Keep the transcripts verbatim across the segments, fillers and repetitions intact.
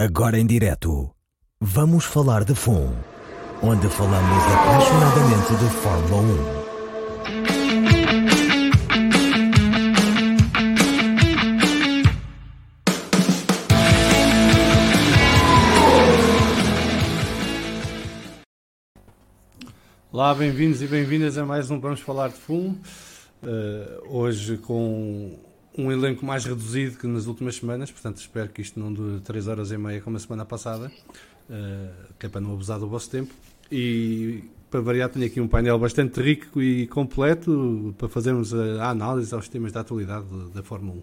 Agora em direto, vamos falar de F um, onde falamos apaixonadamente de Fórmula um. Olá, bem-vindos e bem-vindas a mais um Vamos Falar de Fumo, uh, hoje com um elenco mais reduzido que nas últimas semanas, portanto espero que isto não dure três horas e meia como a semana passada, uh, que é para não abusar do vosso tempo, e para variar tenho aqui um painel bastante rico e completo para fazermos a análise aos temas da atualidade da Fórmula um.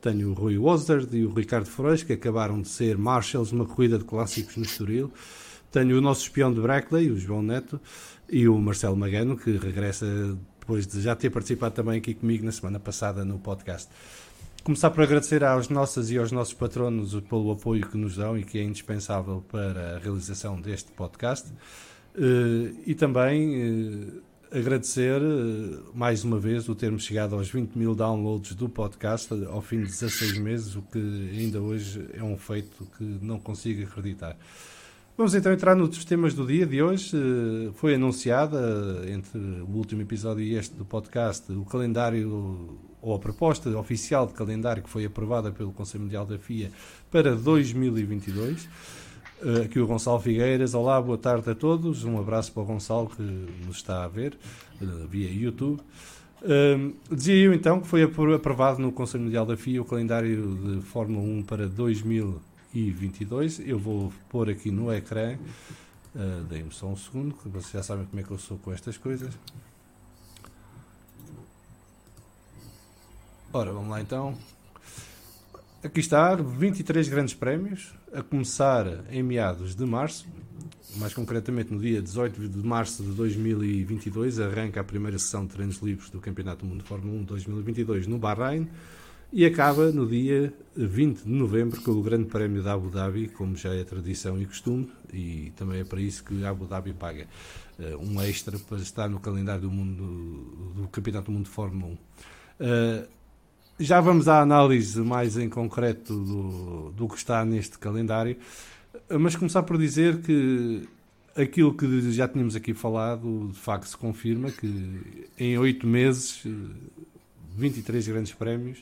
Tenho o Rui Wazard e o Ricardo Freus, que acabaram de ser marshals numa corrida de clássicos no Estoril. Tenho o nosso espião de Brackley, o João Neto, e o Marcelo Magano, que regressa depois de já ter participado também aqui comigo na semana passada no podcast. Começar por agradecer aos nossos e aos nossos patronos pelo apoio que nos dão e que é indispensável para a realização deste podcast. E também agradecer mais uma vez o termos chegado aos vinte mil downloads do podcast ao fim de dezasseis meses, o que ainda hoje é um feito que não consigo acreditar. Vamos então entrar nos temas do dia de hoje. Foi anunciada, entre o último episódio e este do podcast, o calendário, ou a proposta oficial de calendário que foi aprovada pelo Conselho Mundial da F I A para dois mil e vinte e dois. Aqui o Gonçalo Figueiras. Olá, boa tarde a todos. Um abraço para o Gonçalo que nos está a ver via YouTube. Um, dizia eu então que foi aprovado no Conselho Mundial da F I A o calendário de Fórmula um para dois mil e vinte e dois. Eu vou pôr aqui no ecrã, uh, deem-me só um segundo, que vocês já sabem como é que eu sou com estas coisas. Ora, vamos lá então. Aqui está, vinte e três grandes prémios, a começar em meados de março, mais concretamente no dia dezoito de março de dois mil e vinte e dois, arranca a primeira sessão de treinos livres do Campeonato do Mundo de Fórmula um dois mil e vinte e dois no Bahrein, e acaba no dia vinte de novembro com o Grande Prémio de Abu Dhabi, como já é tradição e costume, e também é para isso que Abu Dhabi paga uh, um extra para estar no calendário do, mundo, do Campeonato do Mundo de Fórmula um. Uh, já vamos à análise mais em concreto do, do que está neste calendário, mas começar por dizer que aquilo que já tínhamos aqui falado, de facto se confirma que em oito meses... vinte e três grandes prémios,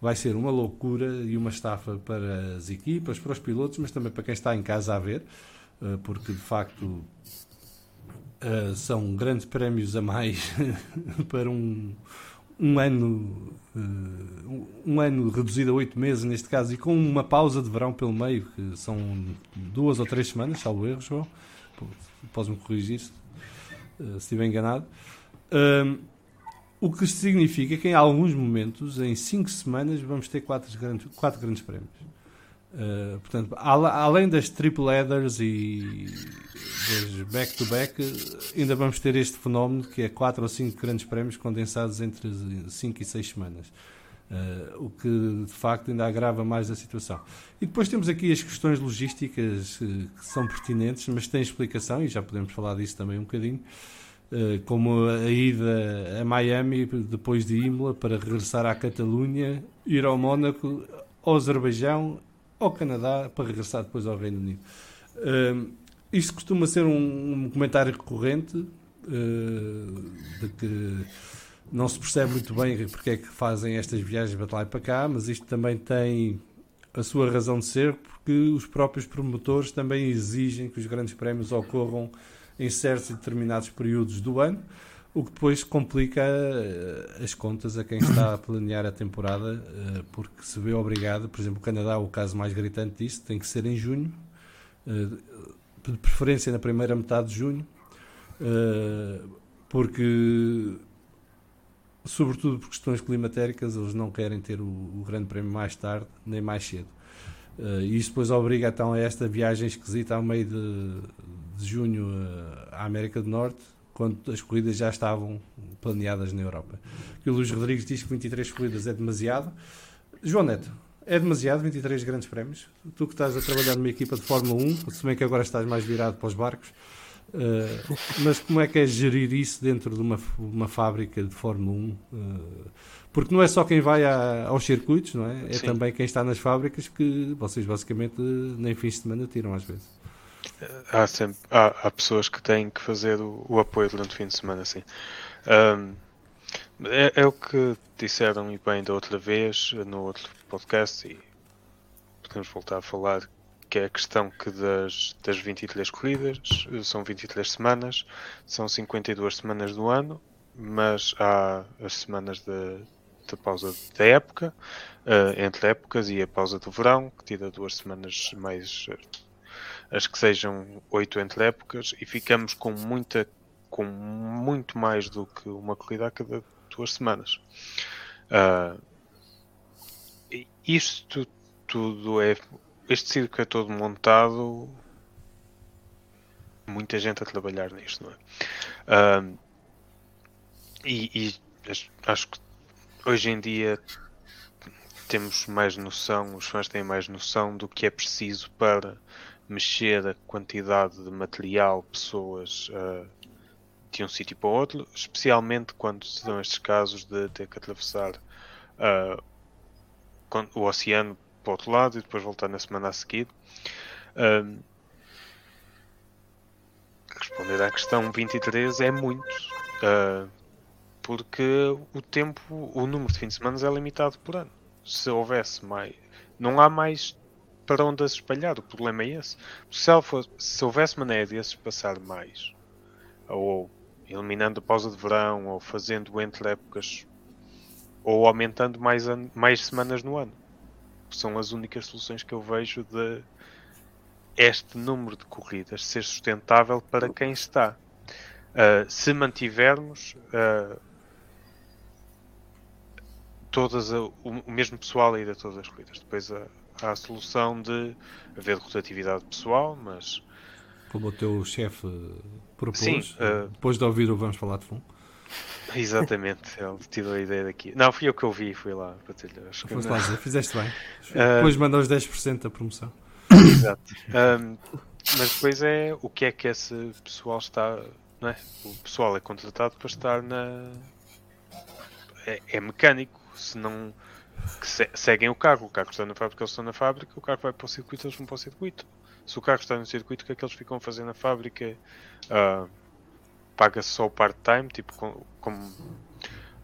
vai ser uma loucura e uma estafa para as equipas, para os pilotos, mas também para quem está em casa a ver, porque de facto são grandes prémios a mais para um, um ano um ano reduzido a oito meses neste caso, e com uma pausa de verão pelo meio, que são duas ou três semanas, salvo erro, João, podes-me corrigir se estiver enganado. O que significa que em alguns momentos, em cinco semanas, vamos ter quatro grandes, quatro grandes prémios. Uh, portanto, além das triple headers e dos back-to-back, ainda vamos ter este fenómeno que é quatro ou cinco grandes prémios condensados entre cinco e seis semanas. Uh, o que, de facto, ainda agrava mais a situação. E depois temos aqui as questões logísticas uh, que são pertinentes, mas têm explicação, e já podemos falar disso também um bocadinho, como a ida a Miami, depois de Imola, para regressar à Catalunha, ir ao Mónaco, ao Azerbaijão, ao Canadá, para regressar depois ao Reino Unido. Uh, isto costuma ser um, um comentário recorrente, uh, de que não se percebe muito bem porque é que fazem estas viagens para lá e para cá, mas isto também tem a sua razão de ser, porque os próprios promotores também exigem que os grandes prémios ocorram em certos e determinados períodos do ano, o que depois complica as contas a quem está a planear a temporada, porque se vê obrigado, por exemplo, o Canadá, o caso mais gritante disso, tem que ser em junho, de preferência na primeira metade de junho, porque, sobretudo por questões climatéricas, eles não querem ter o Grande Prémio mais tarde, nem mais cedo. Uh, e isso depois obriga então a esta viagem esquisita ao meio de, de junho uh, à América do Norte, quando as corridas já estavam planeadas na Europa. E o Luís Rodrigues diz que vinte e três corridas é demasiado. João Neto, é demasiado vinte e três grandes prémios? Tu que estás a trabalhar numa equipa de Fórmula um, se bem que agora estás mais virado para os barcos, Uh, mas como é que é gerir isso dentro de uma, uma fábrica de Fórmula um? Uh, porque não é só quem vai a, aos circuitos, não é? É Sim. também quem está nas fábricas, que vocês basicamente nem fins de semana tiram às vezes. Há, sempre, há, há pessoas que têm que fazer o, o apoio durante o fim de semana, sim. Um, é, é o que disseram e bem da outra vez, no outro podcast, e podemos voltar a falar, que é a questão que das, das vinte e três corridas, são vinte e três semanas, são cinquenta e duas semanas do ano, mas há as semanas de, de pausa da época, uh, entre épocas, e a pausa do verão, que tira duas semanas mais... as que sejam oito entre épocas, e ficamos com muita, com muito mais do que uma corrida a cada duas semanas. Uh, isto tudo é, este circo é todo montado, muita gente a trabalhar nisto, não é? Uh, e, e acho que hoje em dia temos mais noção, os fãs têm mais noção do que é preciso para mexer a quantidade de material, pessoas uh, de um sítio para o outro, especialmente quando se dão estes casos de ter que atravessar uh, o oceano para o outro lado e depois voltar na semana a seguir. Uh, responder à questão vinte e três é muito, uh, porque o tempo, o número de fins de semana é limitado por ano. Se houvesse mais, não há mais para onde as espalhar, o problema é esse. Se, fosse, se houvesse maneira de esses passar mais, ou eliminando a pausa de verão, ou fazendo entre épocas, ou aumentando mais, an- mais semanas no ano, são as únicas soluções que eu vejo de este número de corridas ser sustentável para quem está. Uh, se mantivermos uh, todas a, o, o mesmo pessoal a ir a todas as corridas, depois a Há a solução de haver rotatividade pessoal, mas... Como o teu chefe propôs, Sim, uh... depois de ouvir o Vamos Falar de Fumo. Exatamente, ele tirou a ideia daqui. Não, fui eu que ouvi, fui lá. Acho que... lá fizeste bem. Uh... Depois mandou os dez por cento da promoção. Exato. Um, mas depois é o que é que esse pessoal está... Não é? O pessoal é contratado para estar na... É, é mecânico, se não... que se- seguem o carro, o carro está na fábrica, eles estão na fábrica, o carro vai para o circuito, eles vão para o circuito. Se o carro está no circuito, o que é que eles ficam a fazer na fábrica? Uh, paga-se só o part-time, tipo, com, com...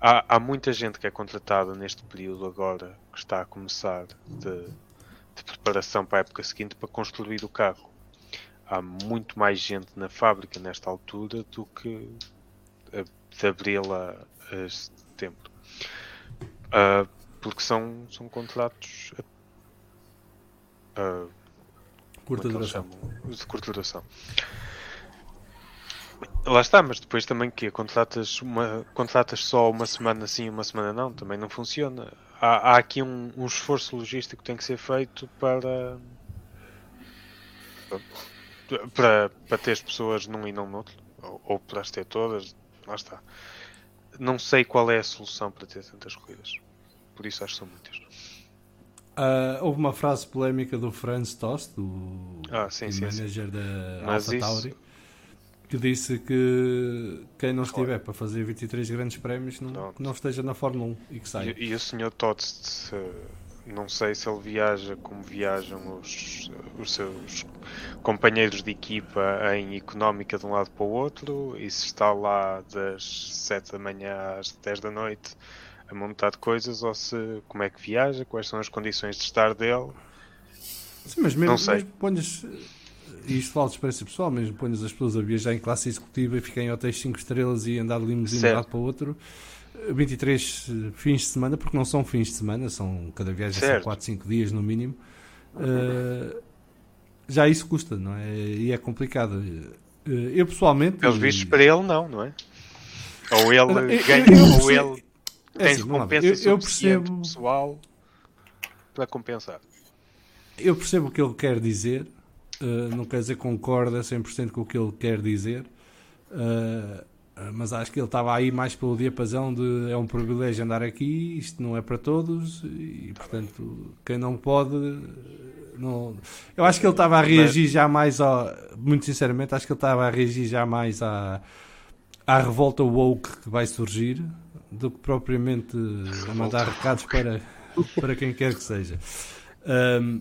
Há, há muita gente que é contratada neste período agora, que está a começar de, de preparação para a época seguinte, para construir o carro. Há muito mais gente na fábrica nesta altura do que de abril a, a setembro. Uh, Porque são, são contratos uh, curta duração. de curta duração. Lá está, mas depois também que contratas, uma, contratas só uma semana sim, uma semana não, também não funciona. Há, há aqui um, um esforço logístico que tem que ser feito para, para, para ter as pessoas num e não no outro, ou, ou para as ter todas, lá está. Não sei qual é a solução para ter tantas corridas. Por isso acho que são muitas. Uh, houve uma frase polémica do Franz Tost, do ah, sim, sim, manager sim. da AlphaTauri, isso... que disse que quem não estiver Olha. para fazer vinte e três grandes prémios não, não. não esteja na Fórmula um e que saia. E, e o senhor Tost, não sei se ele viaja como viajam os, os seus companheiros de equipa em económica de um lado para o outro, e se está lá das sete da manhã às dez da noite a montar de coisas, ou se como é que viaja, quais são as condições de estar dele. Sim, mas mesmo, não sei. Mesmo ponhas, e isto falo de experiência pessoal, mesmo ponhas as pessoas a viajar em classe executiva e ficar em hotéis cinco estrelas e andar de limusine de um lado para o outro, vinte e três fins de semana, porque não são fins de semana, são cada viagem certo. são quatro, cinco dias no mínimo, uh, já isso custa, não é? E é complicado. Uh, eu pessoalmente... Pelos vistos para ele não, não é? Ou ele ganha, ou ele... É assim, eu, eu percebo pessoal para compensar. Eu percebo o que ele quer dizer, uh, não quer dizer concorda cem por cento com o que ele quer dizer, uh, mas acho que ele estava aí mais pelo diapasão de é um privilégio andar aqui, isto não é para todos, e portanto quem não pode não... eu acho que ele estava a reagir já mais ao... muito sinceramente acho que ele estava a reagir já mais à, à revolta woke que vai surgir do que propriamente a mandar recados para, para quem quer que seja. Um,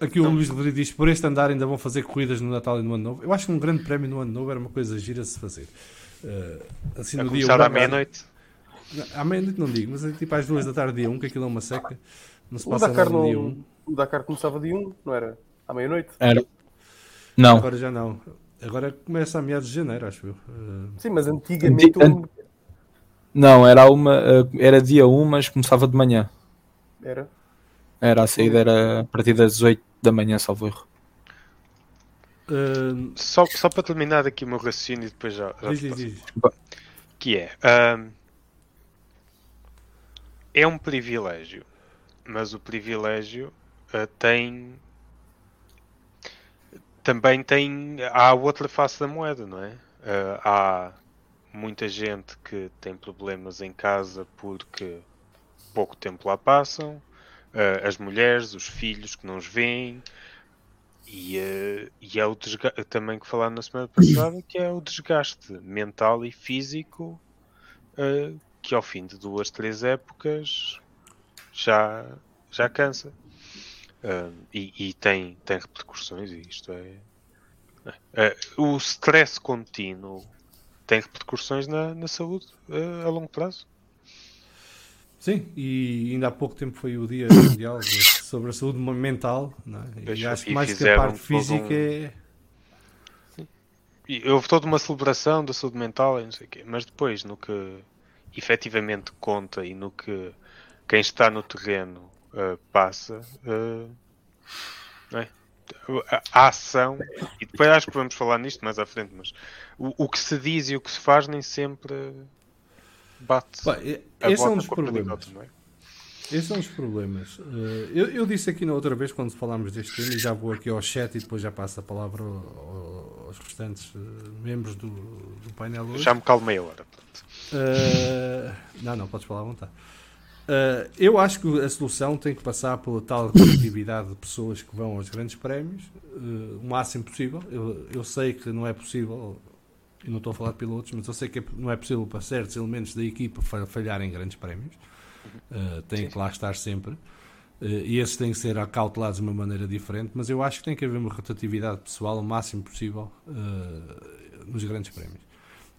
aqui o Luís Rodrigues diz, por este andar ainda vão fazer corridas no Natal e no Ano Novo. Eu acho que um grande prémio no Ano Novo era uma coisa gira de se fazer. Uh, assim, no dia começar um, à meia-noite? À meia-noite não digo, mas é tipo às duas da tarde dia um, que aquilo é uma seca. Não se passa o Dakar, não, dia um. O Dakar começava dia um, não era? À meia-noite? Era. Não. Agora já não. Agora começa a meados de janeiro, acho eu. Uh... Sim, mas antigamente... Antig... Um... Não, era, uma, era dia um, mas começava de manhã. Era? Era, a saída era a partir das oito da manhã, salvo erro. Uh... Só, só para terminar aqui o meu raciocínio e depois já... já diz, diz, diz. Que é... Uh... É um privilégio, mas o privilégio uh, tem... Também tem... Há outra face da moeda, não é? Uh, há muita gente que tem problemas em casa porque pouco tempo lá passam, uh, as mulheres, os filhos que não os veem, e, uh, e há o desgaste, também que falámos na semana passada, que é o desgaste mental e físico uh, que ao fim de duas, três épocas já, já cansa. Uh, e e tem, tem repercussões, e isto é... Uh, o stress contínuo tem repercussões na, na saúde uh, a longo prazo. Sim, e ainda há pouco tempo foi o Dia Mundial sobre a Saúde Mental, não é? E acho que mais que a parte física um... é... Sim. E houve toda uma celebração da saúde mental e não sei o quê, mas depois no que efetivamente conta e no que quem está no terreno Uh, passa uh, não é? A ação, e depois acho que vamos falar nisto mais à frente, mas o, o que se diz e o que se faz nem sempre bate. Bem, esse, é um dos problemas. Não é? Esse é um dos problemas. Uh, eu, eu disse aqui na outra vez quando falámos deste tema, e já vou aqui ao chat e depois já passo a palavra ao, ao, aos restantes uh, membros do, do painel hoje. Já me calmei agora. Uh, não, não, podes falar à vontade. Uh, eu acho que a solução tem que passar pela tal coletividade de pessoas que vão aos grandes prémios, uh, o máximo possível. Eu, eu sei que não é possível, e não estou a falar de pilotos, mas eu sei que é, não é possível para certos elementos da equipa falharem grandes prémios. Uh, têm que lá estar sempre. Uh, e esses têm que ser acautelados de uma maneira diferente, mas eu acho que tem que haver uma rotatividade pessoal o máximo possível uh, nos grandes prémios.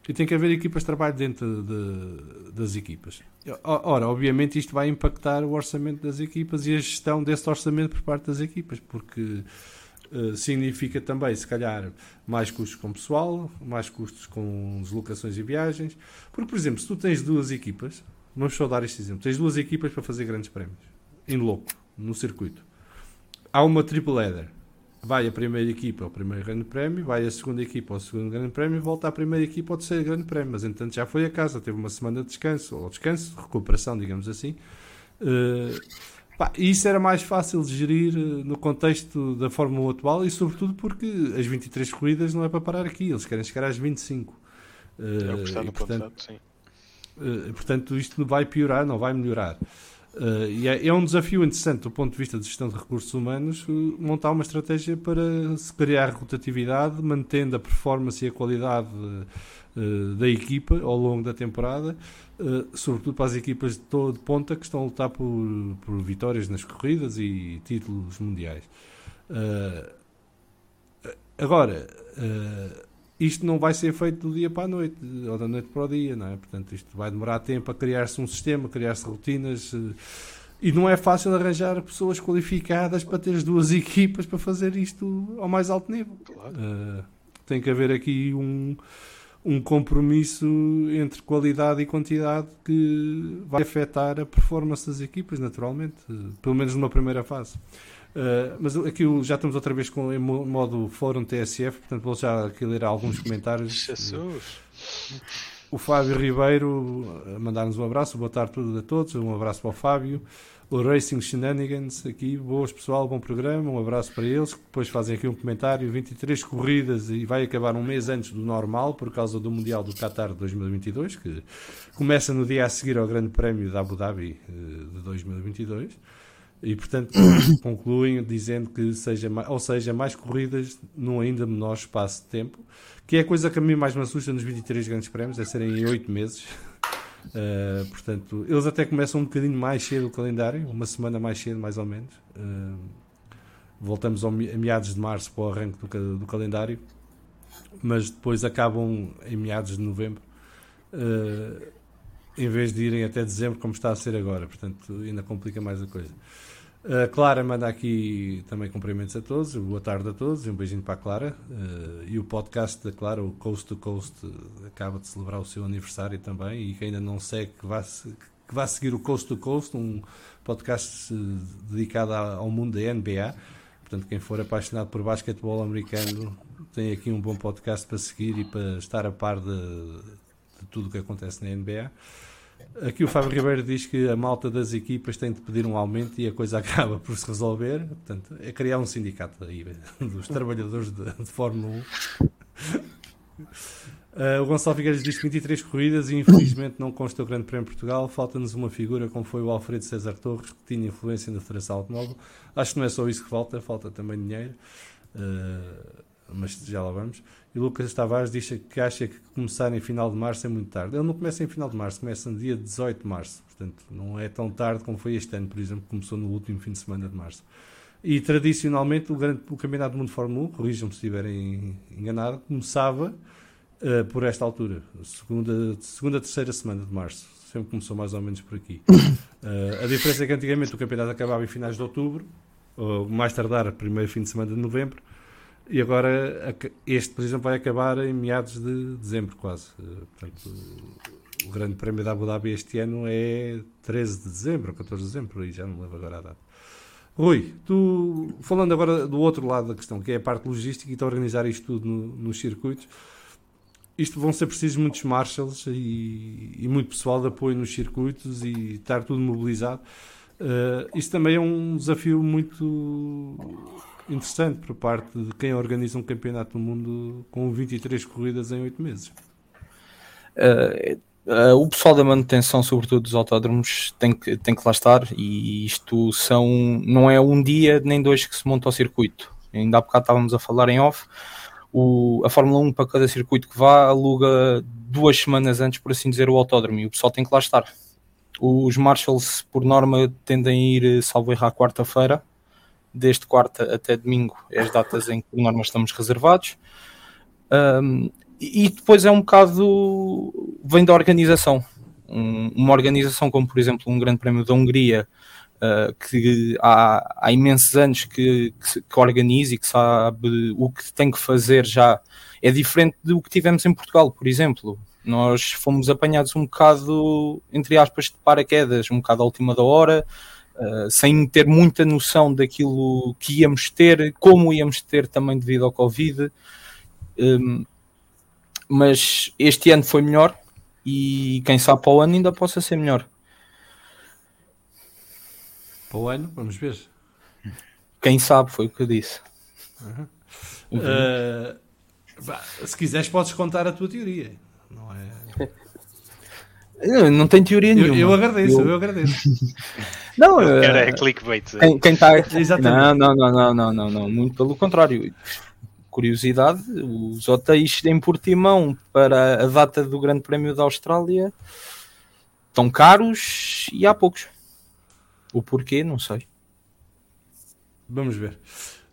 E tem que haver equipas de trabalho dentro de, das equipas. Ora, obviamente isto vai impactar o orçamento das equipas e a gestão desse orçamento por parte das equipas, porque uh, significa também, se calhar, mais custos com pessoal, mais custos com deslocações e viagens. Porque, por exemplo, se tu tens duas equipas, vamos só dar este exemplo, tens duas equipas para fazer grandes prémios, em loco, no circuito. Há uma triple header. Vai a primeira equipa ao primeiro grande prémio, vai a segunda equipa ao segundo grande prémio, volta à primeira equipa ao terceiro grande prémio, mas entanto já foi a casa, teve uma semana de descanso, ou descanso, recuperação, digamos assim. Uh, pá, isso era mais fácil de gerir no contexto da Fórmula atual, e sobretudo porque as vinte e três corridas não é para parar aqui, eles querem chegar às vinte e cinco. Uh, é o que está no contrato, sim. Uh, portanto, isto não vai piorar, não vai melhorar. Uh, e é, é um desafio interessante do ponto de vista de gestão de recursos humanos uh, montar uma estratégia para se criar rotatividade, mantendo a performance e a qualidade uh, da equipa ao longo da temporada, uh, sobretudo para as equipas de todo de ponta que estão a lutar por, por vitórias nas corridas e títulos mundiais. Uh, agora, uh, isto não vai ser feito do dia para a noite, ou da noite para o dia, não é? Portanto, isto vai demorar tempo a criar-se um sistema, a criar-se rotinas, e não é fácil arranjar pessoas qualificadas para ter as duas equipas para fazer isto ao mais alto nível. Claro. Uh, tem que haver aqui um, um compromisso entre qualidade e quantidade que vai afetar a performance das equipas, naturalmente, pelo menos numa primeira fase. Uh, mas aqui já estamos outra vez com, em modo fórum T S F, portanto vou já aqui ler alguns comentários. Jesus. O Fábio Ribeiro a mandar-nos um abraço, boa tarde a todos, um abraço para o Fábio. O Racing Shenanigans aqui, boas pessoal, bom programa, um abraço para eles, que depois fazem aqui um comentário, vinte e três corridas e vai acabar um mês antes do normal por causa do Mundial do Qatar de dois mil e vinte e dois, que começa no dia a seguir ao Grande Prémio de Abu Dhabi de dois mil e vinte e dois, e portanto concluem dizendo que seja, ou seja, mais corridas num ainda menor espaço de tempo, que é a coisa que a mim mais me assusta nos vinte e três Grandes Prémios, é serem em oito meses. Uh, portanto, eles até começam um bocadinho mais cedo o calendário, uma semana mais cedo mais ou menos. Uh, voltamos ao, a meados de março para o arranque do, do calendário, mas depois acabam em meados de novembro, uh, em vez de irem até dezembro como está a ser agora, portanto ainda complica mais a coisa. A Clara manda aqui também cumprimentos a todos, boa tarde a todos, um beijinho para a Clara, uh, e o podcast da Clara, o Coast to Coast, acaba de celebrar o seu aniversário também, e quem ainda não segue que vá, que vá seguir o Coast to Coast, um podcast dedicado ao mundo da N B A, portanto quem for apaixonado por basquetebol americano tem aqui um bom podcast para seguir e para estar a par de, de tudo o que acontece na N B A. Aqui o Fábio Ribeiro diz que a malta das equipas tem de pedir um aumento e a coisa acaba por se resolver, portanto é criar um sindicato aí dos trabalhadores de, de Fórmula um. Uh, o Gonçalo Figueiras diz que vinte e três corridas e infelizmente não consta o Grande Prémio de Portugal, falta-nos uma figura como foi o Alfredo César Torres, que tinha influência na Federação Automóvel. Acho que não é só isso que falta, falta também dinheiro, uh, mas já lá vamos. E Lucas Tavares diz que acha que começar em final de março é muito tarde. Ele não começa em final de março, começa no dia dezoito de março, portanto não é tão tarde como foi este ano, por exemplo, que começou no último fim de semana de março. E tradicionalmente o, grande, o Campeonato do Mundo de Fórmula um, corrijam-me se estiverem enganado, começava uh, por esta altura, segunda, segunda, terceira semana de março, sempre começou mais ou menos por aqui. Uh, a diferença é que antigamente o campeonato acabava em finais de outubro, ou mais tardar, primeiro fim de semana de novembro. E agora este, por exemplo, vai acabar em meados de dezembro quase. Portanto, o Grande Prémio da Abu Dhabi este ano é treze de dezembro, catorze de dezembro, e já não me lembro agora a data. Rui, tu, falando agora do outro lado da questão, que é a parte logística e de organizar isto tudo no, nos circuitos, isto vão ser precisos muitos marshals e, e muito pessoal de apoio nos circuitos e estar tudo mobilizado. Uh, isso também é um desafio muito interessante por parte de quem organiza um campeonato do mundo com vinte e três corridas em oito meses. Uh, uh, o pessoal da manutenção, sobretudo dos autódromos, tem que, tem que lá estar, e isto são, não é um dia nem dois que se monta o circuito. Ainda há bocado estávamos a falar em off, o, a Fórmula um para cada circuito que vá aluga duas semanas antes, por assim dizer, o autódromo, e o pessoal tem que lá estar. Os marshals, por norma, tendem a ir, salvo errar, quarta-feira. Desde quarta até domingo é as datas em que por norma estamos reservados, um, e depois é um bocado, vem da organização, um, uma organização como por exemplo um Grande Prémio da Hungria, uh, que há, há imensos anos que, que, que organiza e que sabe o que tem que fazer já, é diferente do que tivemos em Portugal, por exemplo. Nós fomos apanhados um bocado, entre aspas, de paraquedas, um bocado à última da hora, Uh, sem ter muita noção daquilo que íamos ter, como íamos ter também devido ao Covid, um, mas este ano foi melhor e quem sabe para o ano ainda possa ser melhor. Para o ano, vamos ver. Quem sabe, foi o que eu disse. Uhum. Uhum. Uh, se quiseres podes contar a tua teoria, não é... Eu não tenho teoria nenhuma. Eu, eu agradeço, eu, eu agradeço. Não, eu quero é clickbait. Quem, quem tá... não, não, não, não, não, não, não, muito pelo contrário. Curiosidade, os hotéis em Portimão para a data do Grande Prémio da Austrália estão caros e há poucos. O porquê, não sei. Vamos ver.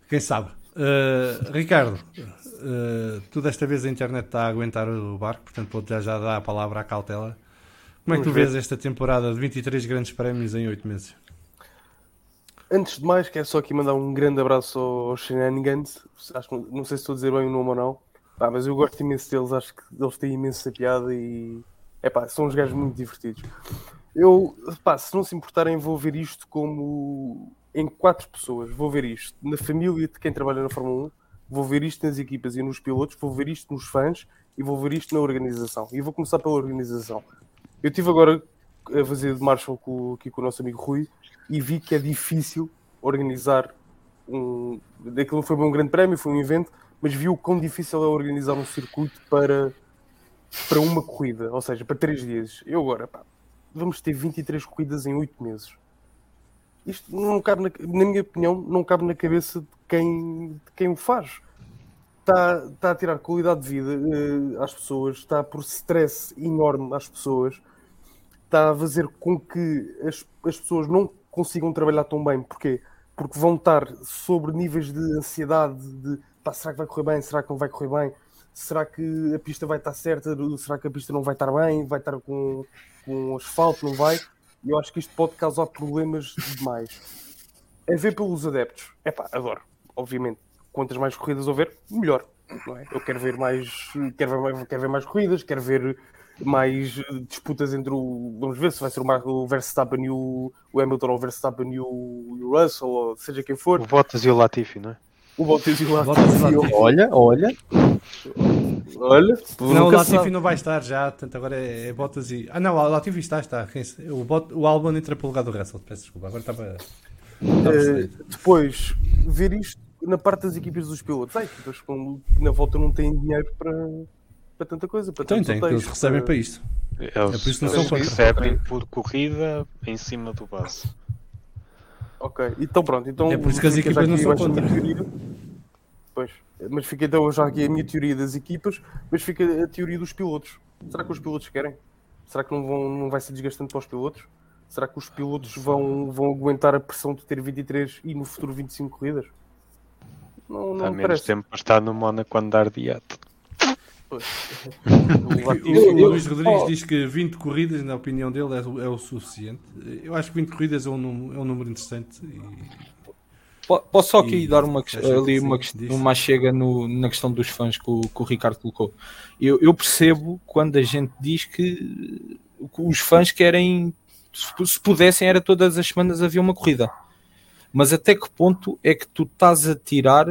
Quem sabe? Uh, Ricardo, uh, tu desta vez a internet está a aguentar o barco, portanto vou já, já dar a palavra à cautela. Como é que tu vês esta temporada de vinte e três grandes prémios em oito meses? Antes de mais, quero só aqui mandar um grande abraço aos Shenanigans. Acho, não sei se estou a dizer bem o nome ou não, ah, mas eu gosto imenso deles, acho que eles têm imensa piada e epá, são uns gajos muito divertidos. Eu, epá, se não se importarem, vou ver isto como em quatro pessoas. Vou ver isto na família de quem trabalha na Fórmula um, vou ver isto nas equipas e nos pilotos, vou ver isto nos fãs e vou ver isto na organização. E vou começar pela organização. Eu estive agora a fazer de Marshall com, aqui com o nosso amigo Rui e vi que é difícil organizar um... Aquilo foi um grande prémio, foi um evento, mas vi o quão difícil é organizar um circuito para, para uma corrida, ou seja, para três dias. Eu agora, pá, vamos ter vinte e três corridas em oito meses. Isto não cabe, na, na minha opinião, não cabe na cabeça de quem, de quem o faz. Está, está a tirar qualidade de vida uh, às pessoas, está a pôr stress enorme às pessoas, está a fazer com que as, as pessoas não consigam trabalhar tão bem. Porquê? Porque vão estar sobre níveis de ansiedade, de pá, será que vai correr bem, será que não vai correr bem, será que a pista vai estar certa, será que a pista não vai estar bem, vai estar com, com asfalto, não vai... Eu acho que isto pode causar problemas demais. A ver pelos adeptos. É pá, adoro. Obviamente, quantas mais corridas houver, melhor. Não é? Eu quero ver mais, quero ver, quero ver mais corridas, quero ver mais disputas entre o... Vamos ver se vai ser o Verstappen e o, o Hamilton, ou o Verstappen e o Russell, ou seja quem for. O Bottas e o Latifi, não é? O Bottas e o Latifi. Olha, olha. Olha, não, o Latifi sabe. Não vai estar já, portanto agora é, é Bottas e... Ah não, o Latifi está, está. O, Bot... o Albon entra pelo lugar do Russell, peço desculpa, agora estava... Uh, depois, ver isto na parte das equipas dos pilotos. Ai, equipas com, na volta não têm dinheiro para, para tanta coisa. Para então tem, eles recebem para isto. Eles, é por isso não eles são recebem por corrida em cima do base. Ok, então pronto. Então, é por isso que as equipas não são contra. Pois, mas fica então já aqui a minha teoria das equipas, mas fica a teoria dos pilotos. Será que os pilotos querem? Será que não, vão, não vai ser desgastante para os pilotos? Será que os pilotos vão, vão aguentar a pressão de ter vinte e três e no futuro vinte e cinco corridas? Não, não há me menos tempo para estar no Mónaco a andar de hiato. O Luís Rodrigues diz que vinte corridas, na opinião dele, é o, é o suficiente. Eu acho que vinte corridas é um número, é um número interessante e... Posso só aqui e, dar uma, ali uma, uma chega no, na questão dos fãs que o, que o Ricardo colocou. Eu, eu percebo quando a gente diz que os fãs querem, se pudessem, era todas as semanas havia uma corrida. Mas até que ponto é que tu estás a tirar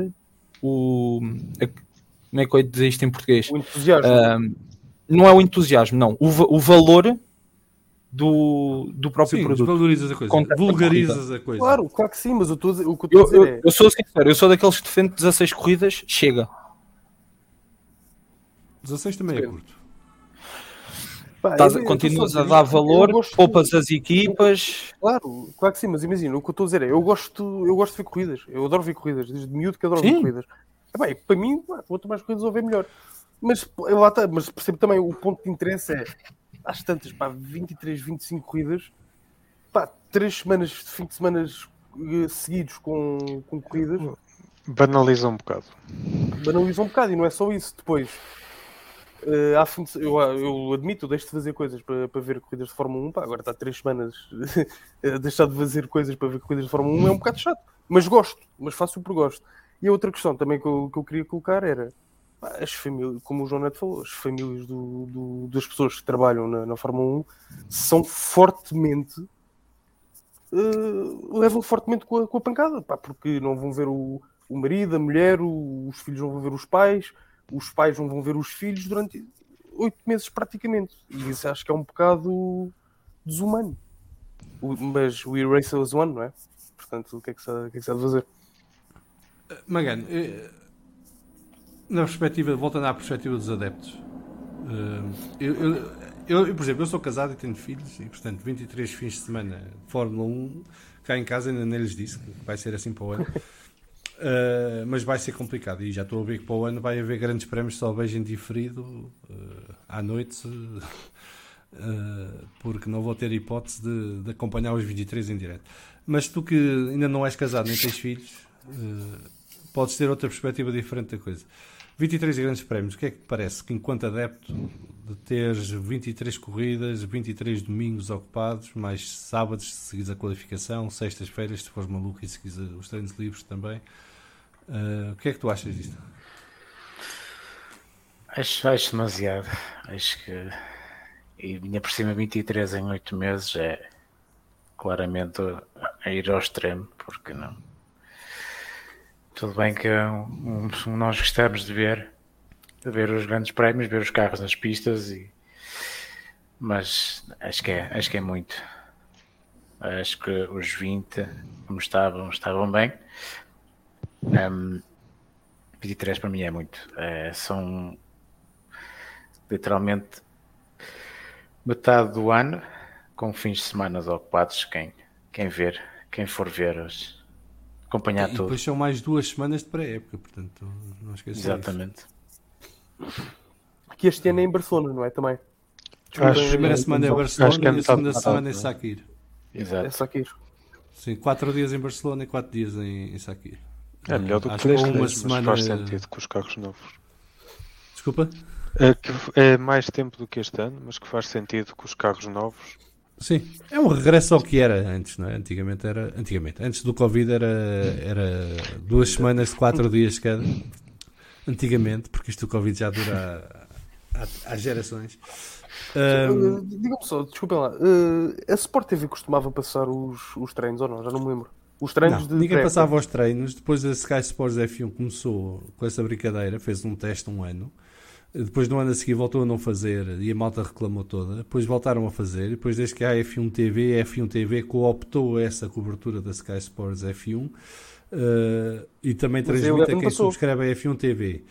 o... A, como é que eu ia dizer isto em português? O entusiasmo. Um, não é o entusiasmo, não. O, o valor... Do, do próprio sim, produto. Valorizas a coisa. Contesta vulgarizas a, a coisa. Claro, claro que sim, mas eu, tô, o que eu, tô eu, a dizer eu, é... eu sou sincero, eu sou daqueles que defende dezasseis corridas, chega. dezasseis também é, é curto. Pá, Tás, é, continuas a dar valor, poupas de... as equipas... Claro, claro que sim, mas imagina, o que eu estou a dizer é, eu gosto, eu gosto de ver corridas, eu adoro ver corridas, desde miúdo que adoro sim. ver corridas. É bem, para mim, quanto mais corridas houver, melhor. Mas, lá tá, mas percebo também, o ponto de interesse é... Às tantas, pá, vinte e três, vinte e cinco corridas, pá, três semanas, fim de semana seguidos com, com corridas. Banaliza um bocado. Banaliza um bocado e não é só isso. Depois, uh, há fim de, eu, eu admito, eu deixo de fazer coisas para, para ver corridas de Fórmula um, pá, agora está três semanas a deixar de fazer coisas para ver corridas de Fórmula um, é um bocado chato. Mas gosto, mas faço por gosto. E a outra questão também que eu, que eu queria colocar era... As famílias, como o João Neto falou, as famílias do, do, das pessoas que trabalham na, na Fórmula um são fortemente uh, levam fortemente com a, com a pancada, pá, porque não vão ver o, o marido, a mulher, o, os filhos não vão ver os pais, os pais não vão ver os filhos durante oito meses praticamente. E isso acho que é um bocado desumano. O, mas o Eraser is one, não é? Portanto, o que é que se há, que é que se há de fazer? Magano, eu... Na perspectiva, voltando à perspectiva dos adeptos, eu, eu, eu, por exemplo, eu sou casado e tenho filhos, e portanto, vinte e três fins de semana de Fórmula um, cá em casa ainda nem lhes disse que vai ser assim para o ano, uh, mas vai ser complicado. E já estou a ver que para o ano vai haver grandes prémios, só vejo em diferido uh, à noite, uh, porque não vou ter hipótese de, de acompanhar os vinte e três em direto. Mas tu que ainda não és casado nem tens filhos, uh, podes ter outra perspectiva diferente da coisa. vinte e três grandes prémios, o que é que te parece que enquanto adepto de teres vinte e três corridas, vinte e três domingos ocupados, mais sábados se seguires a qualificação, sextas-feiras se fores maluco e seguires os treinos livres também, uh, o que é que tu achas disto? Acho, acho demasiado, acho que e vinha por cima vinte e três em oito meses é claramente a ir ao extremo, porque não. Tudo bem que um, um, nós gostamos de ver ver os grandes prémios, ver os carros nas pistas, e... mas acho que é, acho que é muito. Acho que os vinte, como estavam, estavam bem. Um, vinte e três para mim é muito. É, são literalmente metade do ano, com fins de semana ocupados, quem, quem ver, quem for ver, os, acompanhar e tudo. E depois são mais duas semanas de pré-época, portanto não esqueças. Exatamente. Isso. Que este ano é em Barcelona, não é? Também. Desculpa, acho, a primeira é, semana é Barcelona é e a segunda metade, semana é Sakhir. Exato. É Sakhir. Sim, quatro dias em Barcelona e quatro dias em, em Sakhir. É melhor do que três, uma três semana... mas faz sentido com os carros novos. Desculpa? É, que é mais tempo do que este ano, mas que faz sentido com os carros novos. Sim, é um regresso ao que era antes, não é? Antigamente era... Antigamente, antes do Covid era, era duas semanas de quatro dias cada. Antigamente, porque isto do Covid já dura há, há, há gerações. Um... Diga-me só, desculpem lá, a Sport T V costumava passar os, os treinos ou não? Já não me lembro. Os treinos não, de ninguém passava os treinos. Depois a Sky Sports F um começou com essa brincadeira, fez um teste um ano, depois no ano a seguir voltou a não fazer e a malta reclamou toda, depois voltaram a fazer, depois desde que há F um T V, a F um T V cooptou essa cobertura da Sky Sports F um, uh, e também transmite a quem subscreve a F um T V.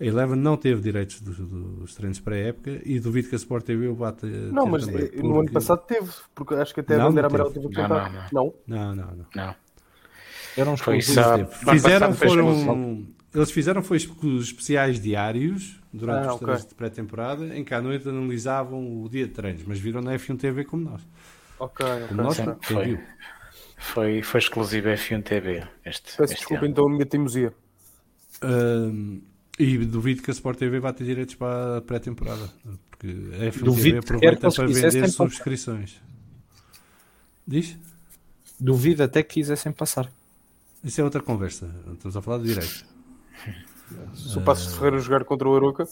A Eleven não teve direitos dos, dos treinos pré-época e duvido que a Sport T V o bata. Não, mas também, porque... no ano passado teve, porque acho que até a bandeira amarela teve que contar. Não, não, não. não. não. Eram os fizeram, passado, foram, eles fizeram foi os especiais diários durante ah, os treinos okay. de pré-temporada, em que à noite analisavam o dia de treinos, mas viram na F um T V como nós. Ok, como nós, não, foi, foi, foi exclusivo F um T V. Este, Peço este desculpa ano. Então a minha teimosia. Um, e duvido que a Sport T V vá ter direitos para a pré-temporada, porque a F um duvido T V aproveita para vender subscrições. Diz? Duvido até que quisessem passar. Isso é outra conversa, estamos a falar de direitos. Se o Passos de Ferreira jogar contra o Aroca,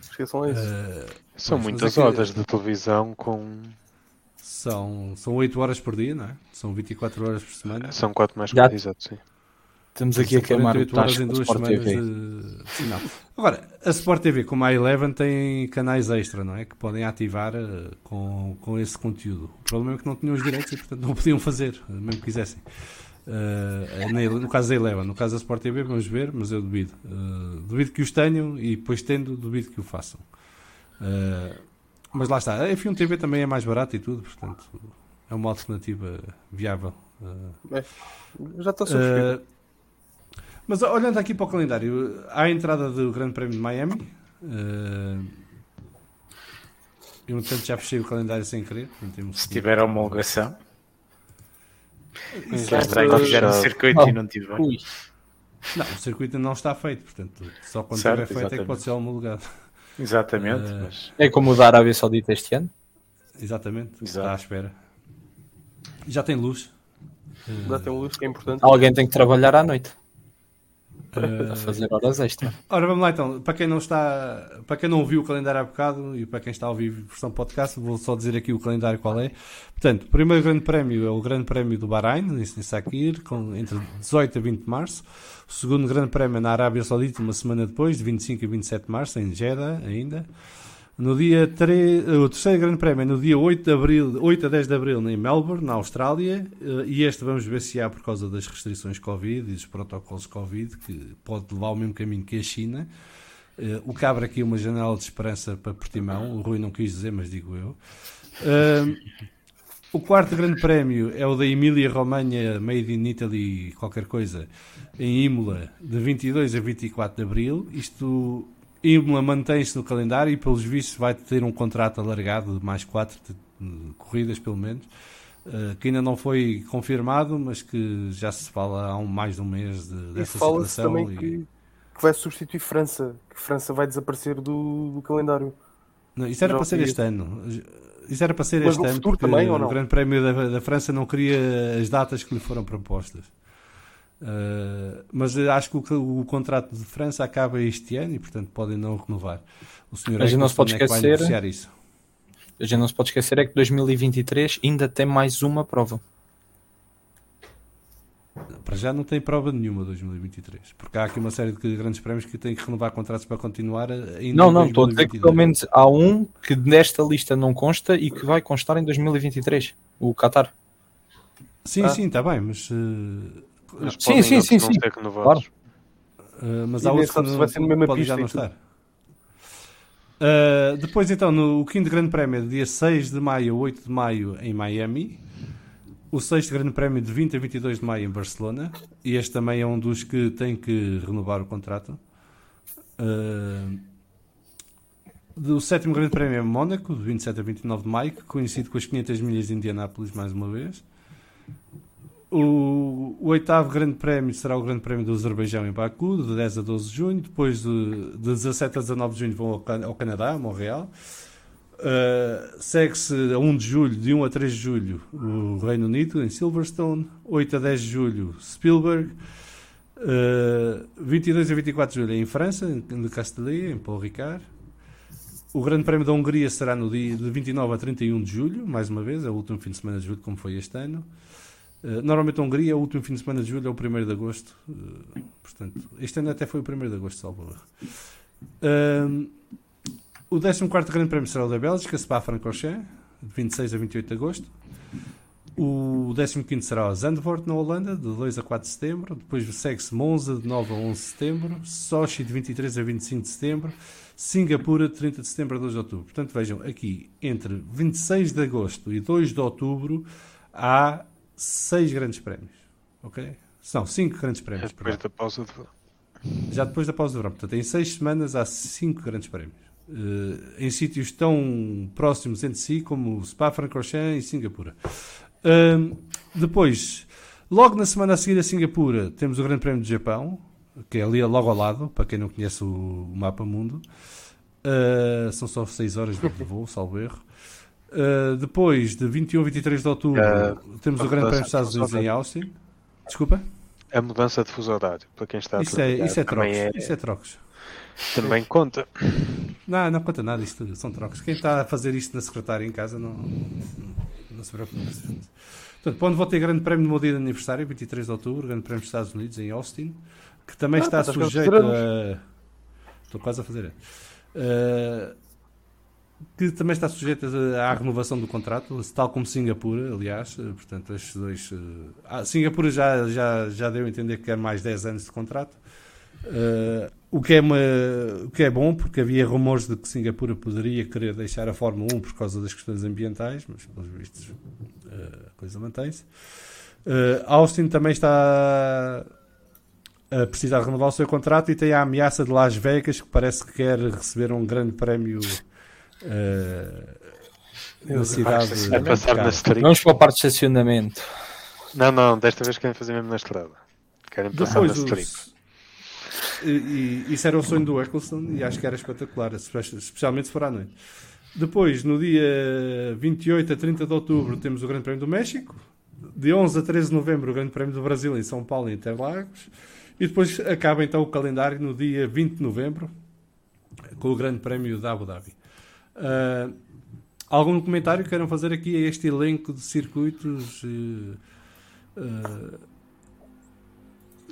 esqueçam isso. Uh, São muitas horas de televisão com... São, são oito horas por dia, não é? São vinte e quatro horas por semana. São quatro mais quatro, exato, sim. Estamos aqui a queimar o tacho em duas semanas. De... Não. Agora, a Sport T V, como a Eleven, tem canais extra, não é? Que podem ativar com, com esse conteúdo. O problema é que não tinham os direitos e, portanto, não podiam fazer, mesmo que quisessem. Uh, no caso da Eleven, no caso da Sport T V, vamos ver, mas eu duvido. Uh, duvido que os tenham e, depois tendo, duvido que o façam. Uh, mas lá está. A F um T V também é mais barata e tudo, portanto, é uma alternativa viável. Uh, é, já está subscrito. Uh, Mas olhando aqui para o calendário, há a entrada do Grande Prémio de Miami. Eu, no entanto, já fechei o calendário sem querer. Se tiver homologação. Se tiver um circuito e não tiver. Não, o circuito não está feito, portanto, só quando tiver feito é que pode ser homologado. Exatamente. Uh, mas... É como o da Arábia Saudita este ano. Exatamente, está à espera. Já tem luz. Já tem luz, que é importante. Alguém tem que trabalhar à noite. A fazer horas extra. Ora, vamos lá então. Para quem não está, para quem não ouviu o calendário há bocado e para quem está a ouvir versão podcast, vou só dizer aqui o calendário qual é. Portanto, o primeiro grande prémio é o Grande Prémio do Bahrein, em Sakhir, com entre dezoito a vinte de março. O segundo grande prémio é na Arábia Saudita, uma semana depois, de vinte e cinco a vinte e sete de março, em Jeddah ainda. No dia três, o terceiro grande prémio é no dia oito de abril, oito a dez de abril, em Melbourne, na Austrália, e este vamos ver se há por causa das restrições Covid e dos protocolos Covid, que pode levar ao mesmo caminho que a China. O que abre aqui uma janela de esperança para Portimão, o Rui não quis dizer, mas digo eu. O quarto grande prémio é o da Emília-Romanha, Made in Italy, qualquer coisa, em Imola, de vinte e dois a vinte e quatro de abril. Isto... Imola mantém-se no calendário e, pelos vistos, vai ter um contrato alargado de mais quatro corridas, pelo menos, que ainda não foi confirmado, mas que já se fala há um, mais de um mês de, dessa fala-se situação. Também e... que, que vai substituir França, que França vai desaparecer do, do calendário. Não, isso era já para ser este ano. Isso era para ser mas este ano, porque também, o Grande Prémio da, da França não queria as datas que lhe foram propostas. Uh, mas acho que o, o contrato de França acaba este ano e, portanto, podem não renovar. O senhor a gente não se pode esquecer, é isso. A gente não se pode esquecer é que dois mil e vinte e três ainda tem mais uma prova. Para já não tem prova nenhuma em dois mil e vinte e três, porque há aqui uma série de grandes prémios que têm que renovar contratos para continuar ainda. Não, não, estou a dizer que pelo menos há um que nesta lista não consta e que vai constar em dois mil e vinte e três, o Qatar. Sim, ah. sim, está bem, mas... Uh... mas sim, sim, sim, sim, claro. Uh, mas e há outros que não, vai ser mesma pode pista já não estar. Uh, depois então, no, o quinto grande prémio é de dia seis de maio a oito de maio em Miami. O sexto grande prémio de vinte a vinte e dois de maio em Barcelona, e este também é um dos que tem que renovar o contrato. Uh, do sétimo grande prémio é Mónaco, de vinte e sete a vinte e nove de maio, que coincide com as quinhentas milhas de Indianápolis, mais uma vez. O, o oitavo grande prémio será o grande prémio do Azerbaijão em Baku, de dez a doze de junho. Depois, de, de dezassete a dezanove de junho, vão ao, Can- ao Canadá, a Montreal. Uh, segue-se a um de julho, de um a três de julho, o Reino Unido em Silverstone, oito a dez de julho Spielberg, uh, vinte e dois a vinte e quatro de julho em França, em Castellet, em Paul Ricard. O Grande Prémio da Hungria será no dia de vinte e nove a trinta e um de julho, mais uma vez, é o último fim de semana de julho, como foi este ano. Uh, normalmente a Hungria, o último fim de semana de julho é o primeiro de agosto, uh, portanto, este ano até foi o primeiro de agosto, salvo erro. O décimo quarto grande prémio será o da Bélgica, Spa-Francorchamps, de vinte e seis a vinte e oito de agosto. O décimo quinto será o Zandvoort, na Holanda, de dois a quatro de setembro. Depois segue-se Monza, de nove a onze de setembro. Sochi, de vinte e três a vinte e cinco de setembro. Singapura, de trinta de setembro a dois de outubro. Portanto, vejam, aqui, entre vinte e seis de agosto e dois de outubro, há seis grandes prémios. Ok? São cinco grandes prémios. Já depois da pausa de verão. Já depois da pausa de verão. Portanto, em seis semanas há cinco grandes prémios. Uh, em sítios tão próximos entre si como Spa-Francorchamps e Singapura. Uh, depois, logo na semana a seguir a Singapura, temos o Grande Prémio do Japão, que é ali logo ao lado, para quem não conhece o mapa mundo. Uh, são só seis horas de voo, salvo erro. Uh, depois, de vinte e um a vinte e três de outubro, uh, temos o Grande Prémio dos Estados Unidos em Austin. Desculpa? A mudança de fuso horário, para quem está a isso, é, isso é trocos. É... Isso é trocos. Também conta. Não, não conta nada, isto são trocas. Quem está a fazer isto na secretária em casa não, não, não se preocupa. Portanto, para onde vou ter grande prémio no meu dia de aniversário, vinte e três de outubro, grande prémio dos Estados Unidos em Austin, que também não, está sujeito a... Estou quase a fazer. Uh, que também está sujeito à renovação do contrato, tal como Singapura, aliás. Portanto, estes dois... Uh... Ah, Singapura já, já, já deu a entender que quer mais dez anos de contrato. Uh, o, que é uma, o que é bom, porque havia rumores de que Singapura poderia querer deixar a Fórmula um por causa das questões ambientais, mas pelos vistos uh, a coisa mantém-se. uh, Austin também está a precisar renovar o seu contrato e tem a ameaça de Las Vegas, que parece que quer receber um grande prémio uh, na cidade. Vamos para a parte de estacionamento. Não, não, desta vez querem fazer mesmo na estrada, querem passar na strip. E, e isso era o sonho do Eccleston e acho que era espetacular, especialmente se for à noite. Depois, no dia vinte e oito a trinta de outubro, temos o Grande Prémio do México. De onze a treze de novembro, o Grande Prémio do Brasil em São Paulo e Interlagos. E depois acaba então o calendário no dia vinte de novembro, com o Grande Prémio da Abu Dhabi. Uh, algum comentário queiram fazer aqui a este elenco de circuitos? Uh, uh,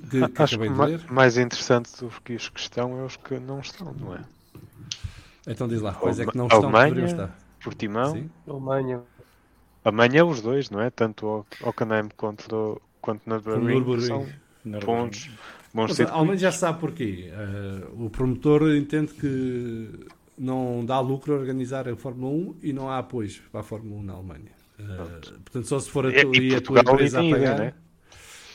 Que, que acho que o mais interessante do que os que estão é os que não estão, não é? Então diz lá, quais é que não estão? Alemanha, Portimão. Sim. Alemanha. Alemanha, os dois, não é? Tanto o Hockenheim quanto, quanto na Bahrein, são bons, bons circuitos. A Alemanha já sabe porquê. Uh, o promotor entende que não dá lucro a organizar a Fórmula um e não há apoios para a Fórmula um na Alemanha. Uh, portanto, só se for a, e, tu, e a tua empresa a pagar... Né?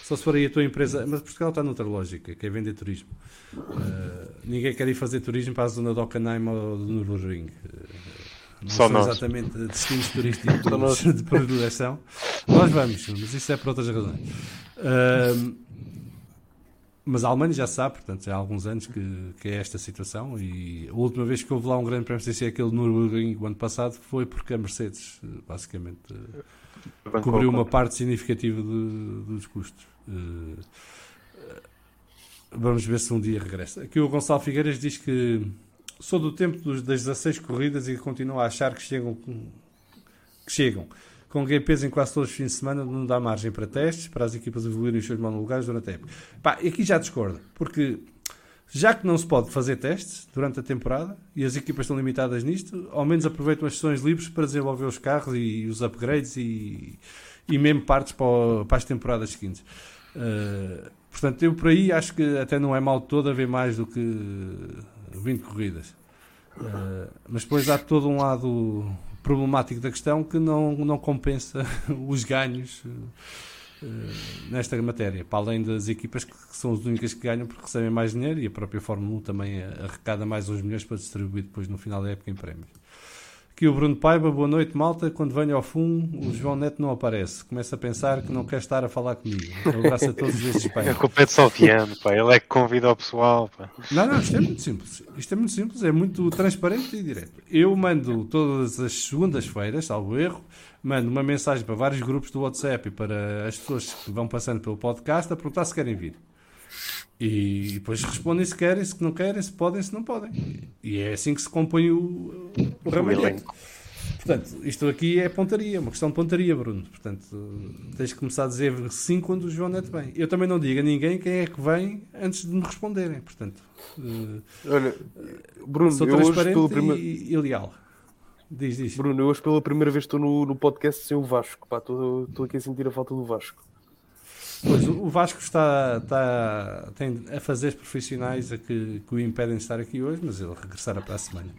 Só se for aí a tua empresa... Mas Portugal está noutra lógica, que é vender turismo. Uh, ninguém quer ir fazer turismo para a zona de Hockenheim ou do Nürburgring. Uh, Só nós. Exatamente destinos turísticos de produção. Nós vamos, mas isso é por outras razões. Uh, mas a Alemanha já sabe, portanto, já há alguns anos que, que é esta situação. E a última vez que houve lá um grande prémio, se é aquele do Nürburgring, o ano passado, foi porque a Mercedes, basicamente... Uh, cobriu uma parte significativa de, dos custos. Uh, vamos ver se um dia regressa. Aqui o Gonçalo Figueiras diz que sou do tempo dos, das dezasseis corridas e continua a achar que chegam, que chegam. com G Ps em quase todos os fins de semana, não dá margem para testes, para as equipas evoluírem os seus monolugares durante a época. Pá, aqui já discordo, porque já que não se pode fazer testes durante a temporada e as equipas estão limitadas nisto, ao menos aproveitam as sessões livres para desenvolver os carros e os upgrades e, e mesmo partes para, o, para as temporadas seguintes. Uh, portanto, eu por aí acho que até não é mal todo haver mais do que vinte corridas. Uh, mas depois há todo um lado problemático da questão que não, não compensa os ganhos uh, nesta matéria, para além das equipas que são as únicas que ganham porque recebem mais dinheiro, e a própria Fórmula um também arrecada mais uns milhões para distribuir depois no final da época em prémios. Aqui o Bruno Paiva, boa noite malta, quando venho ao fumo o João Neto não aparece, começa a pensar que não quer estar a falar comigo. Um abraço a todos estes pais. É com o Pedro Salviano, pá, ele é que convida o pessoal, pá. Não, não, isto é muito simples, isto é muito simples, é muito transparente e direto. Eu mando todas as segundas-feiras, salvo erro, mando uma mensagem para vários grupos do WhatsApp e para as pessoas que vão passando pelo podcast a perguntar se querem vir. E depois respondem se querem, se não querem, se podem, se não podem. E é assim que se compõe o, o ramalhete. Portanto, isto aqui é pontaria, uma questão de pontaria, Bruno. Portanto, tens que começar a dizer sim quando o João Neto vem. Eu também não digo a ninguém quem é que vem antes de me responderem. Portanto, olha, Bruno, sou transparente eu hoje pela e, prima... e leal. Diz, diz. Bruno, eu hoje pela primeira vez estou no, no podcast sem o Vasco. Pá, estou, estou aqui a sentir a falta do Vasco. Pois, o Vasco está, está tem a fazer profissionais a que, que o impedem de estar aqui hoje, mas ele regressará para a semana.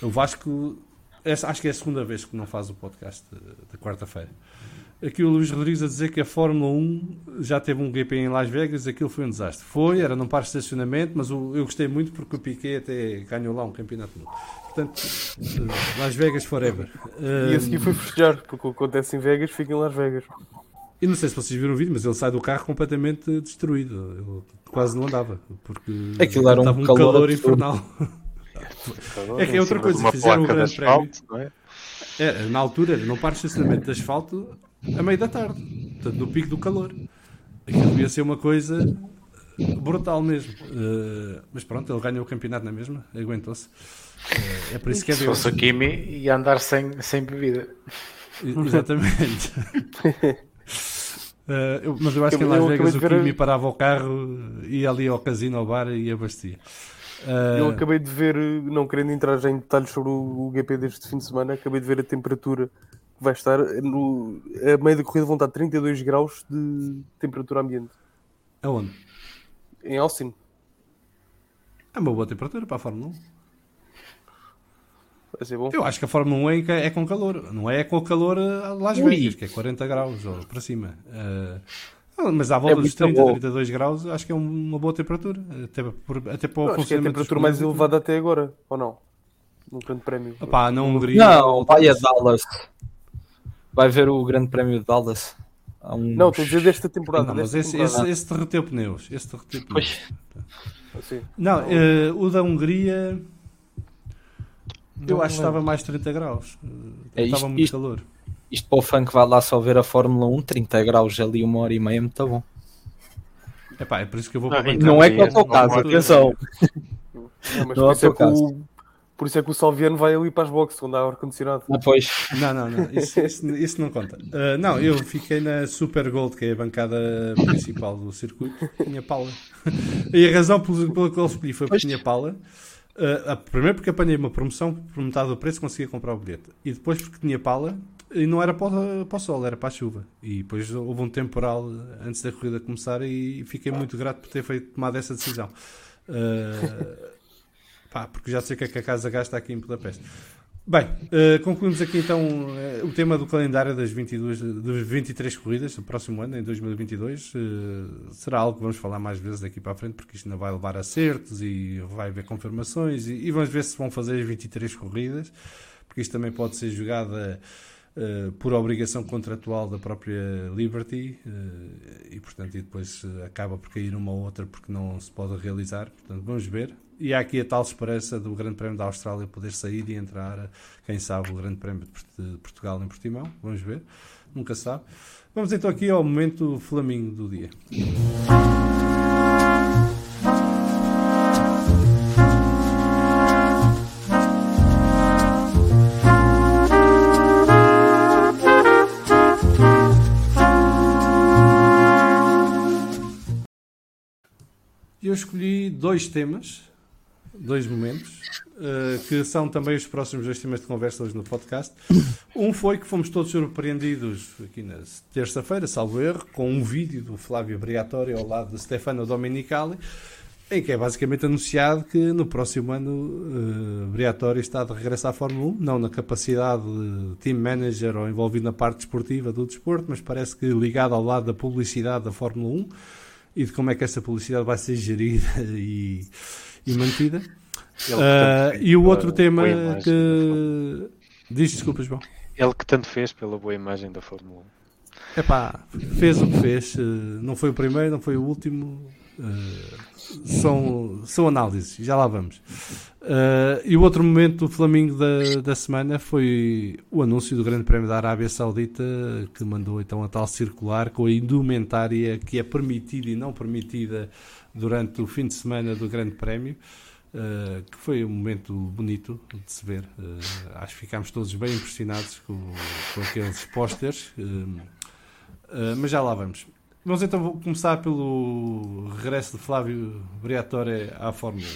O Vasco, essa, acho que é a segunda vez que não faz o podcast da quarta-feira. Aqui o Luís Rodrigues a dizer que a Fórmula um já teve um G P em Las Vegas, aquilo foi um desastre. Foi, era num parque de estacionamento, mas o, eu gostei muito porque o Piquet até ganhou lá um campeonato novo. Portanto, Las Vegas forever. E esse aqui foi festejar, porque o que acontece em Vegas fica em Las Vegas. E não sei se vocês viram o vídeo, mas ele sai do carro completamente destruído. Ele quase não andava, porque aquilo era um estava um calor, calor infernal. É que é outra coisa, fizeram um grande prémio. É? É, na altura, num parque de estacionamento de asfalto, a meio da tarde, portanto, no pico do calor. Aquilo devia ser uma coisa brutal mesmo. Uh, mas pronto, ele ganhou o campeonato na mesma, aguentou-se. Uh, é por isso que é se fosse o Kimi, ia andar sem, sem bebida. Exatamente. Uh, eu, mas eu acho eu, que em Las Vegas o Kimi ver... parava o carro, ia ali ao casino, ao bar e abastia. Uh... Eu acabei de ver, não querendo entrar já em detalhes sobre o, o G P deste fim de semana, acabei de ver a temperatura que vai estar. No, a meio da corrida vão estar trinta e dois graus de temperatura ambiente. Aonde? Em Austin. É uma boa temperatura para a Fórmula um. Bom. Eu acho que a Fórmula um é com calor, não é com o calor a Las Vegas, que é quarenta graus ou para cima. Uh, mas à volta é dos trinta, bom. trinta e dois graus, acho que é uma boa temperatura. Até, por, até para o não, acho que é a temperatura mais elevada até agora, ou não? No Grande Prémio. Opá, não, Hungria, não, vai a Dallas. Vai ver o Grande Prémio de Dallas. Há uns... Não, estou a dizer desta temporada. Não, mas desta esse, temporada. Esse, esse derreteu pneus. Esse derreteu pneus. Assim. Não, uh, o da Hungria... Eu acho que estava mais trinta graus. É, estava isto, muito isto, calor. Isto para o fã que vai lá só ver a Fórmula um, trinta graus ali, uma hora e meia, muito bom. Epá, é por isso que eu vou para não, não é que é o teu caso, atenção. Por isso é que o Salviano vai ali para as boxes, onde há ar-condicionado. Ah, pois. Não, não, não. Isso, isso, isso não conta. Uh, não, eu fiquei na Super Gold, que é a bancada principal do circuito. Tinha pala. E a razão pela qual eu escolhi foi porque tinha pala. Uh, primeiro porque apanhei uma promoção por metade do preço, conseguia comprar o bilhete, e depois porque tinha pala e não era para, para o sol, era para a chuva, e depois houve um temporal antes da corrida começar e fiquei muito grato por ter feito, tomado essa decisão, uh, pá, porque já sei o que é que a casa gasta aqui em Budapeste. Bem, uh, concluímos aqui então uh, o tema do calendário das, vinte e duas, das vinte e três corridas do próximo ano, em dois mil e vinte e dois. Uh, será algo que vamos falar mais vezes daqui para a frente, porque isto ainda vai levar acertos e vai haver confirmações, e, e vamos ver se vão fazer as vinte e três corridas, porque isto também pode ser jogada uh, por obrigação contratual da própria Liberty, uh, e portanto e depois acaba por cair uma ou outra porque não se pode realizar. Portanto, vamos ver. E há aqui a tal esperança do Grande Prémio da Austrália poder sair e entrar, quem sabe, o Grande Prémio de Portugal em Portimão. Vamos ver, nunca se sabe. Vamos então aqui ao momento Flamingo do dia. eu escolhi dois temas, dois momentos, uh, que são também os próximos dois temas de conversa hoje no podcast. Um foi que fomos todos surpreendidos aqui na terça-feira, salvo erro, com um vídeo do Flávio Briatore ao lado de Stefano Domenicali, em que é basicamente anunciado que no próximo ano uh, Briatore está de regresso à Fórmula um, não na capacidade de team manager ou envolvido na parte desportiva do desporto, mas parece que ligado ao lado da publicidade da Fórmula um e de como é que essa publicidade vai ser gerida e, e mantida. Ele, portanto, uh, e o outro tema que... Diz, desculpa, João. Ele que tanto fez pela boa imagem da Fórmula um. Epá, fez o que fez. Não foi o primeiro, não foi o último... Uh, são, são análises, já lá vamos. Uh, e o outro momento do Flamengo da, da semana foi o anúncio do Grande Prémio da Arábia Saudita, que mandou então a tal circular com a indumentária que é permitida e não permitida durante o fim de semana do Grande Prémio, uh, que foi um momento bonito de se ver. Uh, acho que ficámos todos bem impressionados com, com aqueles pósteres, uh, uh, mas já lá vamos. Vamos então começar pelo regresso de Flávio Briatore à Fórmula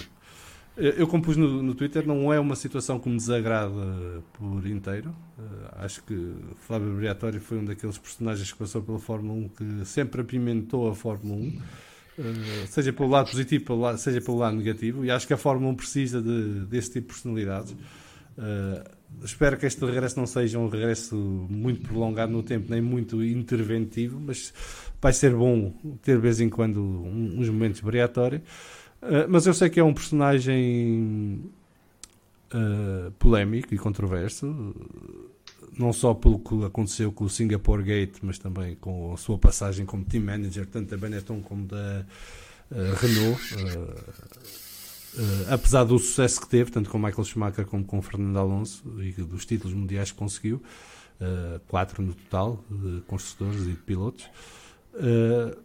um. Eu compus no, no Twitter, não é uma situação que me desagrada por inteiro. Acho que Flávio Briatore foi um daqueles personagens que passou pela Fórmula um que sempre apimentou a Fórmula um, seja pelo lado positivo, seja pelo lado negativo, e acho que a Fórmula um precisa de, desse tipo de personalidades. Uh, espero que este regresso não seja um regresso muito prolongado no tempo, nem muito interventivo, mas vai ser bom ter de vez em quando um, uns momentos Briatore. Uh, mas eu sei que é um personagem uh, polémico e controverso, não só pelo que aconteceu com o Singapore Gate, mas também com a sua passagem como team manager, tanto da Benetton como da uh, Renault. Uh, Uh, apesar do sucesso que teve, tanto com Michael Schumacher como com Fernando Alonso e dos títulos mundiais que conseguiu, uh, quatro no total, de construtores e de pilotos, uh,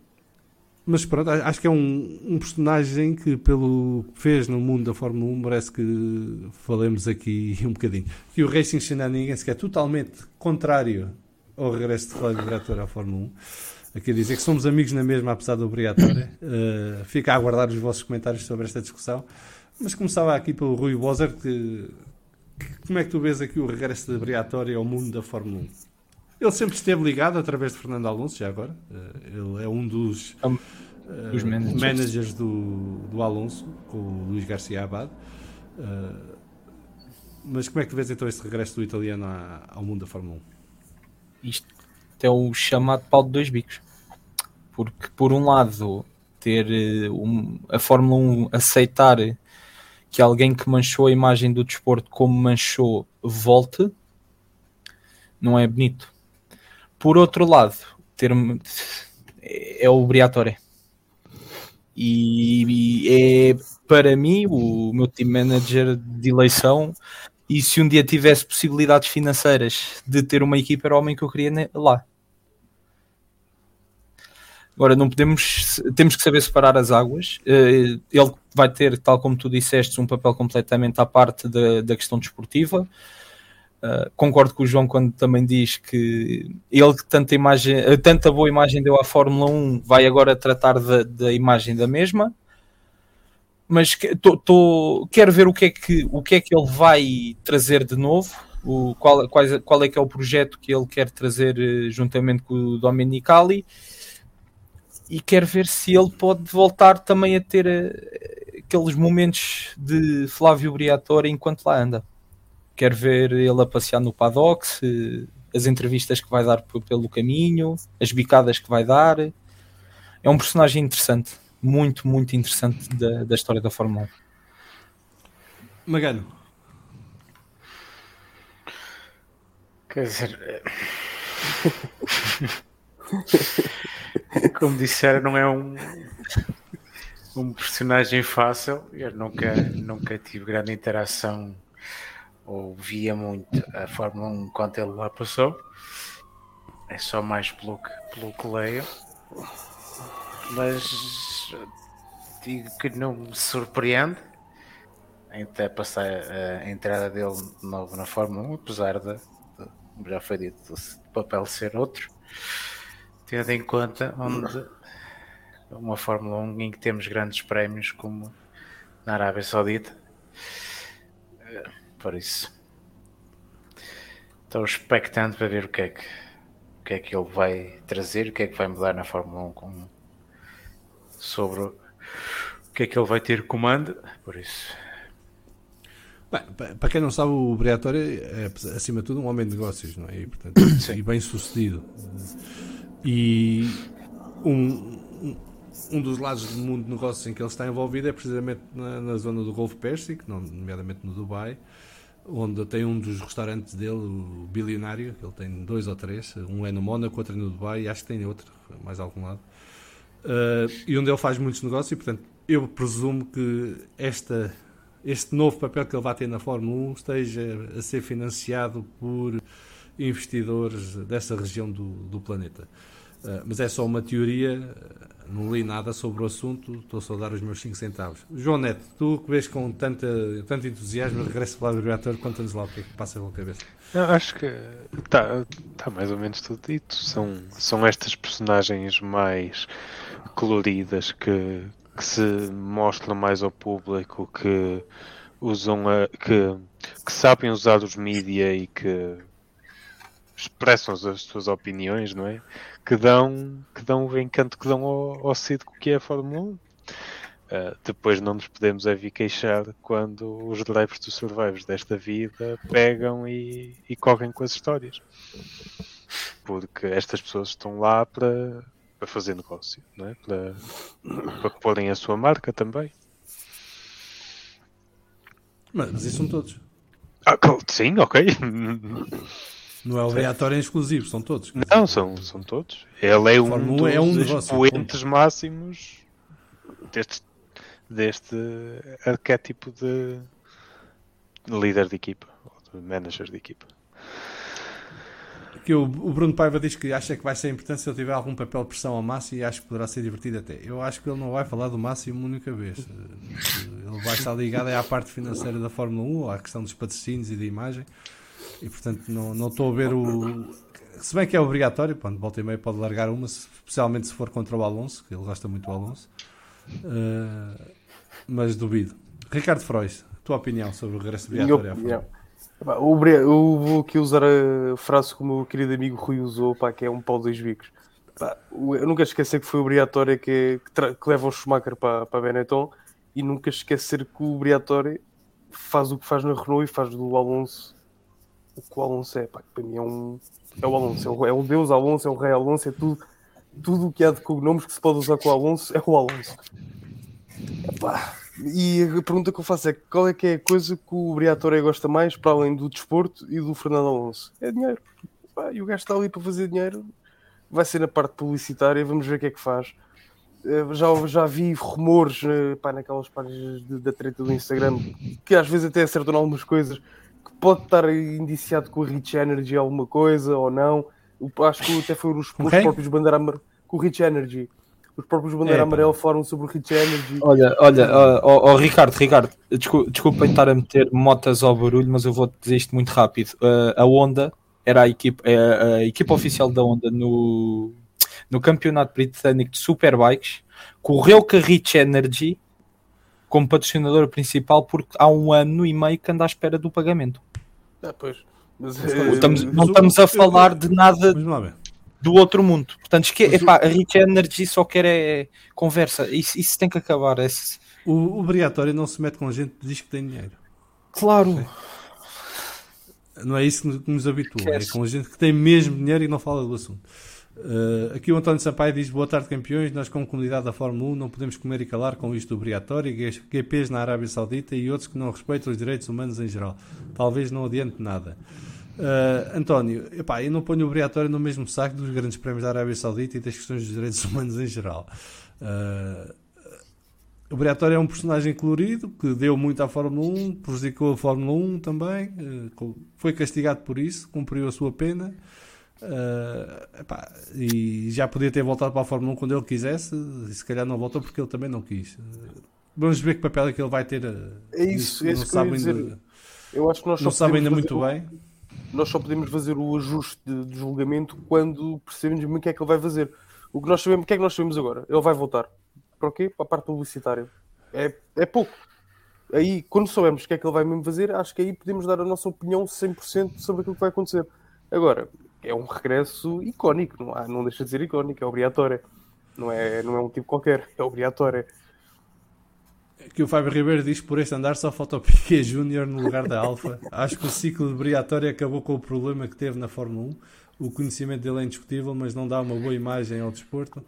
mas pronto, acho que é um, um personagem que pelo que fez no mundo da Fórmula um merece que falemos aqui um bocadinho. E o Racing Shenanigans, que é totalmente contrário ao regresso de Flávio Briatore à Fórmula um, aqui a dizer que somos amigos na mesma, apesar do Briatore. Uh, fica a aguardar os vossos comentários sobre esta discussão. Mas começava aqui pelo Rui Wazard, que, que como é que tu vês aqui o regresso de Briatore ao mundo da Fórmula um? Ele sempre esteve ligado através de Fernando Alonso, já agora. Uh, ele é um dos, um, dos uh, managers, managers do, do Alonso, com o Luís Garcia Abad. Uh, mas como é que tu vês então esse regresso do italiano à, ao mundo da Fórmula um? Isto é o chamado pau de dois bicos, porque por um lado ter um, a Fórmula um aceitar que alguém que manchou a imagem do desporto como manchou volte, não é bonito. Por outro lado, ter é obrigatório e, e é para mim o meu team manager de eleição. E se um dia tivesse possibilidades financeiras de ter uma equipa, era o homem que eu queria lá. Agora, não podemos, temos que saber separar as águas. Ele vai ter, tal como tu disseste, um papel completamente à parte da, da questão desportiva. Concordo com o João quando também diz que ele que tanta, imagem, tanta boa imagem deu à Fórmula um vai agora tratar da, da imagem da mesma. Mas tô, tô, quero ver o que, é que, o que é que ele vai trazer de novo, o, qual, quais, qual é que é o projeto que ele quer trazer juntamente com o Domenicali, e quero ver se ele pode voltar também a ter a, aqueles momentos de Flávio Briatore enquanto lá anda. Quero ver ele a passear no paddock, se, as entrevistas que vai dar pelo caminho, as bicadas que vai dar. É um personagem interessante. Muito, muito interessante da, da história da Fórmula um. Magano. Quer dizer... Como disseram, não é um, um personagem fácil. Eu nunca, nunca tive grande interação ou via muito a Fórmula um quando ele lá passou. É só mais pelo que, pelo que leio. Mas digo que não me surpreende até passar a entrada dele de novo na Fórmula um, apesar de, de já foi dito, do papel ser outro, tendo em conta onde uma Fórmula um em que temos grandes prémios como na Arábia Saudita. Por isso estou expectante para ver o que é que, o que é que ele vai trazer, o que é que vai mudar na Fórmula um, com, sobre o que é que ele vai ter comando. Por isso, bem, para quem não sabe, o Briatore é, acima de tudo, um homem de negócios, não é? E, portanto, e bem sucedido. E um, um, um dos lados do mundo de negócios em que ele está envolvido é precisamente na, na zona do Golfo Pérsico, nomeadamente no Dubai, onde tem um dos restaurantes dele, o bilionário, ele tem dois ou três, um é no Mónaco, outro é no Dubai, e acho que tem outro, mais algum lado, uh, e onde ele faz muitos negócios. E portanto, eu presumo que esta, este novo papel que ele vai ter na Fórmula um esteja a ser financiado por investidores dessa região do, do planeta. Uh, mas é só uma teoria, não li nada sobre o assunto, estou só a dar os meus cinco centavos. João Neto, tu que vês com tanta, tanto entusiasmo, regresso para o Briatore, conta-nos lá o que é que passa pela cabeça. Não, acho que está tá mais ou menos tudo dito. São, são estas personagens mais coloridas que, que se mostram mais ao público, que, usam a, que, que sabem usar os mídia e que expressam as suas opiniões, não é? Que dão, que dão o encanto que dão ao, ao circo que é a Fórmula um. Uh, depois não nos podemos é vir queixar quando os drivers dos survivors desta vida pegam e, e correm com as histórias. Porque estas pessoas estão lá para, para fazer negócio, não é? Para, para porem a sua marca também. Mas, mas isso são todos. Ah, sim, ok. Não é o Briatore exclusivo, são todos. Exclusivo. Não, são, são todos. Ele é um dos é um expoentes máximos deste, deste arquétipo de líder de equipa, ou de manager de equipa. Que o, o Bruno Paiva diz que acha que vai ser importante se ele tiver algum papel de pressão ao Massi, e acho que poderá ser divertido até. Eu acho que ele não vai falar do Massi uma única vez. Ele vai estar ligado à parte financeira da Fórmula um, ou à questão dos patrocínios e da imagem. E portanto não, não estou a ver o... Se bem que é obrigatório, pronto, volta e meia pode largar uma, especialmente se for contra o Alonso, que ele gosta muito do Alonso, uh, mas duvido. Ricardo Freus, tua opinião sobre o regresso de Briatore à Fórmula um? Eu vou aqui usar a frase que o meu querido amigo Rui usou, pá, que é um pau dois bicos. Pá, eu nunca esquecer que foi o Briatore que, que, tra- que leva o Schumacher para, para Benetton, e nunca esquecer que o Briatore faz o que faz na Renault e faz do Alonso o que o Alonso é, pá, para mim é um é o Alonso, é o, é o Deus Alonso, é o Rei Alonso, é tudo, tudo o que há de cognomes que se pode usar com o Alonso, é o Alonso. Epá. E a pergunta que eu faço é, qual é que é a coisa que o Briatore gosta mais, para além do desporto e do Fernando Alonso? É dinheiro. Epá, e o gajo está ali para fazer dinheiro, vai ser na parte publicitária, vamos ver o que é que faz. Já, já vi rumores, pá, naquelas páginas de, da treta do Instagram, que às vezes até acertam algumas coisas, que pode estar indiciado com a Rich Energy alguma coisa, ou não. Acho que até foram os, okay. os próprios bandeira amarela, com o Rich Energy. Os próprios bandeira é, amarela falaram sobre o Rich Energy. Olha, olha, ó, ó, Ricardo, Ricardo, desculpa, desculpa estar a meter motas ao barulho, mas eu vou dizer isto muito rápido. Uh, a Honda era a equipa, a, a equipa oficial da Honda no, no campeonato britânico de Superbikes. Correu com a Rich Energy como patrocinador principal, porque há um ano e meio que anda à espera do pagamento. Ah, pois. Mas, não estamos, não estamos a falar de nada do outro mundo. Portanto, esque... Epá, a Rich Energy só quer é conversa. Isso, isso tem que acabar. Esse... O, o Briatore não se mete com gente que diz que tem dinheiro. Claro. Não é isso que nos habitua. É com gente que tem mesmo dinheiro e não fala do assunto. Uh, aqui o António Sampaio diz: boa tarde campeões, nós como comunidade da Fórmula um não podemos comer e calar com isto do Briatore, G Ps na Arábia Saudita e outros que não respeitam os direitos humanos em geral, talvez não adiante nada. uh, António, epá, eu não ponho o Briatore no mesmo saco dos grandes prémios da Arábia Saudita e das questões dos direitos humanos em geral. uh, O Briatore é um personagem colorido que deu muito à Fórmula um, prejudicou a Fórmula um também, uh, foi castigado por isso, cumpriu a sua pena. Uh, epá, e já podia ter voltado para a Fórmula um quando ele quisesse, e se calhar não voltou porque ele também não quis. Vamos ver que papel é que ele vai ter. É isso, é isso que eu ia dizer. Eu acho que nós só não sabe ainda muito bem. Nós só podemos fazer o ajuste de, de julgamento quando percebemos o que é que ele vai fazer. O que nós sabemos, o que é que nós sabemos agora? Ele vai voltar. Para o quê? Para a parte publicitária. É, é pouco. Aí, quando soubemos o que é que ele vai mesmo fazer, acho que aí podemos dar a nossa opinião cem por cento sobre aquilo que vai acontecer. Agora, é um regresso icónico, não, há, não deixa de ser icónico, é obrigatório. Não é, não é um tipo qualquer, é obrigatório. Que o Fábio Ribeiro diz que por este andar só falta o Piquet Júnior no lugar da Alfa. Acho que o ciclo de Briatore acabou com o problema que teve na Fórmula um. O conhecimento dele é indiscutível, mas não dá uma boa imagem ao desporto.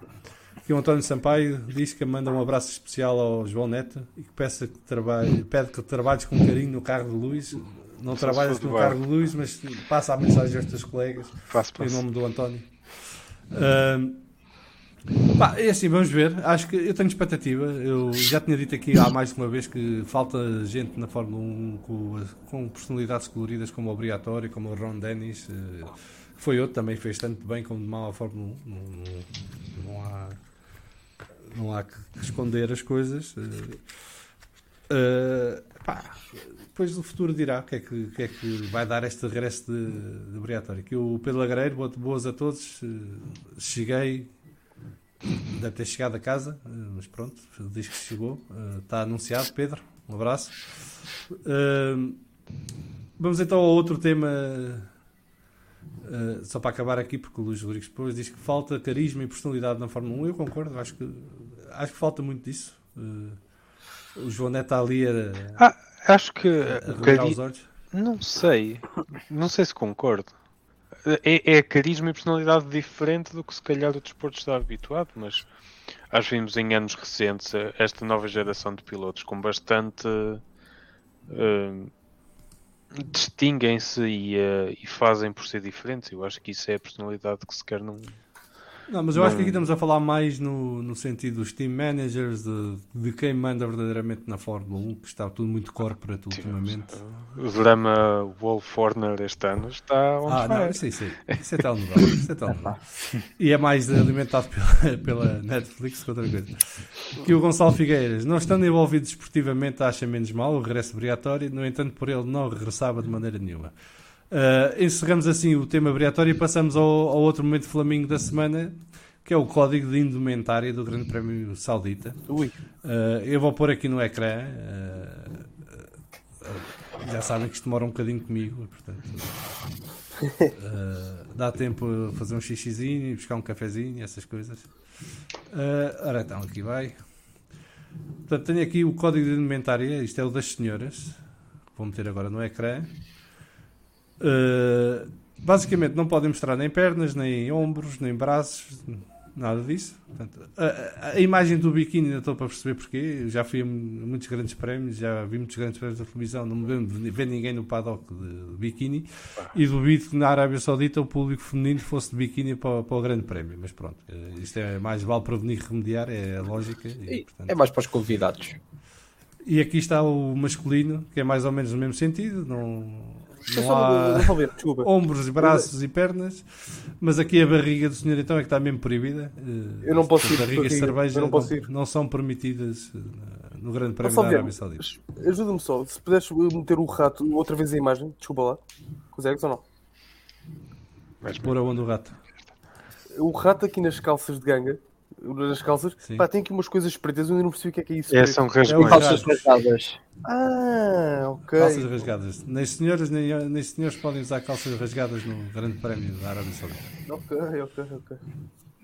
Que o António Sampaio diz que manda um abraço especial ao João Neto e que, peça que trabalhe, pede que trabalhes com carinho no carro de Luís. Não trabalhas no carro de Luís, mas passa a mensagem aos teus colegas. Passo, passo. Em nome do António. Uh, Pá, é assim, vamos ver. Acho que eu tenho expectativa. Eu já tinha dito aqui há mais de uma vez que falta gente na Fórmula um com, com personalidades coloridas como o Briatore, como o Ron Dennis, que foi outro também, fez tanto bem como de mal à Fórmula um. Não, não, não, há, não há que esconder as coisas. Uh, pá, depois o futuro dirá o que é que, que, é que vai dar este regresso de, de Briatore. Que o Pedro Lagareiro, boas a todos. Cheguei. Deve ter chegado a casa, mas pronto, diz que chegou, está anunciado. Pedro, um abraço. Vamos então ao outro tema, só para acabar aqui, porque o Luís Rodrigues depois diz que falta carisma e personalidade na Fórmula um. Eu concordo, acho que, acho que falta muito disso. O João Neto está ali a, ah, acho que a arrancar os olhos. Não sei, não sei se concordo. É, é carisma e personalidade diferente do que se calhar o desporto está habituado, mas acho que vimos em anos recentes esta nova geração de pilotos com bastante... Uh, distinguem-se e, uh, e fazem por ser diferentes. Eu acho que isso é a personalidade que se quer num... Não, mas eu não... acho que aqui estamos a falar mais no, no sentido dos team managers, de, de quem manda verdadeiramente na Fórmula um, que está tudo muito corporate ultimamente. O drama Wolf Horner este ano está onde ah, vai. Não, sim, sim. Isso é tal novel. Isso é tal novel. E é mais alimentado pela, pela Netflix que outra coisa. Que o Gonçalo Figueiras, não estando envolvido desportivamente, acha menos mal o regresso Briatore, no entanto, por ele não regressava de maneira nenhuma. Uh, encerramos assim o tema Briatore e passamos ao, ao outro momento Flamingo da semana, que é o código de indumentária do Grande Prémio Saudita. Ui. Uh, eu vou pôr aqui no ecrã. Uh, uh, já sabem que isto demora um bocadinho comigo, portanto, uh, dá tempo a fazer um xixizinho e buscar um cafezinho, essas coisas. Uh, ora então, aqui vai. Portanto, tenho aqui o código de indumentária, isto é o das senhoras, vou meter agora no ecrã. Uh, basicamente não podem mostrar nem pernas, nem ombros, nem braços, nada disso. Portanto, a, a imagem do biquíni ainda estou para perceber porquê. Eu já fui a muitos grandes prémios, já vi muitos grandes prémios da televisão, não me vê ninguém no paddock de, de biquíni, e duvido que na Arábia Saudita o público feminino fosse de biquíni para, para o grande prémio, mas pronto, isto é mais vale prevenir que remediar, é a lógica e, portanto, é mais para os convidados. E aqui está o masculino, que é mais ou menos no mesmo sentido, não... Não há ombros, braços e pernas, mas aqui a barriga do senhor então é que está mesmo proibida. Eu não posso ir, barrigas de cerveja não, não, não são permitidas no Grande Prémio da Arábia Saudita. Ajuda-me só, se puderes meter o rato outra vez a imagem, desculpa lá, consegues ou não? Vais pôr aonde o rato? O rato aqui nas calças de ganga. Nas calças, pá, tem aqui umas coisas pretas, eu ainda não percebi o que é que é isso. É, são rasgões. É calças rasgadas. Ah, ok. Calças rasgadas. Nem senhoras, nem, nem senhores podem usar calças rasgadas no Grande Prémio da Arábia Saudita. Ok, ok, ok.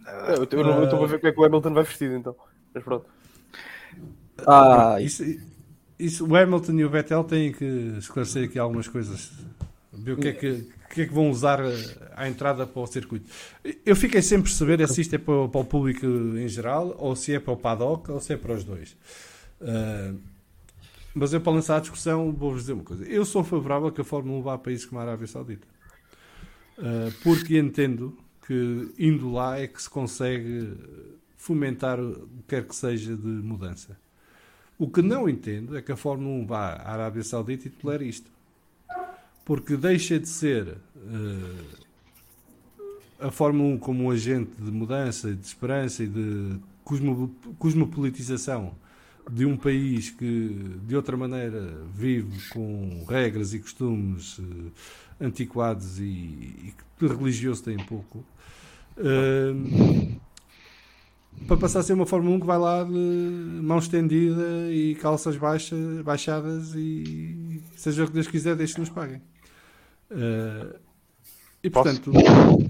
Ah, eu estou uh... a ver como é que o Hamilton vai vestido, então. Mas pronto. Ah, isso, isso, o Hamilton e o Vettel têm que esclarecer aqui algumas coisas. Ver o que é que... O que é que vão usar à entrada para o circuito? Eu fiquei sem perceber se isto é para o público em geral, ou se é para o paddock, ou se é para os dois. Uh, mas eu, para lançar a discussão, vou-vos dizer uma coisa. Eu sou favorável que a Fórmula um vá a países como a Arábia Saudita. Uh, porque entendo que indo lá é que se consegue fomentar o que quer que seja de mudança. O que não entendo é que a Fórmula um vá à Arábia Saudita e tolere isto. Porque deixa de ser uh, a Fórmula um como um agente de mudança, de esperança e de cosmo, cosmopolitização de um país que, de outra maneira, vive com regras e costumes uh, antiquados e, e religioso tem pouco. Uh, para passar a ser uma Fórmula um que vai lá de mão estendida e calças baixas, baixadas e seja o que Deus quiser, deixe que nos paguem. Uh, e portanto,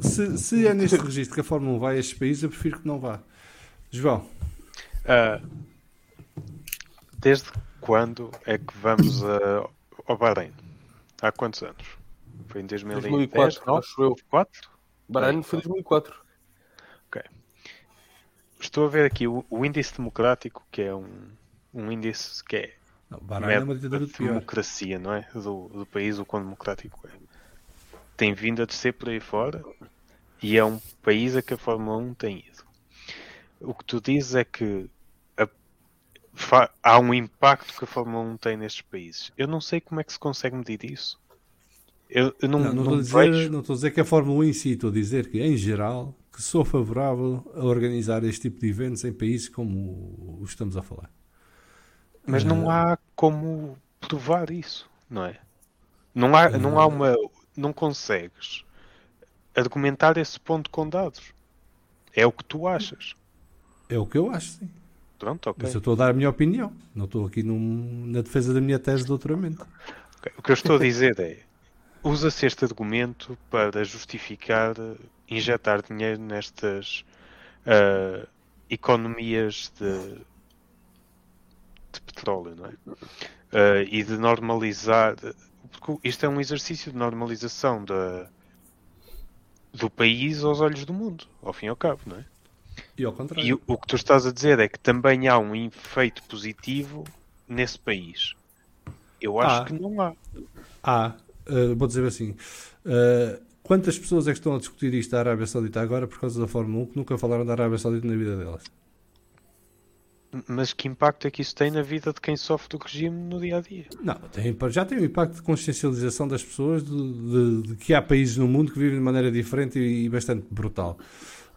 se, se é neste registro que a Fórmula um vai a estes países, eu prefiro que não vá. João, uh, desde quando é que vamos a, ao Bahrein? Há quantos anos? Foi em dois mil e dez, não? dois mil e quatro? Bahrein foi em dois mil e quatro. Ok. Estou a ver aqui o, o índice democrático, que é um, um índice que é não, Bahrein é uma ditadura de democracia, não é? Do, do país, o quão democrático é. Tem vindo a descer por aí fora e é um país a que a Fórmula um tem ido. O que tu dizes é que a, fa, há um impacto que a Fórmula um tem nestes países. Eu não sei como é que se consegue medir isso. Eu, eu não, não, não, não, estou dizer, não estou a dizer que a Fórmula um em si, estou a dizer que, em geral, que sou favorável a organizar este tipo de eventos em países como os estamos a falar. Mas não uh, há como provar isso, não é? Não há, uh, não há uma... Não consegues argumentar esse ponto com dados. É o que tu achas. É o que eu acho, sim. Pronto, ok. Mas eu estou a dar a minha opinião. Não estou aqui num, na defesa da minha tese de doutoramento. Okay. O que eu estou a dizer é, usa-se este argumento para justificar injetar dinheiro nestas uh, economias de, de petróleo, não é? Uh, e de normalizar... Porque isto é um exercício de normalização da, do país aos olhos do mundo, ao fim e ao cabo, não é? E ao contrário. E o, o que tu estás a dizer é que também há um efeito positivo nesse país. Eu acho ah, que não há. Há. Uh, vou dizer assim. Uh, quantas pessoas é que estão a discutir isto da Arábia Saudita agora por causa da Fórmula um que nunca falaram da Arábia Saudita na vida delas? Mas que impacto é que isso tem na vida de quem sofre do regime no dia-a-dia? Não, tem, já tem um impacto de consciencialização das pessoas de, de, de que há países no mundo que vivem de maneira diferente e, e bastante brutal.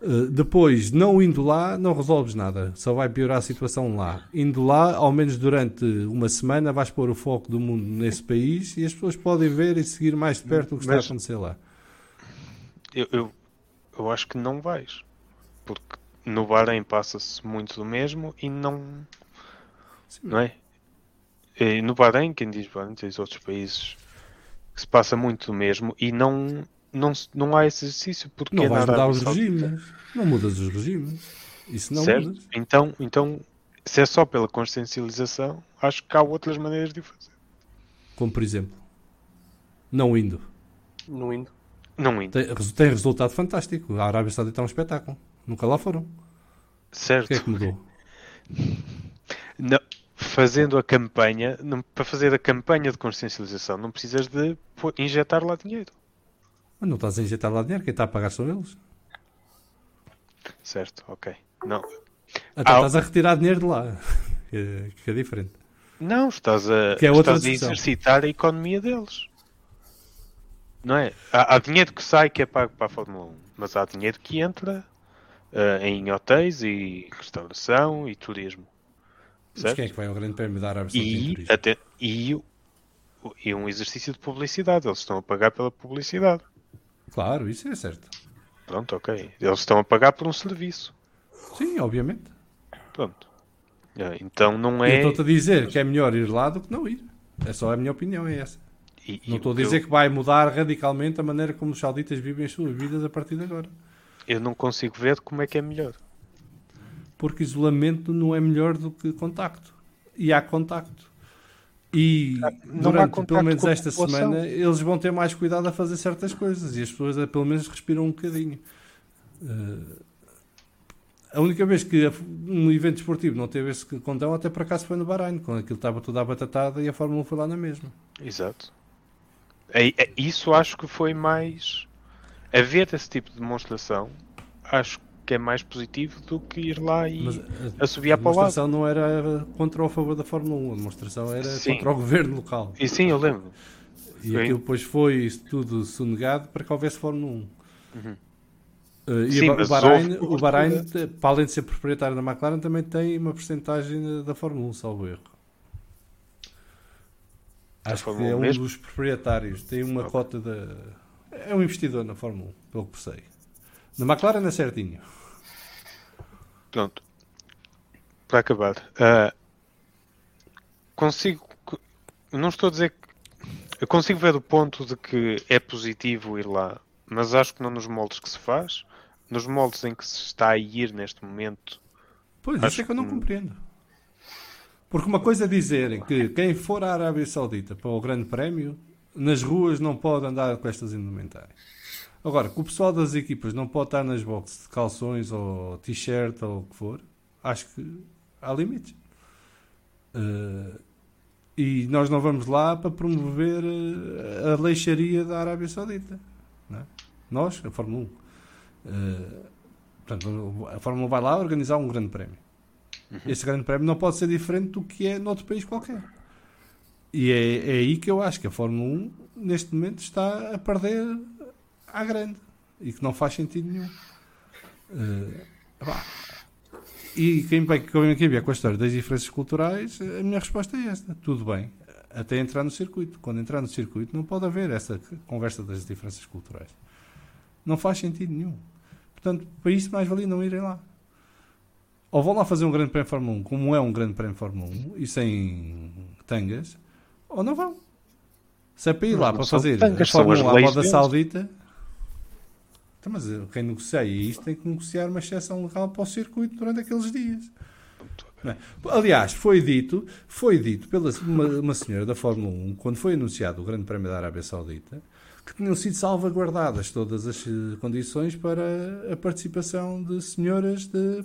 Uh, depois, não indo lá, não resolves nada. Só vai piorar a situação lá. Indo lá, ao menos durante uma semana, vais pôr o foco do mundo nesse país e as pessoas podem ver e seguir mais de perto o que está Mas, a acontecer lá. Eu, eu, eu acho que não vais. Porque no Bahrein passa-se muito do mesmo e não... Sim. Não é? E no Bahrein, quem diz Bahrein, diz outros países que se passa muito do mesmo e não, não, não há esse exercício porque... Não vais mudar os regimes. Não mudas os regimes. Isso não muda. Então, então, se é só pela consciencialização, acho que há outras maneiras de fazer. Como, por exemplo, não indo. Não indo. Não indo. Tem, tem resultado fantástico. A Arábia Saudita é um espetáculo. Nunca lá foram. Certo. O que é que mudou? Não, fazendo a campanha, não, para fazer a campanha de consciencialização, não precisas de injetar lá dinheiro. Mas não estás a injetar lá dinheiro, quem está a pagar são eles. Certo, ok. Não. Então ah, estás a retirar dinheiro de lá, que é diferente. Não, estás a, que é outra estás a exercitar a economia deles. Não é? Há, há dinheiro que sai que é pago para a Fórmula um, mas há dinheiro que entra... Uh, em hotéis e restauração e turismo. Certo? Mas quem é que vai ao grande prémio da Arábia Saudita? Até, e, e um exercício de publicidade. Eles estão a pagar pela publicidade. Claro, isso é certo. Pronto, ok. Eles estão a pagar por um serviço. Sim, obviamente. Pronto. Uh, então não é... Eu estou-te a dizer que é melhor ir lá do que não ir. É só a minha opinião, é essa. E, não estou a dizer eu... que vai mudar radicalmente a maneira como os sauditas vivem as suas vidas a partir de agora. Eu não consigo ver como é que é melhor. Porque isolamento não é melhor do que contacto. E há contacto. E ah, durante contacto pelo menos esta semana eles vão ter mais cuidado a fazer certas coisas. E as pessoas pelo menos respiram um bocadinho. Uh, a única vez que um evento esportivo não teve esse condão até por acaso foi no Bahrein. Quando aquilo estava toda a batatada e a Fórmula um foi lá na mesma. Exato. É, é, isso acho que foi mais... Haver esse tipo de demonstração acho que é mais positivo do que ir lá e assobiar para o lado. A demonstração não era contra ou a favor da Fórmula um, a demonstração era sim. Contra o governo local. E sim, eu lembro. E sim. Aquilo depois foi tudo sonegado para que houvesse Fórmula um. Uhum. Uh, e sim, o Bahrein, o Bahrein para além de ser proprietário da McLaren, também tem uma porcentagem da Fórmula um, salvo erro. Acho que é um mesmo? Dos proprietários, tem uma okay. Cota da... É um investidor na Fórmula um, pelo que percebi. Na McLaren é certinho. pronto, para acabar, uh, consigo, não estou a dizer que, eu consigo ver o ponto de que é positivo ir lá, mas acho que não nos moldes que se faz, nos moldes em que se está a ir neste momento. Pois, isso é que eu não compreendo. Porque uma coisa é dizerem que quem for à Arábia Saudita para o Grande Prémio, nas ruas não pode andar com estas indumentárias. Agora, que o pessoal das equipas não pode estar nas boxes de calções ou t-shirt ou o que for, acho que há limites. Uh, e nós não vamos lá para promover a leixaria da Arábia Saudita. Não é? Nós, a Fórmula um. Uh, portanto, a Fórmula um vai lá organizar um Grande Prémio. Este Grande Prémio não pode ser diferente do que é noutro país qualquer. E é, é aí que eu acho que a Fórmula um, neste momento, está a perder à grande. E que não faz sentido nenhum. Uh, e quem vem aqui ver com a história das diferenças culturais, a minha resposta é esta. Tudo bem, até entrar no circuito. Quando entrar no circuito não pode haver essa conversa das diferenças culturais. Não faz sentido nenhum. Portanto, para isso mais valia não irem lá. Ou vão lá fazer um Grande Prémio Fórmula um, como é um Grande Prémio Fórmula um, e sem tangas, ou não vão. Se é para ir não, lá para fazer tangas, a Fórmula um à moda saudita, então, mas quem negocia isto tem que negociar uma exceção legal para o circuito durante aqueles dias. Não. Aliás, foi dito, foi dito pela uma, uma senhora da Fórmula um, quando foi anunciado o Grande Prémio da Arábia Saudita, que tinham sido salvaguardadas todas as condições para a participação de senhoras de...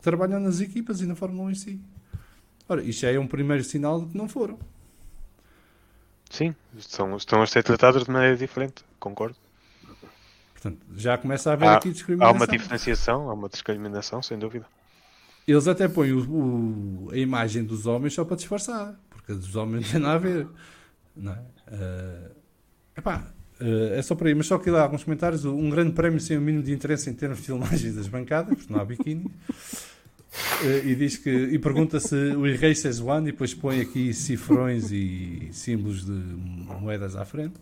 trabalham nas equipas e na Fórmula um em si. Ora, isto é um primeiro sinal de que não foram. Sim, são, estão a ser tratados de maneira diferente, concordo. Portanto, já começa a haver há, aqui discriminação. Há uma diferenciação, há uma discriminação, sem dúvida. Eles até põem o, o, a imagem dos homens só para disfarçar, porque dos homens não tem nada a ver. Não é? Uh, epá, uh, é só para aí, mas só que lá alguns comentários, um Grande Prémio sem o mínimo de interesse em termos de filmagens das bancadas, porque não há biquíni. Uh, e diz que e pergunta se o Erasers One e depois põe aqui cifrões e símbolos de moedas à frente.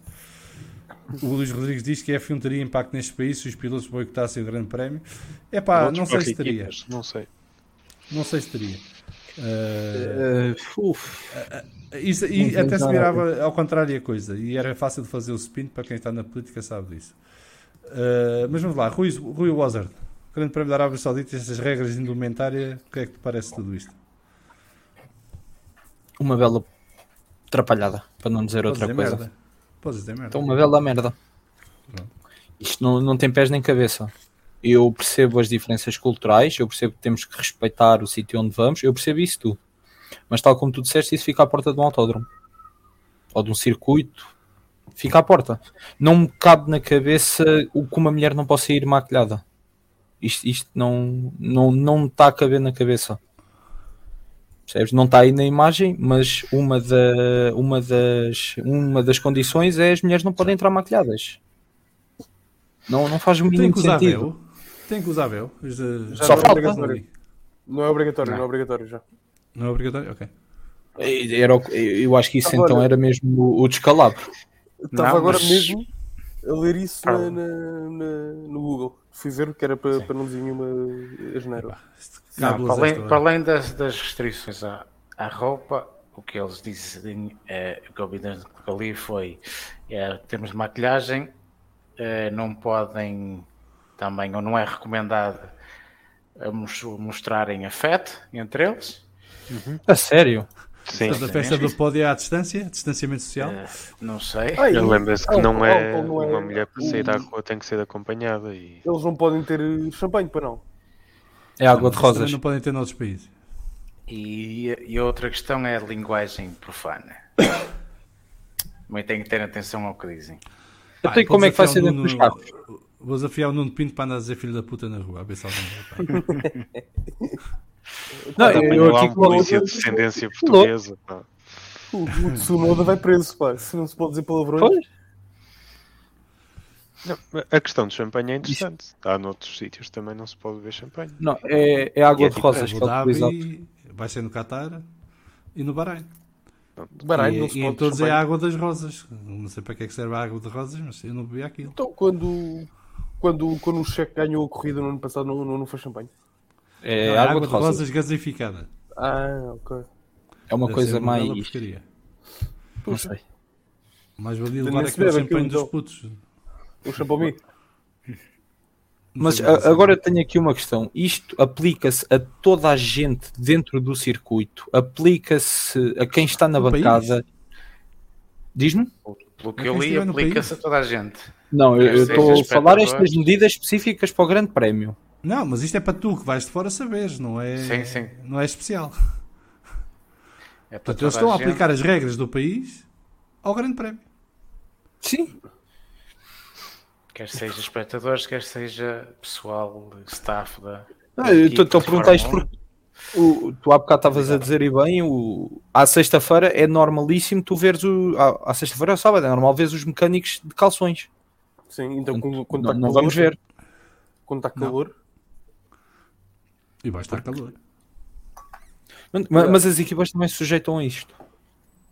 O Luís Rodrigues diz que a F um teria impacto neste país se os pilotos boicotassem o Grande Prémio. É pá, não sei se teria. Não sei. Não sei se teria. Uh, uh, uh, isso, e até se virava ao contrário a coisa. E era fácil de fazer o spin, para quem está na política sabe disso. Uh, mas vamos lá, Rui, Rui Wazard. Grande Prémio da Arábia Saudita, estas regras de indumentária, o que é que te parece tudo isto? Uma bela atrapalhada, para não dizer Podes outra coisa. Merda. Podes dizer merda. Então, uma bela merda. Pronto. Isto não, não tem pés nem cabeça. Eu percebo as diferenças culturais, eu percebo que temos que respeitar o sítio onde vamos, eu percebo isso tudo. Mas tal como tu disseste, isso fica à porta de um autódromo. Ou de um circuito. Fica à porta. Não me cabe na cabeça o que uma mulher não possa ir maquilhada. Isto, isto não, não, não está a caber na cabeça. Percebes? Não está aí na imagem, mas uma, da, uma, das, uma das condições é as mulheres não podem entrar maquilhadas. Não, não faz muito sentido. Tem que usar véu. Tem que usar véu. Já Só não falta. É obrigatório. Não é obrigatório, não. não é obrigatório já. Não é obrigatório? Ok. Era, eu acho que isso agora, então era mesmo o descalabro. Estava não, agora mas... mesmo a ler isso ah. na, na, no Google. Fui ver que era para, para não dizer nenhuma asneira. Para, para além das, das restrições à, à roupa, o que eles dizem, é, o que eu vi ali foi, é, temos de maquilhagem, é, não podem também, ou não é recomendado a mos, mostrarem afeto entre eles. Uhum. A sério? Sim. Sim. A festa do pódio à distância? Distanciamento social? Uh, não sei. Ah, eu lembro-se que não, álcool, é não é uma mulher que sair da rua, tem que ser acompanhada. E... eles não podem ter champanhe, para não. É água de rosas. Não podem ter noutros países. E, e a outra questão é a linguagem profana. Também tem que ter atenção ao que dizem. Eu tenho como é que vai ser dentro dos carros. Vou desafiar o Nuno Pinto para andar a dizer filho da puta na rua. A ver se alguém vai. Não, eu, eu aqui com polícia eu... de descendência portuguesa. O, o Tsunoda vai preso, pá. Se não se pode dizer palavrões. Não, a questão do champanhe é interessante. Isso. Há noutros sítios também não se pode beber champanhe. Não, é, é água é de tipo, rosas. É vai ser no Qatar e no Bahrein. Pronto. Bahrein e, não se e pode em todos é a água das rosas. Não sei para que é que serve a água de rosas, mas eu não bebi aquilo. Então, quando, quando, quando o Checo ganhou a corrida no ano passado, não, não, não foi champanhe? É, não, é água, água de rosas, rosas gasificada. Ah, ok. É uma Deve coisa mais. Não sei. Mais valia levar aquele champanhe dos putos. O champanhe. Mas a, agora tenho aqui uma questão. Isto aplica-se a toda a gente dentro do circuito? Aplica-se a quem está na bancada? Diz-me? Pelo que eu li, aplica-se a toda a gente. Não, eu estou a falar estas medidas específicas para o Grande Prémio. Não, mas isto é para tu que vais de fora saberes, não é, sim, sim. Não é especial. É para Portanto, eles estão a gente. aplicar as regras do país ao Grande Prémio. Sim. Quer seja espectadores, quer seja pessoal, staff da... Ah, estou a perguntar isto porque o, tu há bocado estavas a dizer e bem, o, à sexta-feira é normalíssimo tu veres, o, à, à sexta-feira ou sábado, é normal veres os mecânicos de calções. Sim, então quando, quando não, está não calor, vamos ver. Quando está calor... Não. E vai estar porque... calor. Mas, mas as equipas também se sujeitam a isto.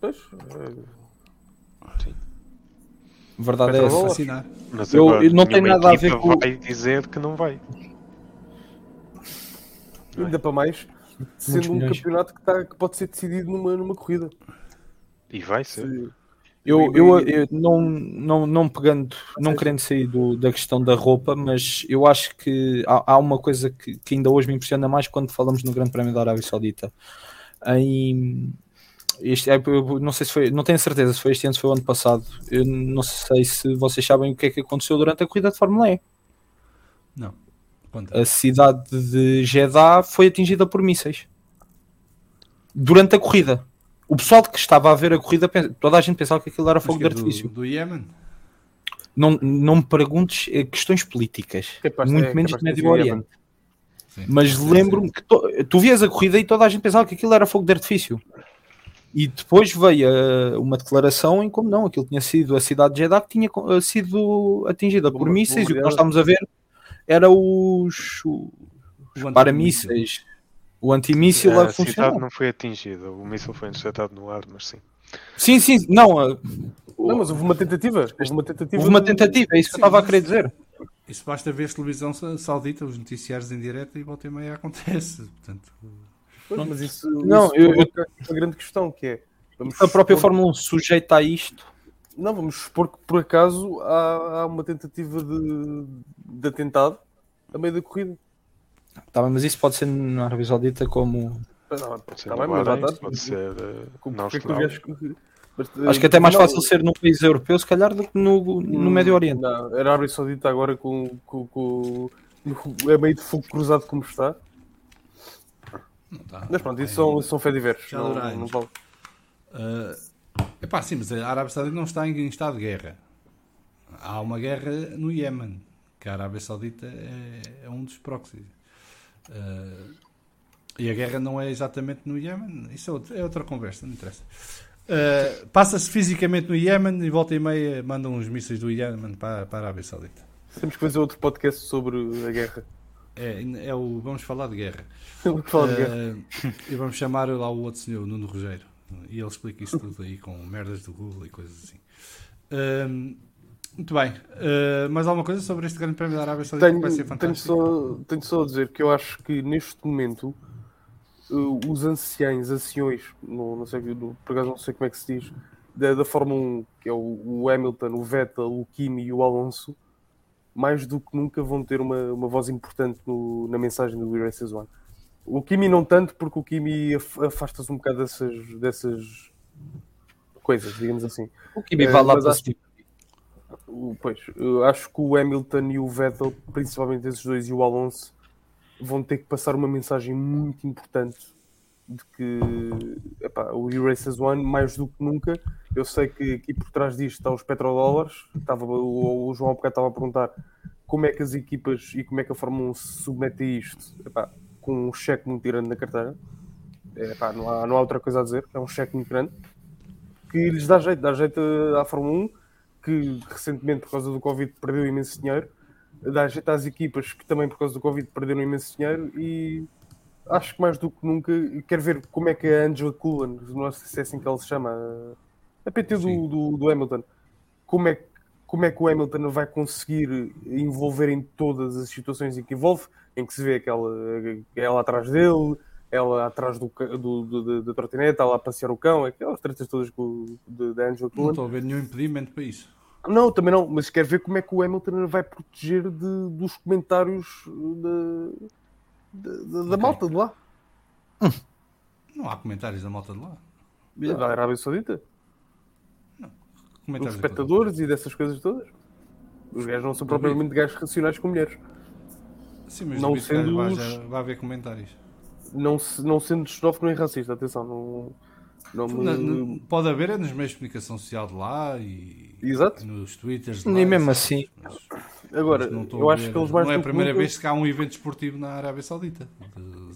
Pois... Sim. Verdade é essa. Assinar. Mas eu, agora, eu não tenho nada a ver com. Vai dizer que não vai. Não é? Ainda para mais, sendo um campeonato que, tá, que pode ser decidido numa, numa corrida. E vai ser. Eu, eu, eu não, não, não pegando, não querendo sair do, da questão da roupa, mas eu acho que há, há uma coisa que, que ainda hoje me impressiona mais quando falamos no Grande Prémio da Arábia Saudita. Em. Este, eu não sei se foi, não tenho certeza se foi este ano, se foi o ano passado. Eu não sei se vocês sabem o que é que aconteceu durante a corrida de Fórmula E. Não. Conta. A cidade de Jeddah foi atingida por mísseis durante a corrida. O pessoal que estava a ver a corrida, toda a gente pensava que aquilo era fogo de artifício. Do, do Iémen? Não, não me perguntes questões políticas, capaz muito é, menos do Médio Oriente. Sim, mas sim, lembro-me sim. que to, tu vias a corrida e toda a gente pensava que aquilo era fogo de artifício. E depois veio uh, uma declaração em como não, aquilo tinha sido a cidade de Jeddah que tinha uh, sido atingida bom, por mísseis, bom, e o que nós estávamos a ver era os, os, os paramísseis, o antimíssil a, a funcionar. A cidade não foi atingida, o míssil foi interceptado no ar, mas sim. Sim, sim, não. Uh, não, mas houve uma tentativa. Houve uma tentativa, houve uma tentativa é isso sim, que eu estava a querer dizer. Isso basta ver a televisão saudita, os noticiários em direto e volta e meia acontece, portanto... Pois, mas isso, não, isso eu, eu... é uma grande questão que é... Vamos a própria expor... Fórmula um sujeita a isto? Não, vamos supor que por acaso há, há uma tentativa de, de atentado a meio da corrida. Tá bem, mas isso pode ser na Arábia Saudita como... Não, pode ser tá bem, Bahrein, mas pode ser como, na Austrália. Acho que até é mais não, fácil ser num país europeu, se calhar, do que no, no Médio Oriente. Não, a Arábia Saudita agora com, com, com, com... é meio de fogo cruzado como está. Tá, mas pronto, isso são, são fé diversos. Não, não vale. Uh, epá, sim, mas a Arábia Saudita não está em, em estado de guerra. Há uma guerra no Iémen, que a Arábia Saudita é, é um dos proxies. Uh, e a guerra não é exatamente no Iémen, isso é, outro, é outra conversa, não interessa. Uh, passa-se fisicamente no Iémen e volta e meia mandam uns mísseis do Iémen para, para a Arábia Saudita. Temos que fazer outro podcast sobre a guerra. É, é o Vamos Falar de Guerra. Vamos falar de guerra. Uh, e vamos chamar lá o outro senhor, o Nuno Rogério. E ele explica isso tudo aí com merdas do Google e coisas assim. Uh, muito bem. Uh, mais alguma coisa sobre este Grande Prémio da Arábia Saudita que vai ser fantástico? Tenho só, tenho só a dizer que eu acho que neste momento uh, os anciães, anciões, não, não sei, não, por acaso não sei como é que se diz, da, da Fórmula um, que é o, o Hamilton, o Vettel, o Kimi e o Alonso, mais do que nunca vão ter uma, uma voz importante no, na mensagem do R S um. O Kimi não tanto, porque o Kimi afasta-se um bocado dessas, dessas coisas, digamos assim. O Kimi vai lá para cima. Pois, acho que o Hamilton e o Vettel, principalmente esses dois, e o Alonso, vão ter que passar uma mensagem muito importante de que epá, o Erasers One, mais do que nunca, eu sei que aqui por trás disto está os petrodólares, estava, o, o João há bocado estava a perguntar como é que as equipas e como é que a Fórmula um se submete a isto, epá, com um cheque muito grande na carteira, epá, não, há, não há outra coisa a dizer, é um cheque muito grande, que lhes dá jeito, dá jeito à Fórmula um, que recentemente por causa do Covid perdeu imenso dinheiro, dá jeito às equipas que também por causa do Covid perderam imenso dinheiro e... Acho que mais do que nunca, quero ver como é que a Angela Cullen, não sei se é assim que ela se chama, a P T do, do, do Hamilton, como é, que, como é que o Hamilton vai conseguir envolver em todas as situações em que envolve, em que se vê que ela, ela atrás dele, ela atrás do, do, do, da trotineta, ela a passear o cão, aquelas tretas todas da Angela Cullen. Não estou a ver nenhum impedimento para isso. Não, também não, mas quero ver como é que o Hamilton vai proteger de, dos comentários da, da, da okay. malta de lá. Não há comentários da malta de lá. Da, da Arábia Saudita? Não. Comentários dos espectadores de e dessas coisas todas. Os gajos não são também propriamente gajos racionais com mulheres. Sim, mas não sendo vai, os... vai haver comentários. Não, se, não sendo xenófobo nem racista, atenção, não... Não me... não, não, pode haver é nos meios de comunicação social de lá e exato. Nos twitters de lá. E mesmo assim. Mas, agora, mas eu acho ver, que eles mais não é a primeira nunca... vez que há um evento esportivo na Arábia Saudita.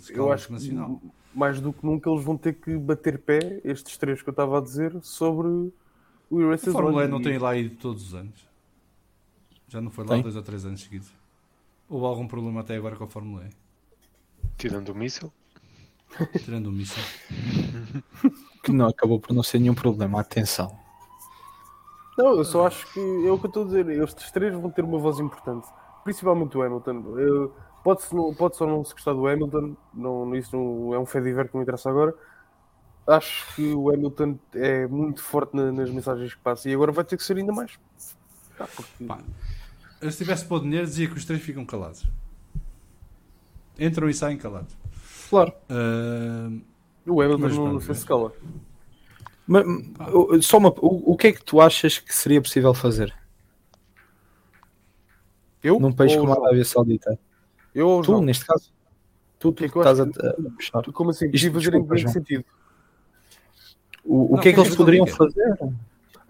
Eu acho nacional. Que mais do que nunca eles vão ter que bater pé, estes três que eu estava a dizer, sobre o Erasmus. A Fórmula um não tem lá ido todos os anos. Já não foi lá tem? dois ou três anos seguidos. Houve algum problema até agora com a Fórmula um? Tirando o míssil? Tirando o míssil. Que não, acabou por não ser nenhum problema. Atenção. Não, eu só acho que, é o que eu estou a dizer, estes três vão ter uma voz importante. Principalmente o Hamilton. Eu, pode, pode só não se gostar do Hamilton, não, isso não é um fediver que me interessa agora. Acho que o Hamilton é muito forte na, nas mensagens que passa e agora vai ter que ser ainda mais. Ah, porque... Pá, se estivesse para o dinheiro, dizia que os três ficam calados. Entram e saem calados. Claro. Uh... O Hamilton não, não fez cala. Mas, só uma, o, o que é que tu achas que seria possível fazer? Eu? Num país como a Arábia Saudita. Eu ou tu, não? Neste caso. Tu, tu que estás que... a, a puxar. Como assim? Isto fazer em que sentido? O, o não, que é que, que eles poderiam fazer?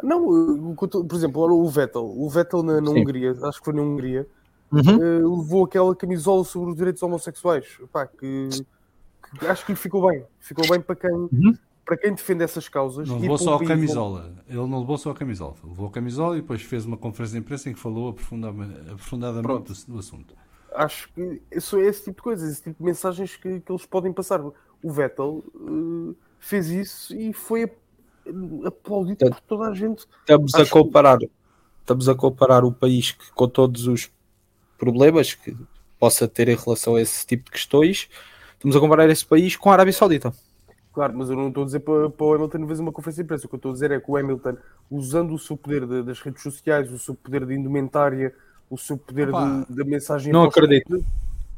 Não, por exemplo, o Vettel. O Vettel na, na Hungria, acho que foi na Hungria, uhum. levou aquela camisola sobre os direitos homossexuais. Pá, que... Acho que ficou bem, ficou bem para quem, uhum. para quem defende essas causas. Não levou só a camisola, ele não levou só a camisola, levou a camisola e depois fez uma conferência de imprensa em que falou aprofundadamente do, do assunto. Acho que isso é esse tipo de coisas, esse tipo de mensagens que, que eles podem passar. O Vettel uh, fez isso e foi aplaudido por toda a gente. Estamos Acho a comparar, que... estamos a comparar o país que, com todos os problemas que possa ter em relação a esse tipo de questões. Estamos a comparar esse país com a Arábia Saudita. Claro, mas eu não estou a dizer para, para o Hamilton fazer uma conferência de imprensa. O que eu estou a dizer é que o Hamilton, usando o seu poder de, das redes sociais, o seu poder de indumentária, o seu poder de, da mensagem... Não imposta. Acredito.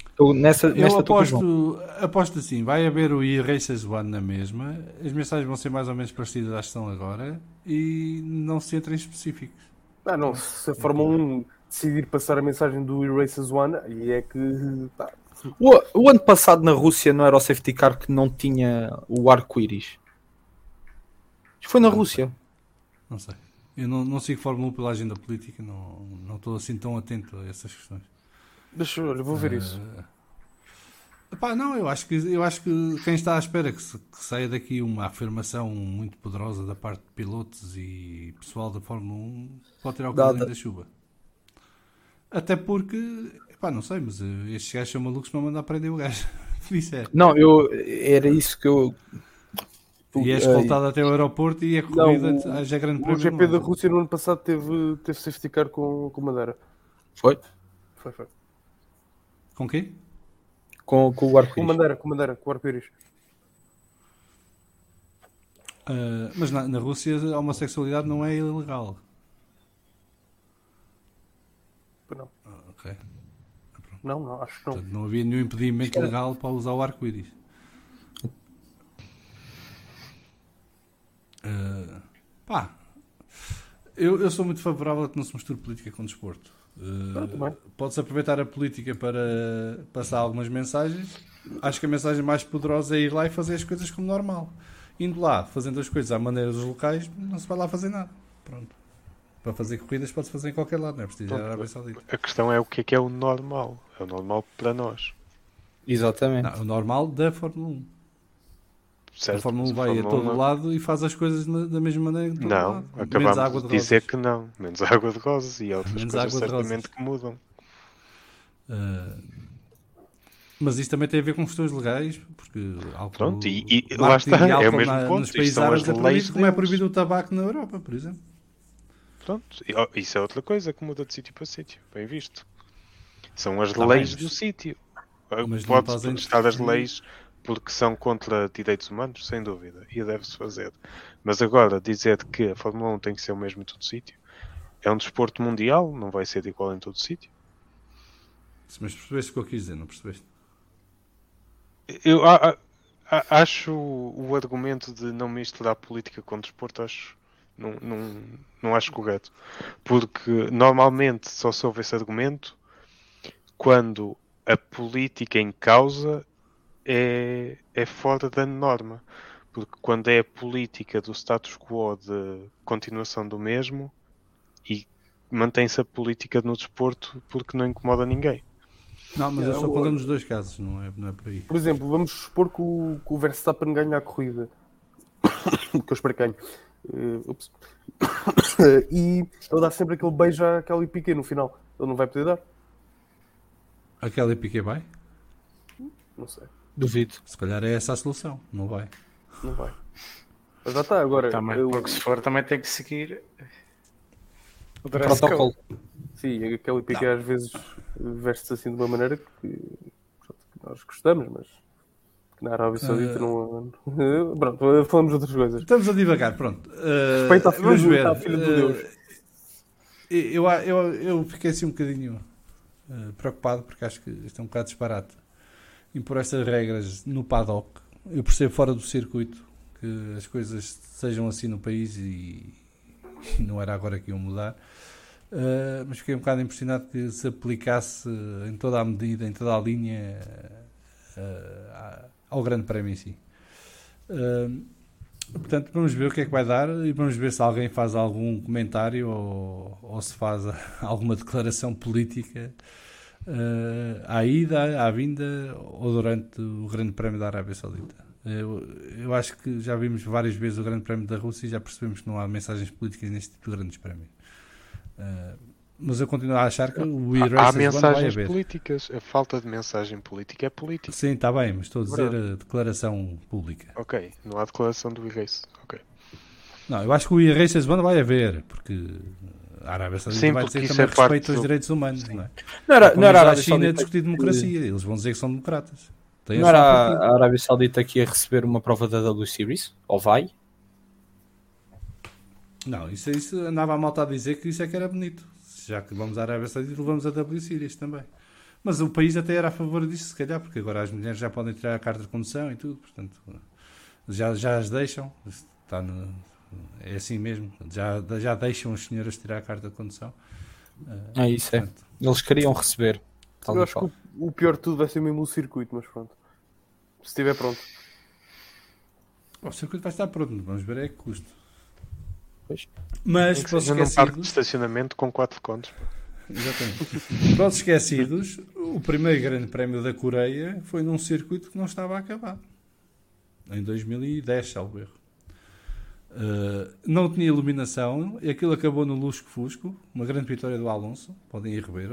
Estou nessa, eu nesta aposto, aposto assim, vai haver o E-Races One na mesma, as mensagens vão ser mais ou menos parecidas às que estão agora e não se entra em específicos. Ah, não, se a Fórmula um decidir passar a mensagem do E-Races One, aí é que... Tá. O, o ano passado na Rússia não era o safety car que não tinha o arco-íris? Foi na não Rússia. Sei. Não sei. Eu não, não sigo Fórmula um pela agenda política, não, não estou assim tão atento a essas questões. Deixa eu, eu vou ver uh, isso. Pá, não, eu acho, que, eu acho que quem está à espera que, se, que saia daqui uma afirmação muito poderosa da parte de pilotos e pessoal da Fórmula um pode tirar o caminho da chuva. Até porque... Pá, não sei, mas estes gajos são malucos para mandar prender o gajo. Não, eu era isso que eu... E é escoltado uh, até o aeroporto e é corrida não, já grande prémio. O G P da Rússia no ano passado teve, teve safety car com, com Madeira. Foi? Foi, foi. Com quê? Com, com o arco-íris. Com Madeira, com Madeira, com o arco-íris. Uh, mas na, na Rússia a homossexualidade não é ilegal. Não. Ok. Não, não, acho que não. Portanto, não havia nenhum impedimento legal para usar o arco-íris. Uh, pá, eu, eu sou muito favorável a que não se misture política com desporto. Uh, Pode-se aproveitar a política para passar algumas mensagens. Acho que a mensagem mais poderosa é ir lá e fazer as coisas como normal. Indo lá, fazendo as coisas à maneira dos locais, não se vai lá fazer nada. Pronto. Para fazer corridas pode-se fazer em qualquer lado, não é preciso ir à Arábia Saudita. A questão é o que é que é o normal. É o normal para nós. Exatamente. Não, o normal da Fórmula um. Certo, a Fórmula um vai Fórmula a todo não. lado e faz as coisas da mesma maneira que todo não, lado. Acabamos menos de, de dizer que não. Menos água de rosas e outras menos coisas certamente que mudam. Uh, mas isso também tem a ver com questões legais, porque... Álcool, pronto, e, e lá está. É o mesmo na, ponto. Nos países árabes é proibido, como é proibido o tabaco na Europa, por exemplo. Pronto, isso é outra coisa que muda de sítio para sítio, bem visto. São as também leis do sítio. Mas pode protestar das leis porque são contra direitos humanos, sem dúvida, e deve-se fazer. Mas agora, dizer que a Fórmula um tem que ser o mesmo em todo sítio, é um desporto mundial, não vai ser igual em todo sítio. Mas percebeste o que eu quis dizer, não percebeste? Eu a, a, acho o argumento de não misturar política com desporto, acho, não, não, não acho correto. Porque normalmente só se ouve esse argumento quando a política em causa é, é fora da norma. Porque quando é a política do status quo, de continuação do mesmo, e mantém-se a política no desporto porque não incomoda ninguém. Não, mas eu só falando nos dois casos, não é, não é por aí. Por exemplo, vamos supor que o, que o Verstappen ganha a corrida. Que eu espero que ganhe. Uh, e ele dá sempre aquele beijo à Kelly Piquet no final. Ele não vai poder dar? A Kelly Piquet vai? Não sei. Duvido. Se calhar é essa a solução. Não vai. Não vai. Mas já está, agora... Também, eu... Porque se for, também tem que seguir... O protocolo. Sim, a Kelly Piquet às vezes veste-se assim de uma maneira que nós gostamos, mas que na Arábia Saudita uh... não... Pronto, falamos de outras coisas. Estamos a divagar, pronto. Uh... Respeito à filha, do... à filha uh... de Deus. Eu, eu, eu fiquei assim um bocadinho uh, preocupado, porque acho que isto é um bocado disparate. Impor estas regras no paddock. Eu percebo fora do circuito que as coisas sejam assim no país e... não era agora que iam mudar, uh, mas fiquei um bocado impressionado que se aplicasse em toda a medida, em toda a linha, uh, ao grande prémio em si. Uh, portanto, vamos ver o que é que vai dar e vamos ver se alguém faz algum comentário ou, ou se faz alguma declaração política uh, à ida, à vinda ou durante o grande prémio da Arábia Saudita. Eu, eu acho que já vimos várias vezes o Grande Prémio da Rússia e já percebemos que não há mensagens políticas neste tipo de grandes prémios. Uh, mas eu continuo a achar que o e há, há mensagens políticas. A falta de mensagem política é política. Sim, está bem, mas estou a dizer Pronto. A declaração pública. Ok, não há declaração do e-race. Okay. Não, eu acho que o e-race One vai haver, porque a Arábia Saudita vai dizer também é respeito do... aos direitos humanos. Sim. Não é? Não era, não era a China a discutir democracia, eles vão dizer que são democratas. Tem não era a, a Arábia Saudita aqui a receber uma prova da W Series? Ou vai? Não, isso, isso andava a malta a dizer que isso é que era bonito. Já que vamos à Arábia Saudita, levamos a W Series também. Mas o país até era a favor disso, se calhar, porque agora as mulheres já podem tirar a carta de condução e tudo, portanto, já, já as deixam. Está no, é assim mesmo. Já, já deixam as senhoras tirar a carta de condução. É isso, portanto, é. Eles queriam receber. Eu acho que o pior de tudo vai ser mesmo o circuito, mas pronto. Se estiver pronto. O circuito vai estar pronto, vamos ver é que custa. Pois. Mas que posso esquecidos... num parque de estacionamento com quatro contos. Exatamente. Para os esquecidos, o primeiro grande prémio da Coreia foi num circuito que não estava a acabar. Em dois mil e dez, salvo erro. Uh, não tinha iluminação e aquilo acabou no lusco-fusco, uma grande vitória do Alonso, podem ir rever,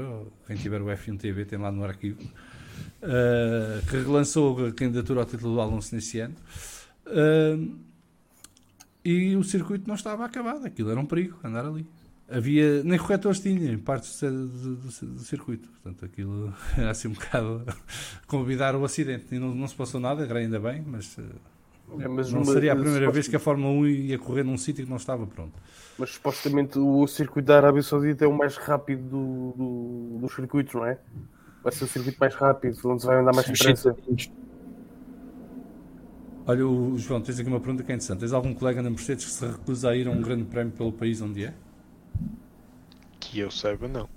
quem tiver o F um T V tem lá no arquivo, uh, que relançou a candidatura ao título do Alonso nesse ano, uh, e o circuito não estava acabado, aquilo era um perigo andar ali, havia, nem corretores tinha em partes do, do, do circuito, portanto aquilo era assim um bocado convidar o acidente e não, não se passou nada, ainda bem, mas... Uh, É, mas não uma, seria a primeira vez que a Fórmula um ia correr num sítio que não estava pronto. Mas supostamente o circuito da Arábia Saudita é o mais rápido do, do, dos circuitos, não é? Vai ser o circuito mais rápido, onde se vai andar mais depressa. Olha, o João, tens aqui uma pergunta que é interessante. Tens algum colega na Mercedes que se recusa a ir a um grande prémio pelo país onde é? Que eu saiba, não.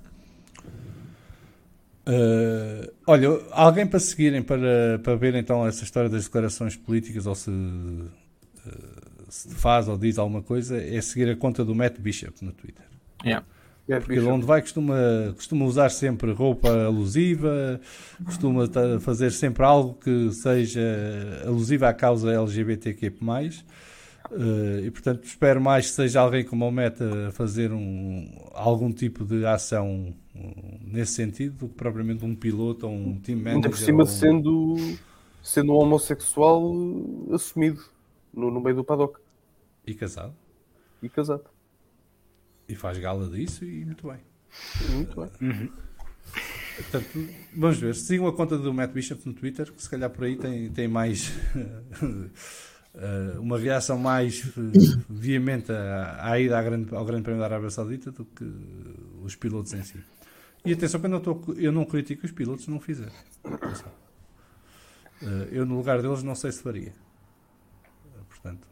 Uh, olha, alguém para seguirem para, para ver então essa história das declarações políticas ou se, uh, se faz ou diz alguma coisa é seguir a conta do Matt Bishop no Twitter, yeah. Porque Bishop. Onde vai costuma, costuma usar sempre roupa alusiva, costuma t- fazer sempre algo que seja alusiva à causa L G B T Q mais, uh, e portanto espero mais que seja alguém como o Matt a fazer um, algum tipo de ação nesse sentido, do que propriamente um piloto ou um team manager. Ainda por cima um... sendo, sendo um homossexual assumido no, no meio do paddock. E casado. E casado. E faz gala disso e muito bem. Muito bem. Uhum. Portanto, vamos ver. Sigam a conta do Matt Bishop no Twitter, que se calhar por aí tem, tem mais uma reação mais veemente à, à ida à grande, ao Grande Prémio da Arábia Saudita do que os pilotos em si. E atenção, eu não, tô, eu não critico os pilotos, não fizer. Eu, no lugar deles, não sei se faria. Portanto,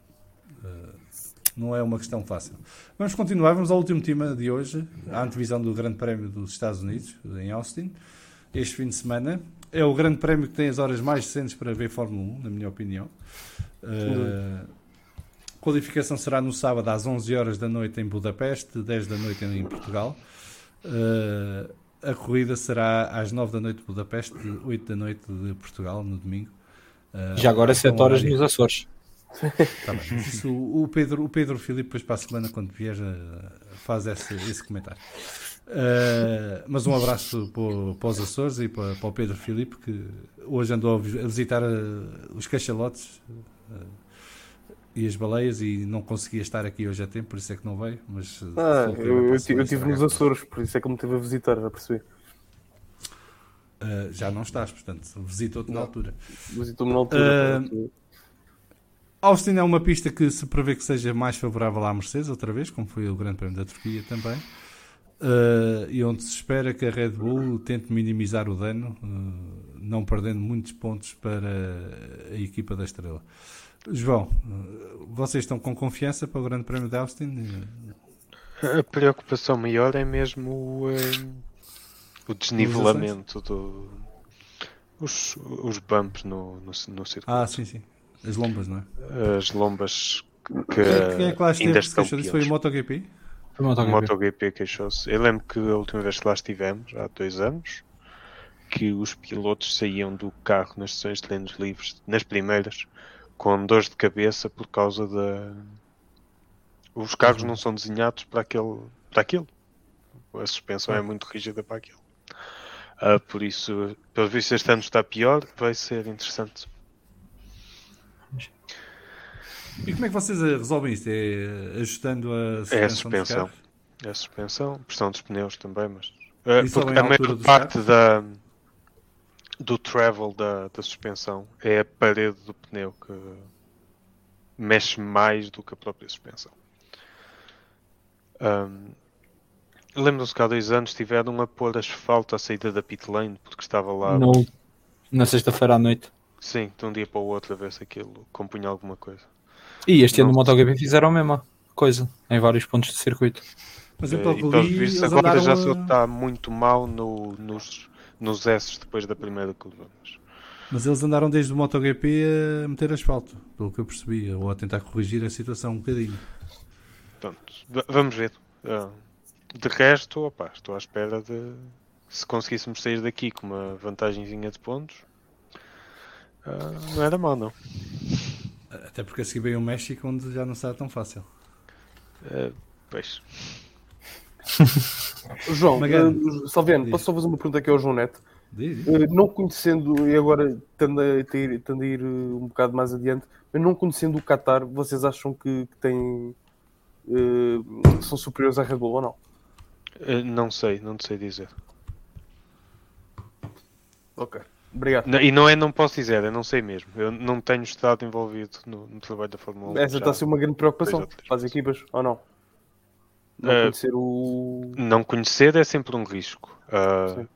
não é uma questão fácil. Vamos continuar, vamos ao último tema de hoje, a antevisão do Grande Prémio dos Estados Unidos, em Austin, este fim de semana. É o Grande Prémio que tem as horas mais decentes para ver Fórmula um, na minha opinião. Uh, qualificação será no sábado às onze horas da noite em Budapeste, dez da noite em Portugal. Uh, a corrida será às nove da noite de Budapeste, oito da noite de Portugal, no domingo. Uh, Já agora sete horas nos Açores. Tá bem. Isso, o Pedro, o Pedro Filipe, depois para a semana, quando vier, faz esse, esse comentário. Uh, mas um abraço para, para os Açores e para, para o Pedro Filipe, que hoje andou a visitar uh, os cachalotes uh, e as baleias e não conseguia estar aqui hoje a tempo, por isso é que não veio. Mas ah, eu estive nos Açores, por isso é que me teve a visitar, a perceber. Uh, já não estás, portanto, visitou-te na altura. Visitou-me na altura. Uh, Austin é uma pista que se prevê que seja mais favorável à Mercedes, outra vez, como foi o Grande Prémio da Turquia também, uh, e onde se espera que a Red Bull tente minimizar o dano, uh, não perdendo muitos pontos para a equipa da Estrela. João, uh, vocês estão com confiança para o Grande Prémio de Austin? A preocupação maior é mesmo o, um, o desnivelamento dos os, os bumps no, no, no circuito. Ah, sim, sim. As lombas, não é? As lombas que Quem é que lá ainda estão que Foi o MotoGP? Foi o MotoGP, MotoGP queixou-se. Eu lembro que a última vez que lá estivemos, há dois anos, que os pilotos saíam do carro nas sessões de treinos livres, nas primeiras, com dores de cabeça por causa da... Os carros não são desenhados para, aquele, para aquilo. A suspensão é muito rígida para aquilo. Uh, por isso, pelo visto, este ano está pior, vai ser interessante. E como é que vocês resolvem isto? É ajustando a suspensão? É a suspensão, é a suspensão, pressão dos pneus também, mas uh, porque a maior parte da, do travel da, da suspensão é a parede do pneu que mexe mais do que a própria suspensão. Um, Lembram-se que há dois anos tiveram a pôr asfalto à saída da pit lane porque estava lá no, na sexta-feira à noite. Sim, de um dia para o outro a ver se aquilo compunha alguma coisa. E este ano no MotoGP fizeram a mesma coisa, em vários pontos do circuito. Mas eu é, pelo visto agora já só está muito mal no, nos, nos S depois da primeira curva. Mas eles andaram desde o MotoGP a meter asfalto, pelo que eu percebi, ou a tentar corrigir a situação um bocadinho. Pronto, vamos ver. De resto, opa, estou à espera de... Se conseguíssemos sair daqui com uma vantagenzinha de pontos, não era mal, não. Até porque a seguir veio o México, onde já não está tão fácil. Uh, pois. João, uh, Salviano, posso só fazer uma pergunta aqui ao João Neto? Diz, diz. Uh, não conhecendo, e agora tendo a ir, tendo a ir uh, um bocado mais adiante, mas não conhecendo o Qatar, vocês acham que, que têm, uh, são superiores à Red Bull ou não? Uh, não sei, não sei dizer. Ok. Obrigado. Não, e não é, não posso dizer, eu não sei mesmo. Eu não tenho estado envolvido no, no trabalho da Fórmula um. Essa está a ser uma grande preocupação para as equipas, ou não? Não uh, conhecer o... Não conhecer é sempre um risco. Uh,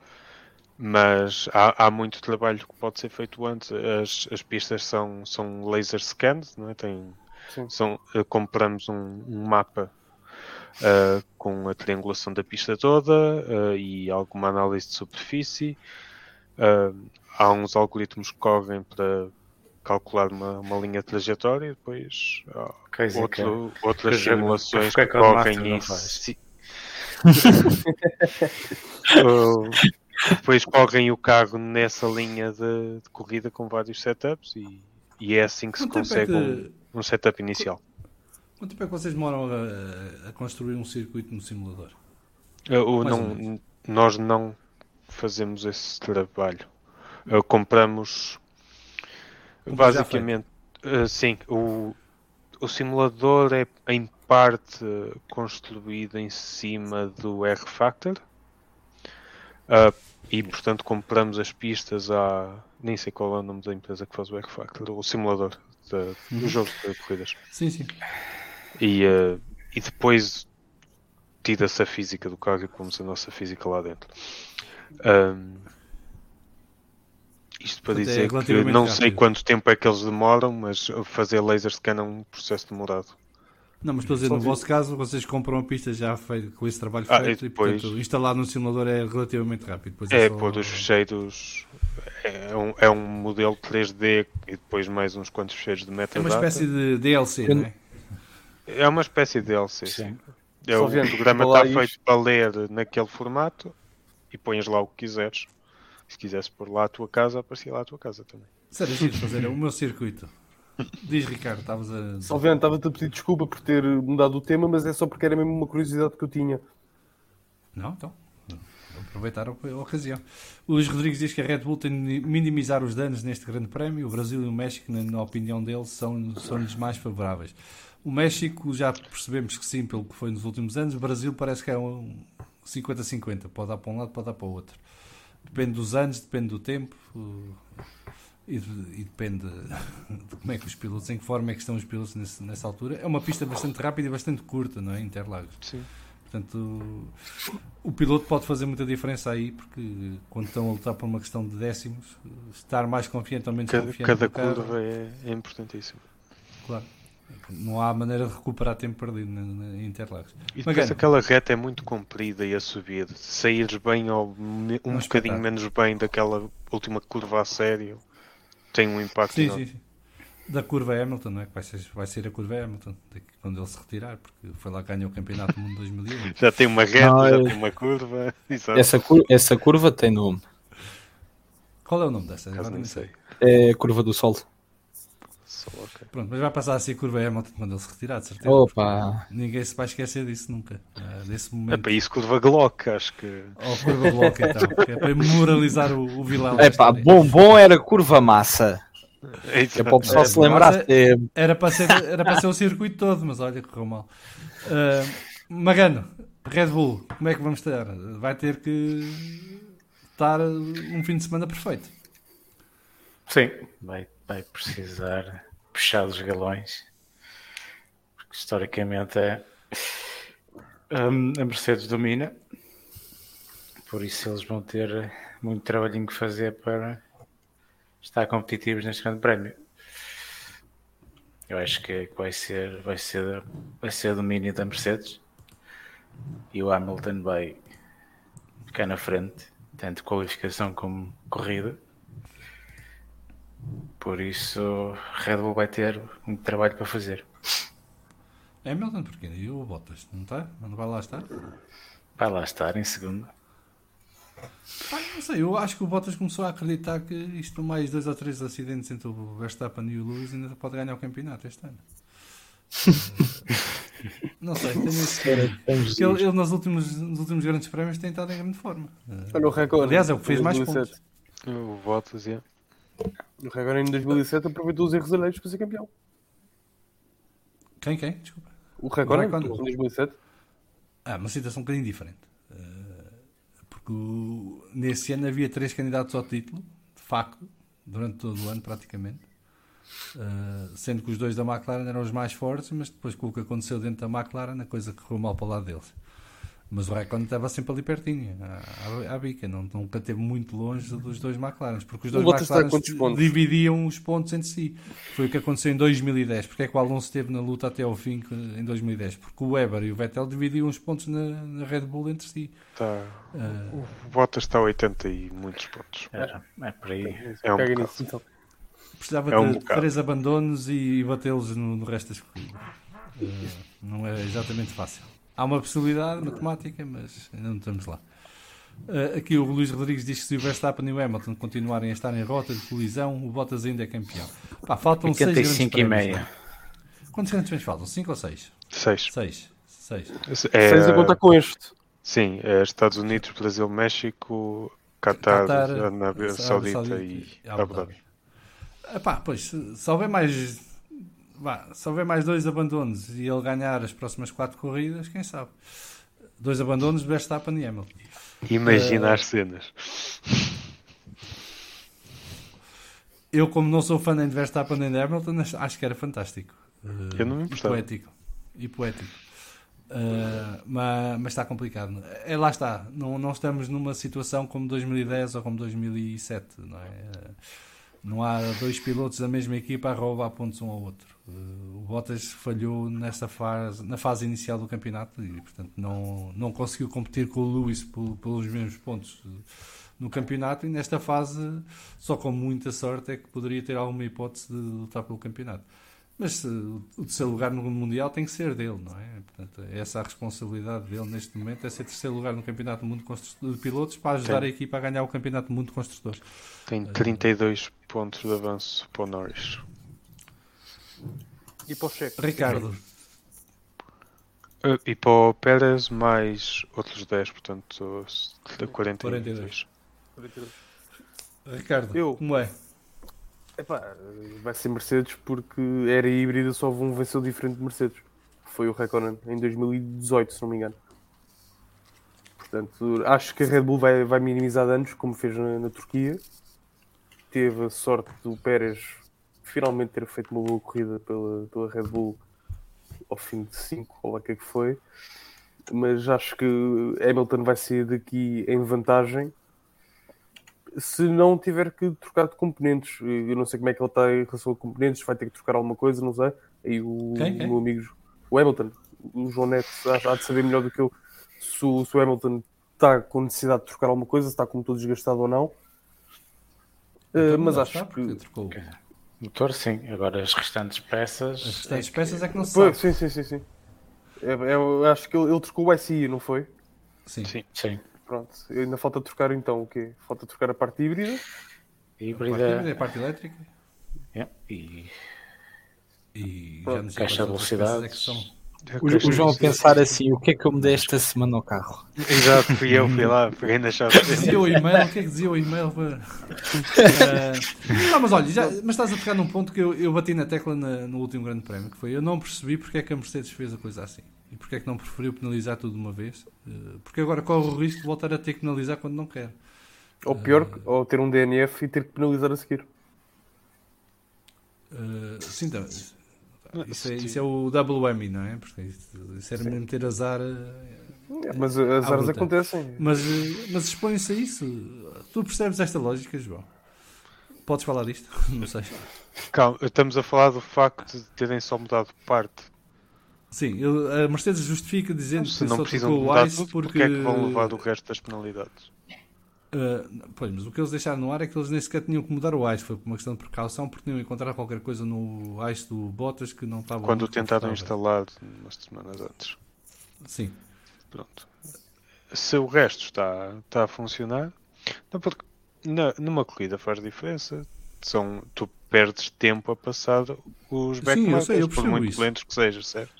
mas há, há muito trabalho que pode ser feito antes. As, as pistas são, são laser scanned, não é? Tem, são, uh, compramos um, um mapa uh, com a triangulação da pista toda uh, e alguma análise de superfície. Uh, Há uns algoritmos que correm para calcular uma, uma linha de trajetória e depois oh, outro, é. outras simulações que correm e si... uh, depois correm o carro nessa linha de, de corrida com vários setups e, e é assim que se quanto consegue é que... Um, um setup inicial. Quanto tempo é que vocês demoram a, a construir um circuito no simulador? Uh, não, nós não fazemos esse trabalho. Uh, compramos basicamente uh, sim, o, o simulador é em parte construído em cima do R-Factor Uh, e, portanto, compramos as pistas à... Nem sei qual é o nome da empresa que faz o Air Factor, o simulador de, do jogo de corridas. Sim, sim. E, uh, e depois tira-se a física do carro e pomos a nossa física lá dentro. Um, isto para dizer é que não rápido. Sei quanto tempo é que eles demoram, mas fazer laser scan é um processo demorado. Não, mas estou a dizer, no vosso caso, vocês compram a pista já feito, com esse trabalho ah, feito e, depois, e, portanto, instalar no simulador é relativamente rápido. Depois é, é só... pôr os fecheiros, é um, é um modelo três D e depois mais uns quantos fecheiros de metadata. É uma espécie de D L C, eu... não é? É uma espécie de D L C, sim. É, o programa está feito para ler naquele formato e pões lá o que quiseres. Se quiseres pôr lá a tua casa, aparecia lá a tua casa também. Sério, fazer o meu circuito. Diz, Ricardo, estavas a... Salvando, estava-te a pedir desculpa por ter mudado o tema, mas é só porque era mesmo uma curiosidade que eu tinha. Não, então. Vou aproveitar a ocasião. O Luís Rodrigues diz que a Red Bull tem de minimizar os danos neste grande prémio. O Brasil e o México, na, na opinião dele, são, são-lhes mais favoráveis. O México, já percebemos que sim, pelo que foi nos últimos anos. O Brasil parece que é um cinquenta cinquenta. Pode dar para um lado, pode dar para o outro. Depende dos anos, depende do tempo... E, e depende de como é que os pilotos, em que forma é que estão os pilotos nesse, nessa altura. É uma pista bastante rápida e bastante curta, não é? Interlagos. Sim. Portanto, o, o piloto pode fazer muita diferença aí, porque quando estão a lutar por uma questão de décimos, estar mais confiante ou menos cada, confiante. Cada curva é, é importantíssima. Claro. Não há maneira de recuperar tempo perdido em Interlagos. E depois Magano, aquela reta é muito comprida e a subir. Saíres bem ou me, um bocadinho espetáculo. Menos bem daquela última curva a sério. Tem um impacto. Sim, sim, sim. Da curva Hamilton, não é? Vai ser, vai ser a curva Hamilton quando ele se retirar, porque foi lá que ganhou o campeonato do mundo dois mil e um. Já tem uma reta, não, já eu... tem uma curva. Essa, cur... Essa curva tem nome. Qual é o nome dessa? Não, não sei. É a curva do Sol. Sol, okay. Pronto, mas vai passar a ser a curva Hamilton quando ele se retirar, de certeza. Opa. Ninguém se vai esquecer disso nunca. Desse momento. É para isso curva Glock, acho que. Ou curva Glock, então. É para moralizar o, o vilão. É pá, bom, bom era curva massa. É, é para o pessoal é, se lembrar. É... Era, para ser, era para ser o circuito todo, mas olha, correu mal. Uh, Magano, Red Bull, como é que vamos ter? Vai ter que estar um fim de semana perfeito. Sim, vai. Vai precisar puxar os galões, porque historicamente é, um, a Mercedes domina, por isso eles vão ter muito trabalhinho que fazer para estar competitivos neste grande prémio. Eu acho que vai ser, vai ser, vai ser domínio da Mercedes e o Hamilton vai ficar na frente, tanto qualificação como corrida. Por isso, Red Bull vai ter muito trabalho para fazer. É Hamilton, porque e o Bottas, não está? Não vai lá estar? Vai lá estar, em segundo. Ah, não sei, eu acho que o Bottas começou a acreditar que isto, mais dois ou três acidentes entre o Verstappen e o Lewis, ainda pode ganhar o campeonato este ano. Não sei, tenho esse cara. Ele, ele nos, últimos, nos últimos grandes prémios tem estado em grande forma. Olha o recorde. Aliás, é o que fez mais pontos. O Bottas, é. No Reagora em dois mil e sete aproveitou os erros alheios para ser campeão. Quem, quem? Desculpa. O Reagora em dois mil e sete. Ah, uma situação um bocadinho diferente. Porque nesse ano havia três candidatos ao título, de facto, durante todo o ano praticamente. Sendo que os dois da McLaren eram os mais fortes, mas depois com o que aconteceu dentro da McLaren, a coisa correu mal para o lado deles. Mas o Räikkönen estava sempre ali pertinho, à, à bica, não, nunca esteve muito longe dos dois McLarens, porque os dois McLarens dividiam os pontos entre si. Foi o que aconteceu em dois mil e dez, porque é que o Alonso esteve na luta até ao fim em dois mil e dez, porque o Weber e o Vettel dividiam os pontos na, na Red Bull entre si. Tá. Uh... O Bottas está a oitenta e muitos pontos. É, é por aí. É um bocado. Precisava é um de três abandonos e batê-los no, no resto das corridas. Uh, não é exatamente fácil. Há uma possibilidade matemática, mas ainda não estamos lá. Uh, aqui o Luís Rodrigues diz que se o Verstappen e o Hamilton continuarem a estar em rota de colisão, o Bottas ainda é campeão. Pá, faltam seis grandes prémios. E meia. Quantos grandes prémios faltam? Cinco ou seis? Seis. Seis. Seis. É, seis a contar com este. Sim, é Estados Unidos, Brasil, México, Qatar, Qatar Arábia Saudita, Saudita e Abu Dhabi. Pá, pois, se houver mais... Bah, se houver mais dois abandonos e ele ganhar as próximas quatro corridas, quem sabe? Dois abandonos de Verstappen e Hamilton. Imagina uh, as cenas. Eu, como não sou fã nem de Verstappen nem de Hamilton, acho que era fantástico. Uh, eu não me importava. E poético. E poético. Uh, mas, mas está complicado. É, lá está. Não, não estamos numa situação como dois mil e dez ou como dois mil e sete. Não é? Uh, não há dois pilotos da mesma equipa a roubar pontos um ao outro. Uh, o Bottas falhou nesta fase, na fase inicial do campeonato, e portanto não, não conseguiu competir com o Lewis por, pelos mesmos pontos no campeonato, e nesta fase só com muita sorte é que poderia ter alguma hipótese de lutar pelo campeonato. Mas uh, o terceiro lugar no Mundial tem que ser dele, não é? Portanto, essa é a responsabilidade dele neste momento, é ser terceiro lugar no Campeonato do Mundo de Pilotos para ajudar tem. a equipa a ganhar o Campeonato do Mundo de Construtores. Tem trinta e dois uh, pontos de avanço para o Norris. E para o Checo? Ricardo. E para o Pérez, mais outros dez, portanto, quarenta e dois. quarenta e dois. quarenta e dois. Ricardo, eu, como é? Epá, vai ser Mercedes, porque era híbrida, só um venceu diferente de Mercedes. Foi o Räikkönen em dois mil e dezoito, se não me engano. Portanto, acho que a Red Bull vai, vai minimizar danos, como fez na, na Turquia. Teve a sorte do Pérez finalmente ter feito uma boa corrida pela, pela Red Bull ao fim de cinco, ou lá que é que foi. Mas acho que Hamilton vai sair daqui em vantagem, se não tiver que trocar de componentes. Eu não sei como é que ele está em relação a componentes, vai ter que trocar alguma coisa, não sei. Aí o, okay, okay. o meu amigo, o Hamilton, o João Neto, há de saber melhor do que eu se o, se o Hamilton está com necessidade de trocar alguma coisa, se está como todo desgastado ou não. Então, uh, mas não acho que... Trocou. Motor, sim. Agora as restantes peças... As restantes é peças que... é que não se sabe. Sim, sim, sim. sim. Eu, eu acho que ele, ele trocou o I C U, não foi? Sim. Sim. sim. Pronto, ainda falta trocar então o quê? Falta trocar a parte híbrida. híbrida... A parte híbrida, a parte elétrica. Yeah. E... e já caixa de velocidades. O João pensar assim, o que é que eu me dei esta semana ao carro? Exato, fui eu, fui lá, peguei na chave. Dizia o e-mail, o que é que dizia o e-mail? Uh, não, mas olha, já, mas estás a tocar num ponto que eu, eu bati na tecla na, no último grande prémio, que foi, eu não percebi porque é que a Mercedes fez a coisa assim. E porque é que não preferiu penalizar tudo de uma vez? Uh, porque agora corre o risco de voltar a ter que penalizar quando não quer. Ou pior, uh, ou ter um D N F e ter que penalizar a seguir. Uh, sim, então... Isso é, isso é o double whammy, não é? Porque isso era mesmo ter azar. É, mas azares acontecem. Mas, mas expõe-se a isso. Tu percebes esta lógica, João? Podes falar disto? Não sei. Calma, estamos a falar do facto de terem só mudado parte. Sim, eu, a Mercedes justifica dizendo se que não precisam de mudar tudo, porque... porque é que vão levar o resto das penalidades. Uh, pois, mas o que eles deixaram no ar é que eles nem sequer tinham que mudar o ice, foi por uma questão de precaução, porque tinham encontrar qualquer coisa no ice do Bottas que não estava... Quando o tentaram instalar umas semanas antes. Sim. Pronto. Se o resto está, está a funcionar, não, porque na, numa corrida faz diferença. São, tu perdes tempo a passar os backmarkers, Sim, eu sei, eu por muito isso. lentos que sejam, certo?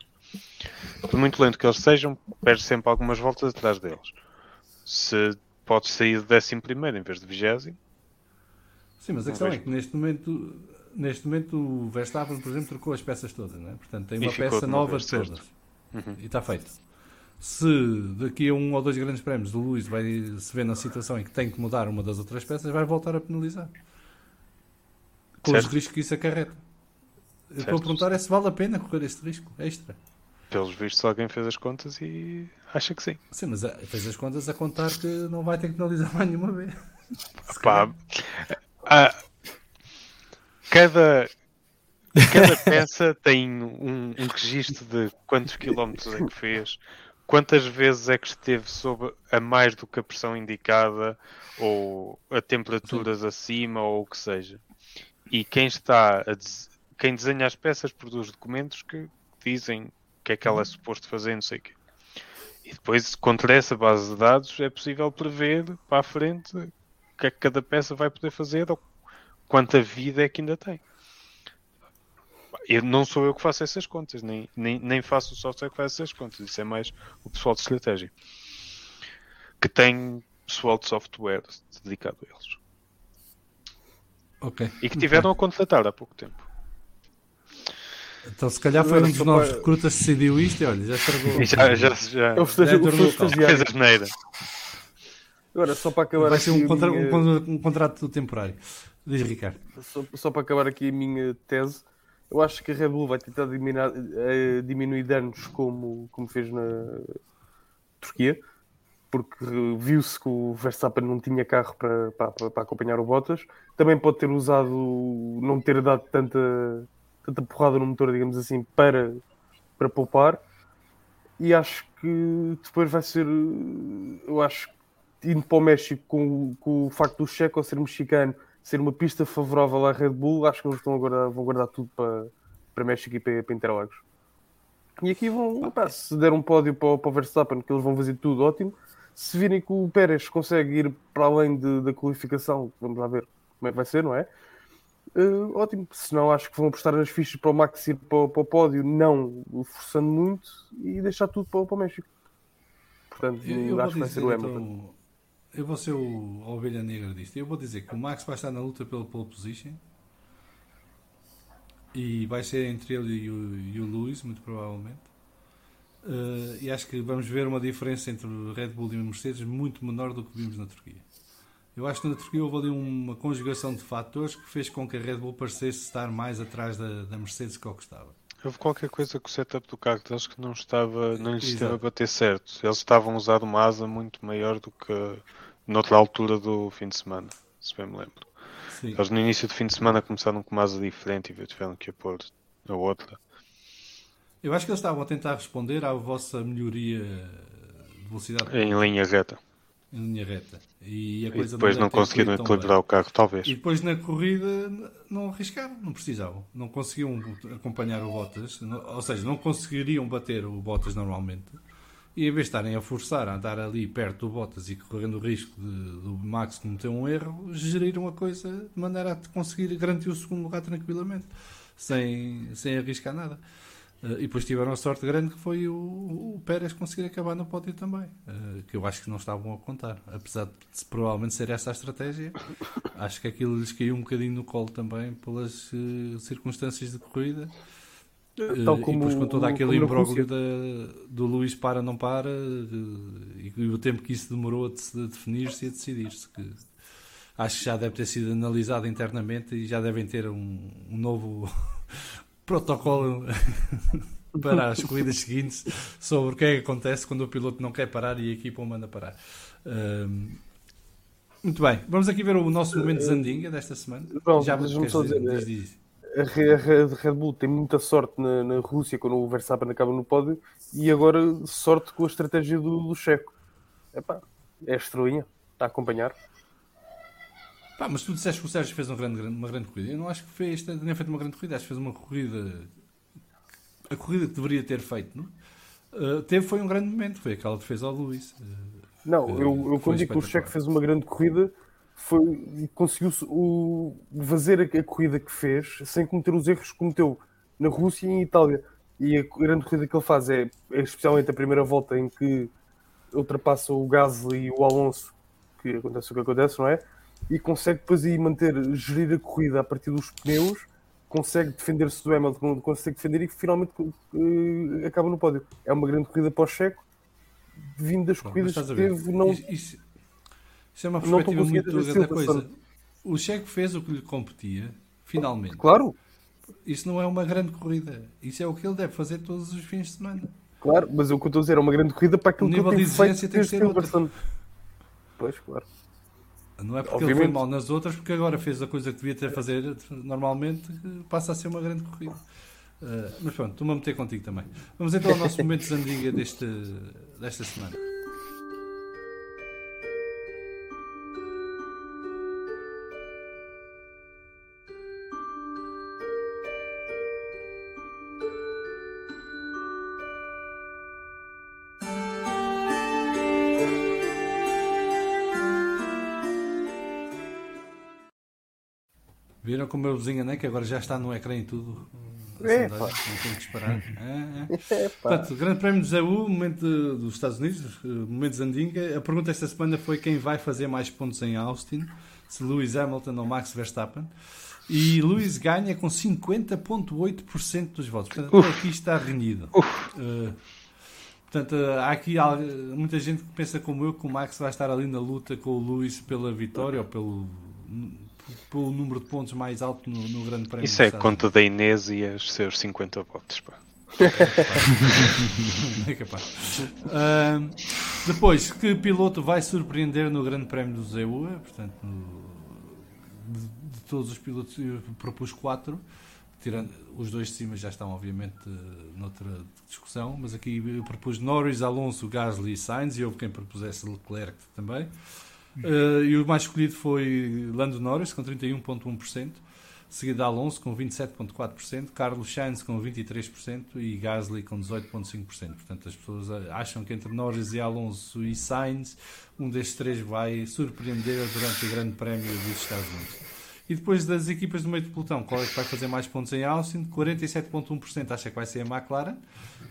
Por muito lento que eles sejam, perdes sempre algumas voltas atrás deles. Se... Pode sair de décimo primeiro em vez de vigésimo. Sim, mas a questão é que neste momento, neste momento o Verstappen, por exemplo, trocou as peças todas, não é? Portanto, tem uma peça nova de todas. Uhum. E está feito. Se daqui a um ou dois grandes prémios o Lewis vai se ver na situação em que tem que mudar uma das outras peças, vai voltar a penalizar. Com certo. Os riscos que isso acarreta. Eu estou a perguntar é se vale a pena correr este risco extra. Pelos vistos, alguém fez as contas e acha que sim. Sim, mas fez as contas a contar que não vai ter que penalizar mais nenhuma vez. Pá, ah, cada, cada peça tem um, um registro de quantos quilómetros é que fez, quantas vezes é que esteve sob a mais do que a pressão indicada, ou a temperaturas sim. acima, ou o que seja. E quem está a des... quem desenha as peças produz documentos que dizem que é que ela é suposto fazer, não sei o quê. E depois, contra essa base de dados, é possível prever, para a frente, o que é que cada peça vai poder fazer, ou quanta vida é que ainda tem. Eu, não sou eu que faço essas contas, nem, nem, nem faço o software que faz essas contas, isso é mais o pessoal de estratégia, que tem pessoal de software dedicado a eles. Ok. E que tiveram okay. a contratar há pouco tempo. Então se calhar foi um dos novos recrutas que decidiu isto e olha, já estragou. Já, já, já. Eu já eu fez a geneira. Agora, só para acabar vai ser um, contra, minha... um contrato temporário. Diz, Ricardo. Só, só para acabar aqui a minha tese, eu acho que a Red Bull vai tentar diminuir, eh, diminuir danos como, como fez na Turquia, porque viu-se que o Verstappen não tinha carro para, para, para acompanhar o Bottas. Também pode ter usado, não ter dado tanta, tanta porrada no motor, digamos assim, para, para poupar. E acho que depois vai ser, eu acho que indo para o México com, com o facto do Checo ser mexicano, ser uma pista favorável à Red Bull, acho que eles vão guardar, vão guardar tudo para, para México e para, para Interlagos. E aqui vão, pá, se der um pódio para, para o Verstappen, que eles vão fazer tudo, ótimo. Se virem que o Pérez consegue ir para além de, da qualificação, vamos lá ver como é que vai ser, não é? Uh, ótimo, se não acho que vão apostar nas fichas para o Max ir para, para o pódio, não forçando muito, e deixar tudo para, para o México. Portanto, eu, eu acho que vai ser o Hamilton. Então, eu vou ser o, a ovelha negra disto. Eu vou dizer que o Max vai estar na luta pela pole position e vai ser entre ele e o, e o Lewis, muito provavelmente. Uh, e acho que vamos ver uma diferença entre o Red Bull e o Mercedes muito menor do que vimos na Turquia. Eu acho que na Turquia houve ali uma conjugação de fatores que fez com que a Red Bull parecesse estar mais atrás da, da Mercedes que ao que estava. Houve qualquer coisa com o setup do carro deles que não, estava, não lhes Exato. Estava a bater certo. Eles estavam a usar uma asa muito maior do que noutra altura do fim de semana, se bem me lembro. Sim. Eles no início do fim de semana começaram com uma asa diferente e tiveram que a pôr a outra. Eu acho que eles estavam a tentar responder à vossa melhoria de velocidade. Em linha reta. Em linha reta. E, a coisa e depois não, não conseguiram equilibrar bem. O carro, talvez. E depois na corrida não arriscaram, não precisavam. Não conseguiam acompanhar o Bottas, ou seja, não conseguiriam bater o Bottas normalmente. E em vez de estarem a forçar a andar ali perto do Bottas e correndo o risco de, do Max cometer um erro, geriram a coisa de maneira a conseguir garantir o segundo lugar tranquilamente, sem, sem arriscar nada. Uh, e depois tiveram a sorte grande que foi o, o Pérez conseguir acabar no pódio também, uh, que eu acho que não estavam a contar, apesar de provavelmente ser essa a estratégia. Acho que aquilo lhes caiu um bocadinho no colo também pelas uh, circunstâncias de corrida, uh, como, e depois com todo aquele imbróglio do Luís para não para, uh, e, e o tempo que isso demorou a, de, a definir-se e a decidir-se, que acho que já deve ter sido analisado internamente e já devem ter um, um novo... protocolo para as corridas seguintes sobre o que é que acontece quando o piloto não quer parar e a equipa o manda parar. Um, muito bem, vamos aqui ver o nosso momento de Zandinga desta semana. Bom, já vamos só dizer, dizer, diz, diz. A Red Bull tem muita sorte na, na Rússia quando o Verstappen acaba no pódio, e agora sorte com a estratégia do, do Checo. Epá, é estrelinha, está a acompanhar. Pá, mas tu disseste que o Sérgio fez um grande, uma grande corrida. Eu não acho que fez, nem fez uma grande corrida, acho que fez uma corrida, a corrida que deveria ter feito, não? Uh, teve, foi um grande momento, foi aquela que fez ao Luís. Uh, não, eu, eu, eu quando digo que o Checo fez uma grande corrida, foi, conseguiu-se o, fazer a, a corrida que fez, sem cometer os erros que cometeu na Rússia e em Itália. E a grande corrida que ele faz é, é especialmente a primeira volta em que ultrapassa o Gasly e o Alonso, que acontece o que acontece, não é? E consegue depois aí manter, gerir a corrida a partir dos pneus, consegue defender-se do Hamilton, consegue defender e finalmente uh, acaba no pódio. É uma grande corrida para o Checo, vindo das Bom, corridas que teve. Não, isso, isso, isso é uma perspectiva muito dura da coisa. Passando. O Checo fez o que lhe competia, finalmente. Claro. Isso não é uma grande corrida. Isso é o que ele deve fazer todos os fins de semana. Claro, mas o que eu estou a dizer é uma grande corrida para aquilo o que ele tem feito desde que ele Pois, claro. Não é porque Obviamente. Ele foi mal nas outras, porque agora fez a coisa que devia ter a fazer normalmente, passa a ser uma grande corrida. Uh, mas pronto, estou-me a meter contigo também. Vamos então ao nosso momento de Zandiga deste, desta semana. Viram como eu vos enganei, que agora já está no ecrã e tudo. É, não tenho que esperar. É, é. É, portanto, Grande Prémio de Zaú, momento de, dos Estados Unidos, momento de Zandinga. A pergunta esta semana foi quem vai fazer mais pontos em Austin, se Lewis Hamilton ou Max Verstappen. E Lewis ganha com cinquenta vírgula oito por cento dos votos. Portanto, até aqui está renhido. Uh, portanto, uh, há aqui há, muita gente que pensa como eu que o Max vai estar ali na luta com o Lewis pela vitória ou pelo, pelo número de pontos mais alto no, no Grande Prémio. Isso é conta da Inês e os seus cinquenta votos, pá. É capaz. Uh, depois, que piloto vai surpreender no Grande Prémio do Z U E? Portanto, no, de, de todos os pilotos, eu propus quatro, tirando os dois de cima já estão, obviamente, noutra discussão. Mas aqui eu propus Norris, Alonso, Gasly e Sainz, e houve quem propusesse Leclerc também. Uh, e o mais escolhido foi Lando Norris, com trinta e um vírgula um por cento. Seguido Alonso com vinte e sete vírgula quatro por cento, Carlos Sainz com vinte e três por cento e Gasly com dezoito vírgula cinco por cento. Portanto, as pessoas acham que entre Norris e Alonso e Sainz, um destes três vai surpreender durante o Grande Prémio dos Estados Unidos. E depois das equipas do meio do pelotão, qual é que vai fazer mais pontos em Austin? quarenta e sete vírgula um por cento acha que vai ser a McLaren,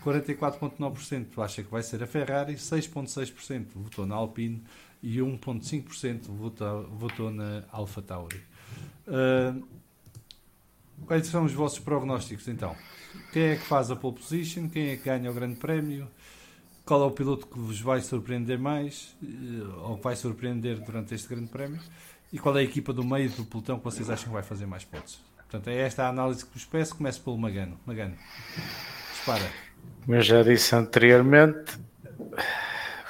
quarenta e quatro vírgula nove por cento acha que vai ser a Ferrari, seis vírgula seis por cento votou na Alpine e um vírgula cinco por cento votou, votou na AlphaTauri. Uh, Quais são os vossos prognósticos, então? Quem é que faz a pole position? Quem é que ganha o Grande Prémio? Qual é o piloto que vos vai surpreender mais? Ou que vai surpreender durante este Grande Prémio? E qual é a equipa do meio do pelotão que vocês acham que vai fazer mais pontos? Portanto, é esta a análise que vos peço. Começo pelo Magano. Magano, dispara. Como eu já disse anteriormente,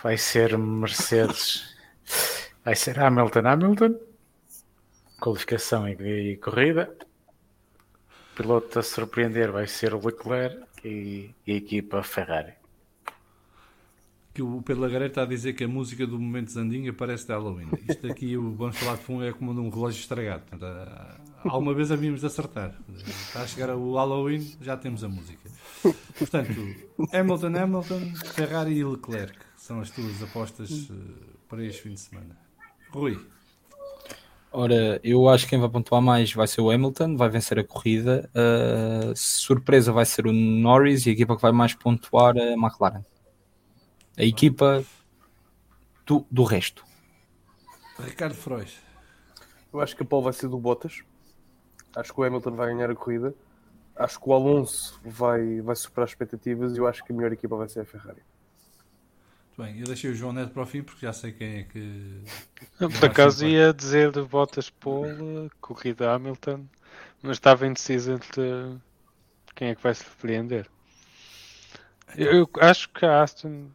vai ser Mercedes. Vai ser Hamilton, Hamilton. Qualificação e corrida. O piloto a surpreender vai ser o Leclerc e, e a equipa Ferrari. Que o Pedro Lagareiro está a dizer que a música do momento Zandinha parece de Halloween. Isto aqui, o Vamos Falar de Fumo, é como um relógio estragado. Alguma vez havíamos de acertar. Está a chegar o Halloween, já temos a música. Portanto, Hamilton, Hamilton, Ferrari e Leclerc são as tuas apostas para este fim de semana. Rui. Ora, eu acho que quem vai pontuar mais vai ser o Hamilton, vai vencer a corrida. Uh, surpresa vai ser o Norris e a equipa que vai mais pontuar é a McLaren. A equipa do, do resto. Ricardo Freus. Eu acho que a pole vai ser do Bottas. Acho que o Hamilton vai ganhar a corrida. Acho que o Alonso vai, vai superar as expectativas e eu acho que a melhor equipa vai ser a Ferrari. Bem, eu deixei o João Neto para o fim porque já sei quem é que... Eu, por acaso ia dizer de Bottas pole, corrida Hamilton, mas estava indeciso entre quem é que vai surpreender. Eu, eu acho que a Aston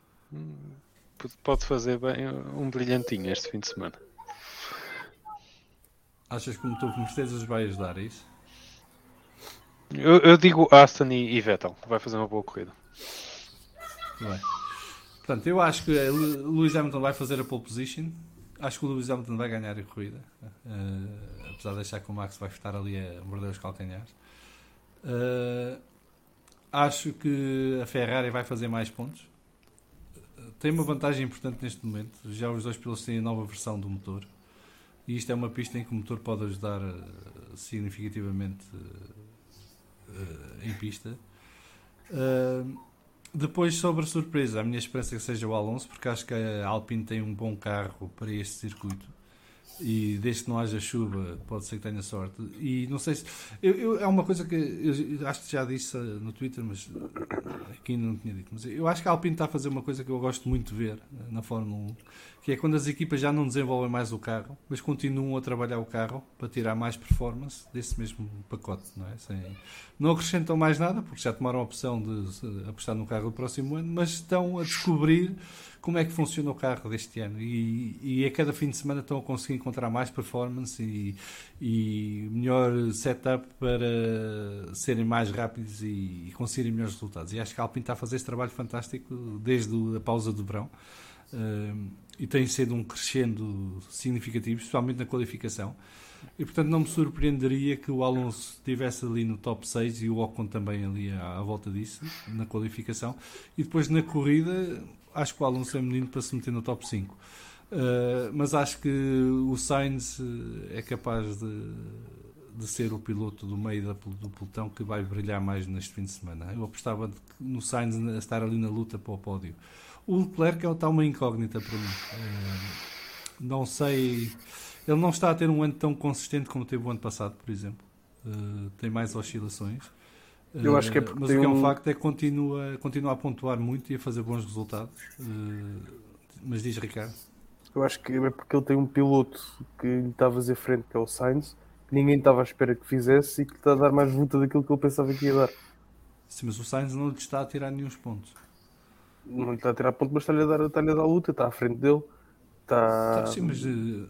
pode fazer bem um brilhantinho este fim de semana. Achas que o motor que Mercedes vai ajudar a isso? Eu, eu digo Aston e, e Vettel, vai fazer uma boa corrida. Muito bem. Portanto, eu acho que o Lewis Hamilton vai fazer a pole position. Acho que o Lewis Hamilton vai ganhar a corrida. Uh, apesar de achar que o Max vai estar ali a morder os calcanhares. Uh, acho que a Ferrari vai fazer mais pontos. Uh, tem uma vantagem importante neste momento. Já os dois pilotos têm a nova versão do motor. E isto é uma pista em que o motor pode ajudar uh, significativamente uh, uh, em pista. Uh, Depois, sobre a surpresa, a minha esperança é que seja o Alonso, porque acho que a Alpine tem um bom carro para este circuito e desde que não haja chuva pode ser que tenha sorte. E não sei se... Eu, eu, é uma coisa que eu acho que já disse no Twitter, mas aqui ainda não tinha dito. Mas eu acho que a Alpine está a fazer uma coisa que eu gosto muito de ver na Fórmula um, que é quando as equipas já não desenvolvem mais o carro, mas continuam a trabalhar o carro para tirar mais performance desse mesmo pacote, não é? Sem, não acrescentam mais nada, porque já tomaram a opção de apostar no carro do próximo ano, mas estão a descobrir como é que funciona o carro deste ano e, e a cada fim de semana estão a conseguir encontrar mais performance e, e melhor setup para serem mais rápidos e, e conseguirem melhores resultados. E acho que a Alpine está a fazer esse trabalho fantástico desde a pausa do verão uh, e tem sido um crescendo significativo, especialmente na qualificação. E portanto não me surpreenderia que o Alonso estivesse ali no top seis e o Ocon também ali à, à volta disso, na qualificação. E depois na corrida... Acho que o Alonso é menino para se meter no top cinco. Uh, mas acho que o Sainz é capaz de, de ser o piloto do meio da, do pelotão que vai brilhar mais neste fim de semana. Eu apostava no Sainz a estar ali na luta para o pódio. O Leclerc está uma incógnita para mim. Uh, não sei... Ele não está a ter um ano tão consistente como teve o ano passado, por exemplo. uh, tem mais oscilações. Eu acho que é porque mas o que é um facto é que continua, continua a pontuar muito e a fazer bons resultados. Uh, mas diz, Ricardo? Eu acho que é porque ele tem um piloto que lhe está a fazer frente, que é o Sainz, que ninguém estava à espera que fizesse e que está a dar mais volta daquilo que ele pensava que ia dar. Sim, mas o Sainz não lhe está a tirar nenhum ponto. Não lhe está a tirar ponto, mas está-lhe a dar, está-lhe a dar a luta, está à frente dele. Está... Sim, mas uh,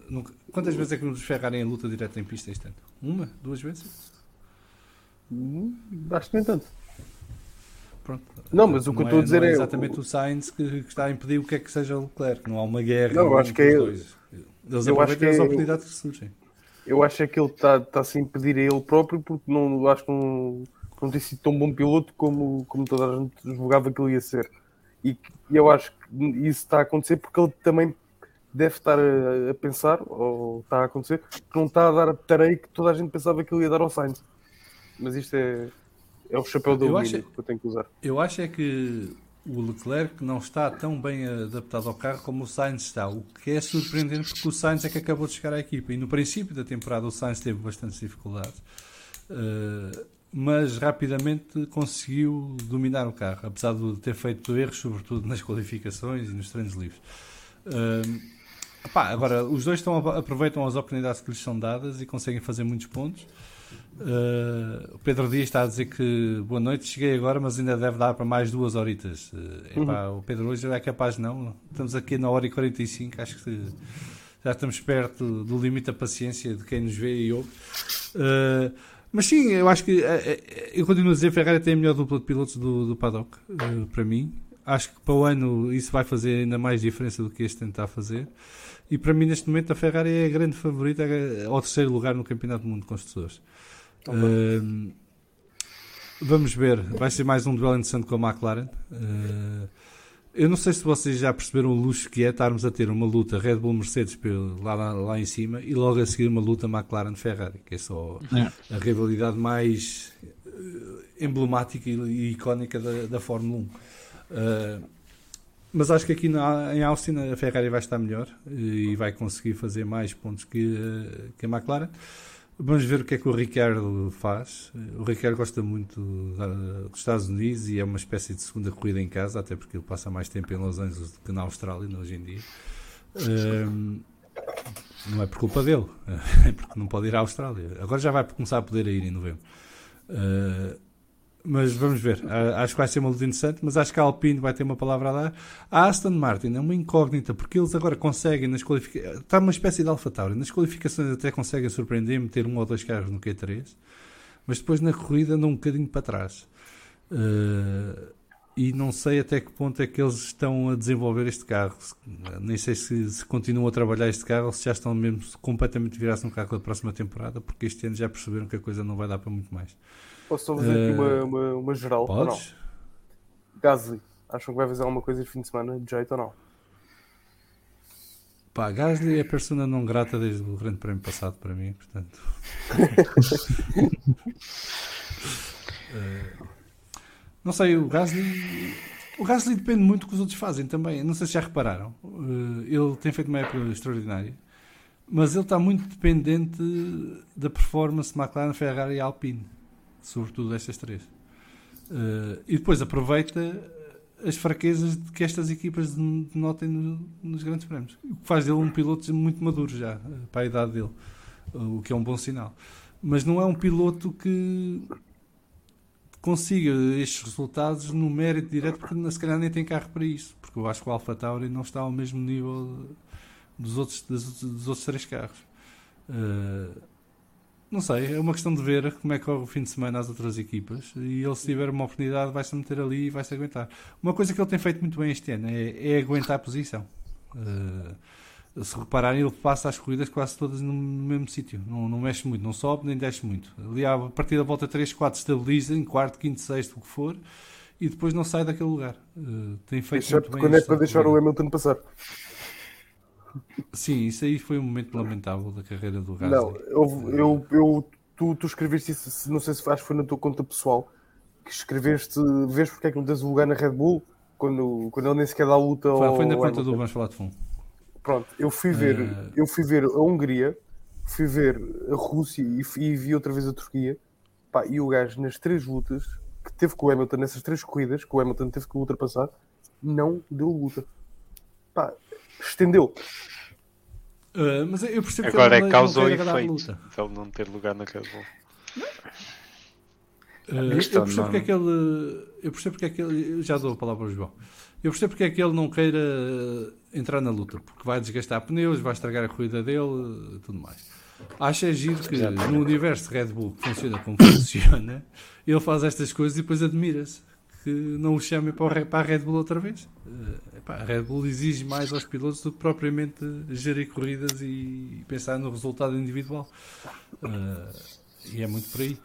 nunca... quantas vezes é que nos ferrarem a luta direta em pista este ano? Uma? Duas vezes? Acho que nem tanto. Pronto. Não, mas o que não eu estou é, a dizer é, é exatamente o, o Sainz que, que está a impedir o que é que seja o Leclerc. Não há uma guerra. Não, eu acho que é dois. Eles eu aproveitam as é... oportunidades que surgem. Eu acho é que ele está, está sem impedir a ele próprio, porque não, acho que não, não tem sido tão bom piloto como, como toda a gente julgava que ele ia ser. E eu acho que isso está a acontecer porque ele também deve estar a, a pensar, ou está a acontecer, que não está a dar a tareia que toda a gente pensava que ele ia dar ao Sainz. Mas isto é, é o chapéu do alumínio que eu tenho que usar. Eu acho é que o Leclerc não está tão bem adaptado ao carro como o Sainz está, o que é surpreendente porque o Sainz é que acabou de chegar à equipa e no princípio da temporada o Sainz teve bastante dificuldade, uh, mas rapidamente conseguiu dominar o carro, apesar de ter feito erros, sobretudo nas qualificações e nos treinos livres. Uh, pá, agora, os dois estão, aproveitam as oportunidades que lhes são dadas e conseguem fazer muitos pontos. Uh, o Pedro Dias está a dizer que boa noite, cheguei agora, mas ainda deve dar para mais duas horitas. Uh, epá, uhum. O Pedro hoje não é capaz, não. Estamos aqui na hora e quarenta e cinco, acho que já estamos perto do limite da paciência de quem nos vê e ouve. Uh, mas sim, eu acho que, uh, eu continuo a dizer, Ferrari tem a melhor dupla de pilotos do, do paddock, uh, para mim. Acho que para o ano isso vai fazer ainda mais diferença do que este tentar fazer. E para mim, neste momento, a Ferrari é a grande favorita ao terceiro lugar no Campeonato do Mundo de Construtores. Uh, vamos ver, vai ser mais um duelo interessante com a McLaren. Uh, eu não sei se vocês já perceberam o luxo que é estarmos a ter uma luta Red Bull-Mercedes lá, lá, lá em cima e logo a seguir uma luta McLaren-Ferrari, que é só a rivalidade mais emblemática e icónica da, da Fórmula um. Uh, mas acho que aqui na, em Austin a Ferrari vai estar melhor e vai conseguir fazer mais pontos que, que a McLaren. Vamos ver o que é que o Ricardo faz. O Ricardo gosta muito dos Estados Unidos e é uma espécie de segunda corrida em casa, até porque ele passa mais tempo em Los Angeles do que na Austrália hoje em dia. Um, não é por culpa dele, é porque não pode ir à Austrália. Agora já vai começar a poder ir em novembro. Uh, mas vamos ver. Acho que vai ser uma luta interessante, mas acho que a Alpine vai ter uma palavra a dar. A Aston Martin é uma incógnita, porque eles agora conseguem nas qualificações, está uma espécie de Alfa Tauri, nas qualificações até conseguem surpreender, meter um ou dois carros no Q três, mas depois na corrida andam um bocadinho para trás, uh, e não sei até que ponto é que eles estão a desenvolver este carro, nem sei se, se continuam a trabalhar este carro ou se já estão mesmo completamente virados no carro da próxima temporada, porque este ano já perceberam que a coisa não vai dar para muito mais. Posso só fazer uh, aqui uma, uma, uma geral? Podes? Não? Gasly, acham que vai fazer alguma coisa este fim de semana, de jeito ou não? Pá, Gasly é a persona não grata desde o grande prémio passado para mim, portanto... uh, não sei, o Gasly... O Gasly depende muito do que os outros fazem também, não sei se já repararam. Uh, ele tem feito uma época extraordinária, mas ele está muito dependente da performance de McLaren, Ferrari e Alpine. Sobretudo estas três. Uh, e depois aproveita as fraquezas que estas equipas notem no, nos grandes prémios. O que faz dele um piloto muito maduro já, para a idade dele. Uh, o que é um bom sinal. Mas não é um piloto que consiga estes resultados no mérito direto, porque se calhar nem tem carro para isso. Porque eu acho que o Alfa Tauri não está ao mesmo nível dos outros, dos, dos outros três carros. Uh, Não sei, é uma questão de ver como é que corre o fim de semana às outras equipas e ele, se tiver uma oportunidade, vai-se meter ali e vai-se aguentar. Uma coisa que ele tem feito muito bem este ano é, é aguentar a posição. Uh, se repararem, ele passa as corridas quase todas no mesmo sítio. Não, não mexe muito, não sobe nem desce muito. Ali, a partir da volta três, quatro, estabiliza em quarto, quinto, sexto, o que for, e depois não sai daquele lugar. Uh, tem feito muito bem. Quando é para deixar o Hamilton passar? Sim, isso aí foi um momento lamentável da carreira do Gasly. Não, eu, eu, eu, tu, tu escreveste isso, não sei se acho que foi na tua conta pessoal, que escreveste, vês porque é que não tens o lugar na Red Bull, quando, quando ele nem sequer dá a luta... Foi, ao, foi na conta do Vamos Falar de Fumo. Pronto, eu fui ver, uh... eu fui ver a Hungria, fui ver a Rússia e, e vi outra vez a Turquia, Pá, e o gajo nas três lutas que teve com o Hamilton, nessas três corridas que o Hamilton teve que ultrapassar, não deu luta. Pá, estendeu. Uh, mas eu percebo agora que ele é causa ou efeito, se ele não ter lugar na Red Bull. Uh, eu percebo porque é que ele, eu percebo porque é que ele, já dou a palavra ao João. Eu percebo porque é que ele não queira entrar na luta, porque vai desgastar pneus, vai estragar a corrida dele, tudo mais. Acho é giro que no universo Red Bull que funciona como funciona, ele faz estas coisas e depois admira-se que não o chamem para a Red Bull outra vez. Epá, a Red Bull exige mais aos pilotos do que propriamente gerir corridas e pensar no resultado individual. Uh, e é muito por aí.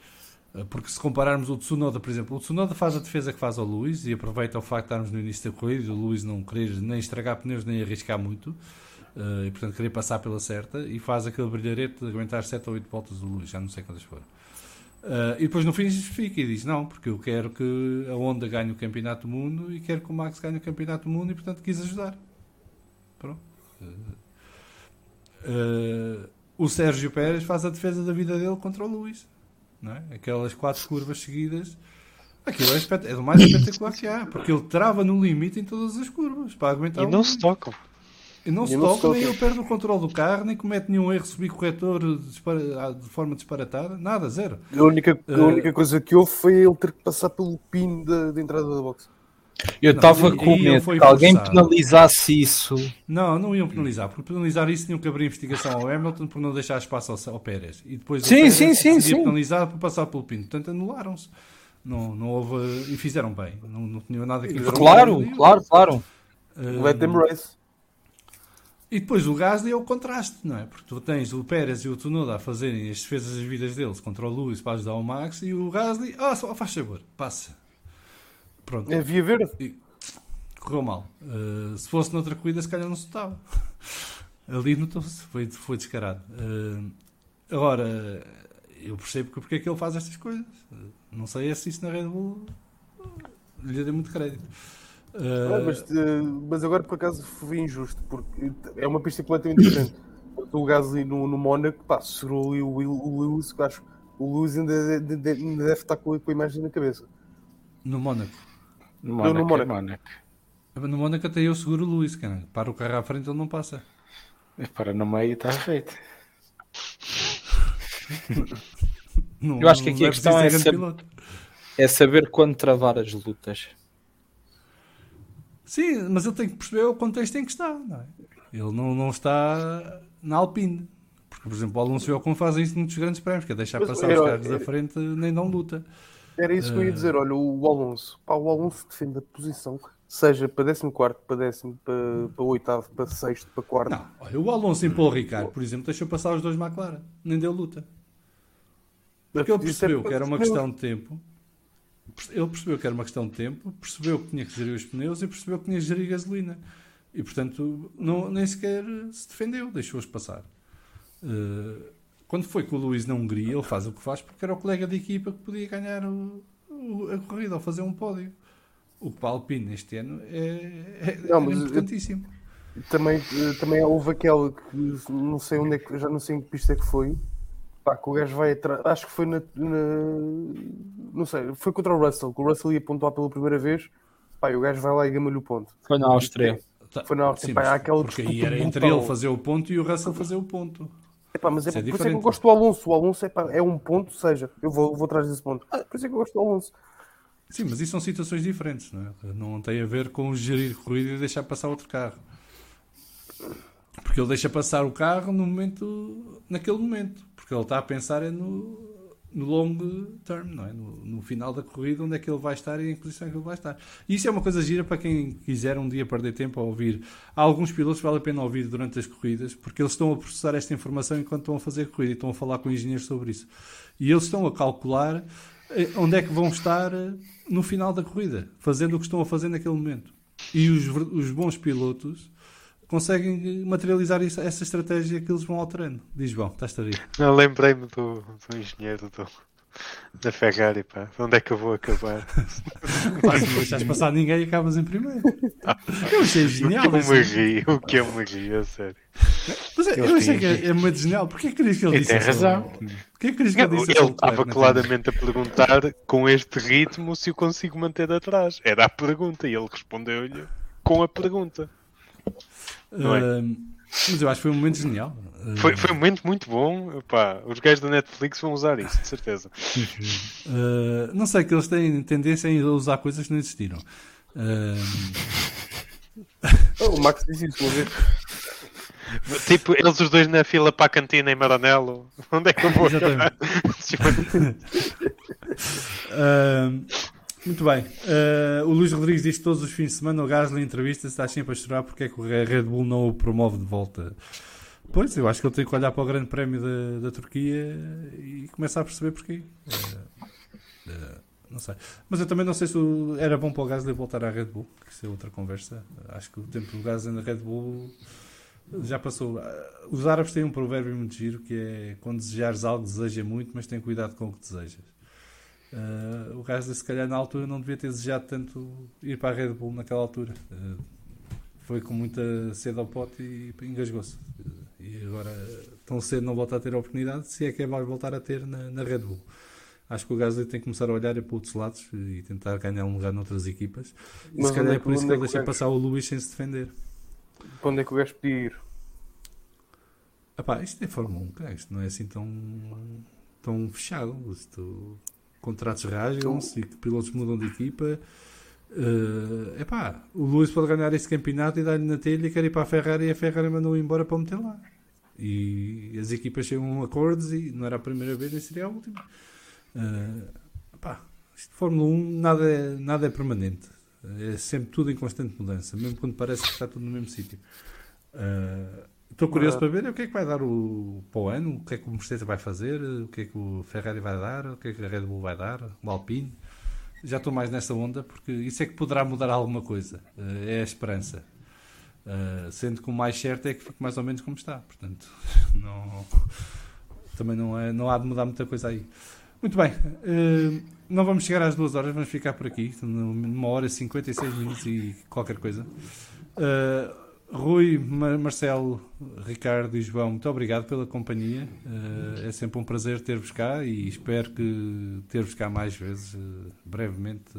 Porque se compararmos o Tsunoda, por exemplo, o Tsunoda faz a defesa que faz ao Lewis e aproveita o facto de estarmos no início da corrida e o Lewis não querer nem estragar pneus nem arriscar muito uh, e portanto querer passar pela certa e faz aquele brilharete de aguentar sete ou oito voltas do Lewis, já não sei quantas foram. Uh, e depois no fim justifica e diz não, porque eu quero que a Honda ganhe o campeonato do mundo e quero que o Max ganhe o campeonato do mundo e portanto quis ajudar. Pronto. Uh, uh, o Sergio Pérez faz a defesa da vida dele contra o Lewis. Não é? Aquelas quatro curvas seguidas, aquilo é, espet- é do mais espetacular que há, porque ele trava no limite em todas as curvas para aguentar. E não se tocam, e não se tocam, nem ele perde o controle do carro, nem comete nenhum erro, subir corretor dispara- de forma disparatada, nada, zero. A única, a única uh, coisa que houve foi ele ter que passar pelo pin da, da entrada da boxe. Eu estava com medo que alguém penalizasse isso. Não, não iam penalizar, porque penalizar isso tinham que abrir investigação ao Hamilton por não deixar espaço ao, ao Pérez. E depois sim, o Pérez sim, sim, sim. penalizar por passar pelo pino. Portanto, anularam-se. Não, não houve, e fizeram bem. Não, não tinham nada que fazer. Claro, claro, claro, claro. Um, Let them race. E depois o Gasly é o contraste, não é? Porque tu tens o Pérez e o Tsunoda a fazerem as defesas das vidas deles contra o Lewis para ajudar o Max e o Gasly, ah, só faz favor, passa. Pronto. É via verde. E correu mal. Uh, se fosse noutra corrida, se calhar não se notava. Ali notou-se. Foi, foi descarado. Uh, agora, eu percebo que porque é que ele faz estas coisas. Uh, não sei é se isso na Red Bull lhe dê muito crédito. Uh, ah, mas, uh, mas agora, por acaso, foi injusto. Porque é uma pista completamente diferente. O Gasly no, no Mónaco, pá, segurou ali o, o Lewis. Acho que o Lewis ainda de, de, de, deve estar com a, com a imagem na cabeça. No Mónaco. No Mónaco. No Mónaco até eu seguro o Lewis, cara. Para o carro à frente ele não passa. Para no meio está feito. Não, eu acho que aqui a questão é saber, é saber quando travar as lutas. Sim, mas ele tem que perceber o contexto em que está. Não é? Ele não, não está na Alpine. Porque, por exemplo, o Alonso e o Ocon fazem isso nos grandes prémios, que é deixar mas, passar eu, os carros eu, eu, à frente nem dão luta. Era isso que eu ia dizer, olha, o Alonso, pá, o Alonso defende a posição, seja para décimo quarto, para décimo, para, para oitavo, para sexto, para quarto. Não, olha, o Alonso empurrou o Ricardo, por exemplo, deixou passar os dois McLaren, nem deu luta. Porque ele percebeu que era uma questão de tempo, ele percebeu que era uma questão de tempo, percebeu que tinha que gerir os pneus e percebeu que tinha que gerir a gasolina. E, portanto, não, nem sequer se defendeu, deixou-os passar. Uh, Quando foi com o Lewis na Hungria, ele faz o que faz porque era o colega de equipa que podia ganhar o, o, a corrida ou fazer um pódio. O que para a Alpine neste ano é, é não, importantíssimo. Eu, também, também houve aquela que não sei onde é que, já não sei em que pista é que foi. Pá, que o gajo vai atrás, acho que foi na, na. Não sei, foi contra o Russell, que o Russell ia pontuar pela primeira vez. Pá, e o gajo vai lá e gama-lhe o ponto. Foi na Áustria. Foi na Áustria. Sim, pá, aquela porque aí era entre ele fazer o ponto e o Russell fazer o ponto. Epá, mas é, é por isso é que eu gosto do Alonso. O Alonso epá, é um ponto, seja, eu vou, vou atrás desse ponto. Ah, por isso é que eu gosto do Alonso. Sim, mas isso são situações diferentes, não é? Não tem a ver com gerir corrida e deixar passar outro carro. Porque ele deixa passar o carro no momento, naquele momento. Porque ele está a pensar é no, no long term, não é? No, no final da corrida, onde é que ele vai estar e em que posição é que ele vai estar. E isso é uma coisa gira para quem quiser um dia perder tempo a ouvir. Há alguns pilotos que vale a pena ouvir durante as corridas, porque eles estão a processar esta informação enquanto estão a fazer a corrida e estão a falar com engenheiros sobre isso. E eles estão a calcular onde é que vão estar no final da corrida, fazendo o que estão a fazer naquele momento. E os, os bons pilotos conseguem materializar isso, essa estratégia que eles vão alterando. Diz, bom, estás a rir. Não, lembrei-me do, do engenheiro do, da Ferrari, pá. Onde é que eu vou acabar? Pá, se não deixas passar ninguém, acabas em primeiro. Ah, eu achei genial. O que é uma ri, o que é uma ri, a sério. Mas eu, eu achei que é muito genial. Porquê é que diz que ele disse isso? Tem razão. Porquê é que diz que ele disse isso? Ele estava claramente a perguntar com este ritmo se eu consigo manter atrás. Era a pergunta e ele respondeu-lhe com a pergunta. Não é? Uh, mas eu acho que foi um momento genial. Uh, foi, foi um momento muito bom. Epá, os gajos da Netflix vão usar isso, de certeza. Uh, não sei, que eles têm tendência a usar coisas que não existiram. Uh... oh, o Max disse isso, vou ver. Tipo, eles os dois na fila para a cantina em Maranello. Onde é que eu vou? uh, muito bem. Uh, o Luís Rodrigues diz que todos os fins de semana o Gasly entrevista-se, está sempre a chorar porque é que o Red Bull não o promove de volta. Pois, eu acho que ele tem que olhar para o Grande Prémio da, da Turquia e começar a perceber porquê. Uh, uh, não sei. Mas eu também não sei se o, era bom para o Gasly voltar à Red Bull, que isso é outra conversa. Acho que o tempo do Gasly na Red Bull já passou. Os árabes têm um provérbio muito giro que é: quando desejares algo, deseja muito, mas tem cuidado com o que desejas. Uh, o Gasly, se calhar, na altura não devia ter desejado tanto ir para a Red Bull naquela altura. Uh, foi com muita sede ao pote e engasgou-se. Uh, e agora, tão cedo, não volta a ter a oportunidade, se é que vai voltar a ter na, na Red Bull. Acho que o Gasly tem que começar a olhar para outros lados e tentar ganhar um lugar noutras equipas. E se calhar é por isso que ele deixa passar o Lewis sem se defender. Para onde é que o gajo podia ir? Epá, isto é Fórmula um, cara, isto não é assim tão, tão fechado. Isto, contratos rasgam-se, pilotos mudam de equipa. Uh, epá, o Lewis pode ganhar este campeonato e dar-lhe na telha e quer ir para a Ferrari e a Ferrari mandou-o embora para o meter lá. E as equipas chegam a acordos e não era a primeira vez nem seria a última. Uh, epá, isto Fórmula um nada é, nada é permanente. É sempre tudo em constante mudança, mesmo quando parece que está tudo no mesmo sítio. Estou uh, curioso ah. para ver o que é que vai dar o, para o ano, o que é que o Mercedes vai fazer, o que é que o Ferrari vai dar, o que é que a Red Bull vai dar, o Alpine. Já estou mais nessa onda, porque isso é que poderá mudar alguma coisa. Uh, é a esperança. Uh, sendo que o mais certo é que fique mais ou menos como está. Portanto, não, também não, é, não há de mudar muita coisa aí. Muito bem, uh, não vamos chegar às duas horas, vamos ficar por aqui, numa hora e cinquenta e seis minutos e qualquer coisa. Uh, Rui, Mar- Marcelo, Ricardo e João, muito obrigado pela companhia, uh, é sempre um prazer ter-vos cá e espero que ter-vos cá mais vezes, uh, brevemente.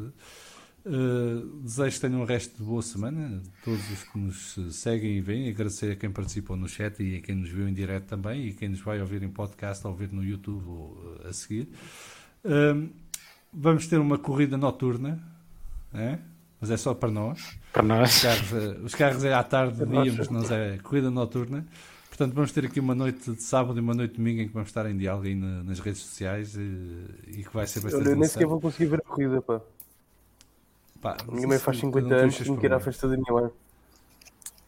Uh, desejo que tenham um resto de boa semana, todos os que nos seguem e veem, agradecer a quem participou no chat e a quem nos viu em direto também e quem nos vai ouvir em podcast, ou ouvir no YouTube ou a seguir. Uh, vamos ter uma corrida noturna, é? Mas é só para nós, para nós. Os, carros, os carros é à tarde, dia, mas nós é corrida noturna. Portanto, vamos ter aqui uma noite de sábado e uma noite de domingo em que vamos estar em diálogo aí na, nas redes sociais e, e que vai ser bastante interessante. Eu nem sequer vou conseguir ver a corrida, pá. Pá, minha mãe faz cinquenta anos e me quer à festa da minha mãe.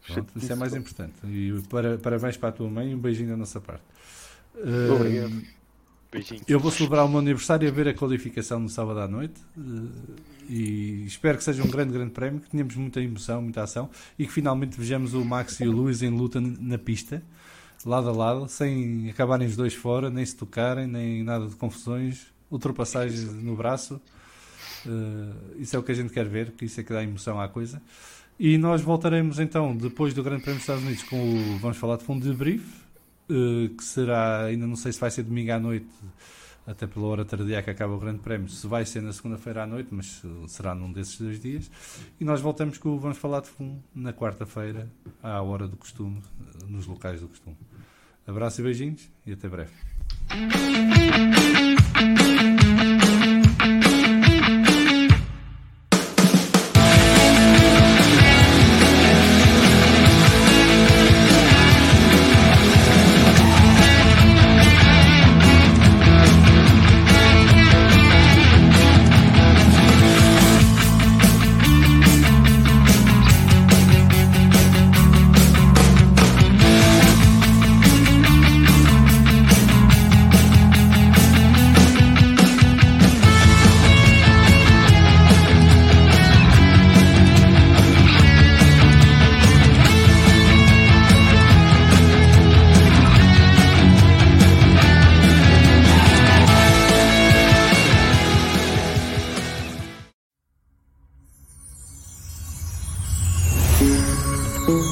Pronto, isso é mais importante. E para, parabéns para a tua mãe e um beijinho da nossa parte. Uh, Obrigado. Beijinho. Eu vou celebrar o meu aniversário e ver a qualificação no sábado à noite. Uh, e espero que seja um grande, grande prémio, que tenhamos muita emoção, muita ação e que finalmente vejamos o Max e o Lewis em luta na pista, lado a lado, sem acabarem os dois fora, nem se tocarem, nem nada de confusões, ultrapassagens no braço. Uh, isso é o que a gente quer ver, que isso é que dá emoção à coisa. E nós voltaremos então depois do Grande Prémio dos Estados Unidos com o Vamos Falar de Fumo de Brief, uh, que será, ainda não sei se vai ser domingo à noite, até pela hora tardia que acaba o Grande Prémio, se vai ser na segunda-feira à noite, mas será num desses dois dias. E nós voltamos com o Vamos Falar de Fumo na quarta-feira à hora do costume, nos locais do costume. Abraço e beijinhos e até breve. Thank you.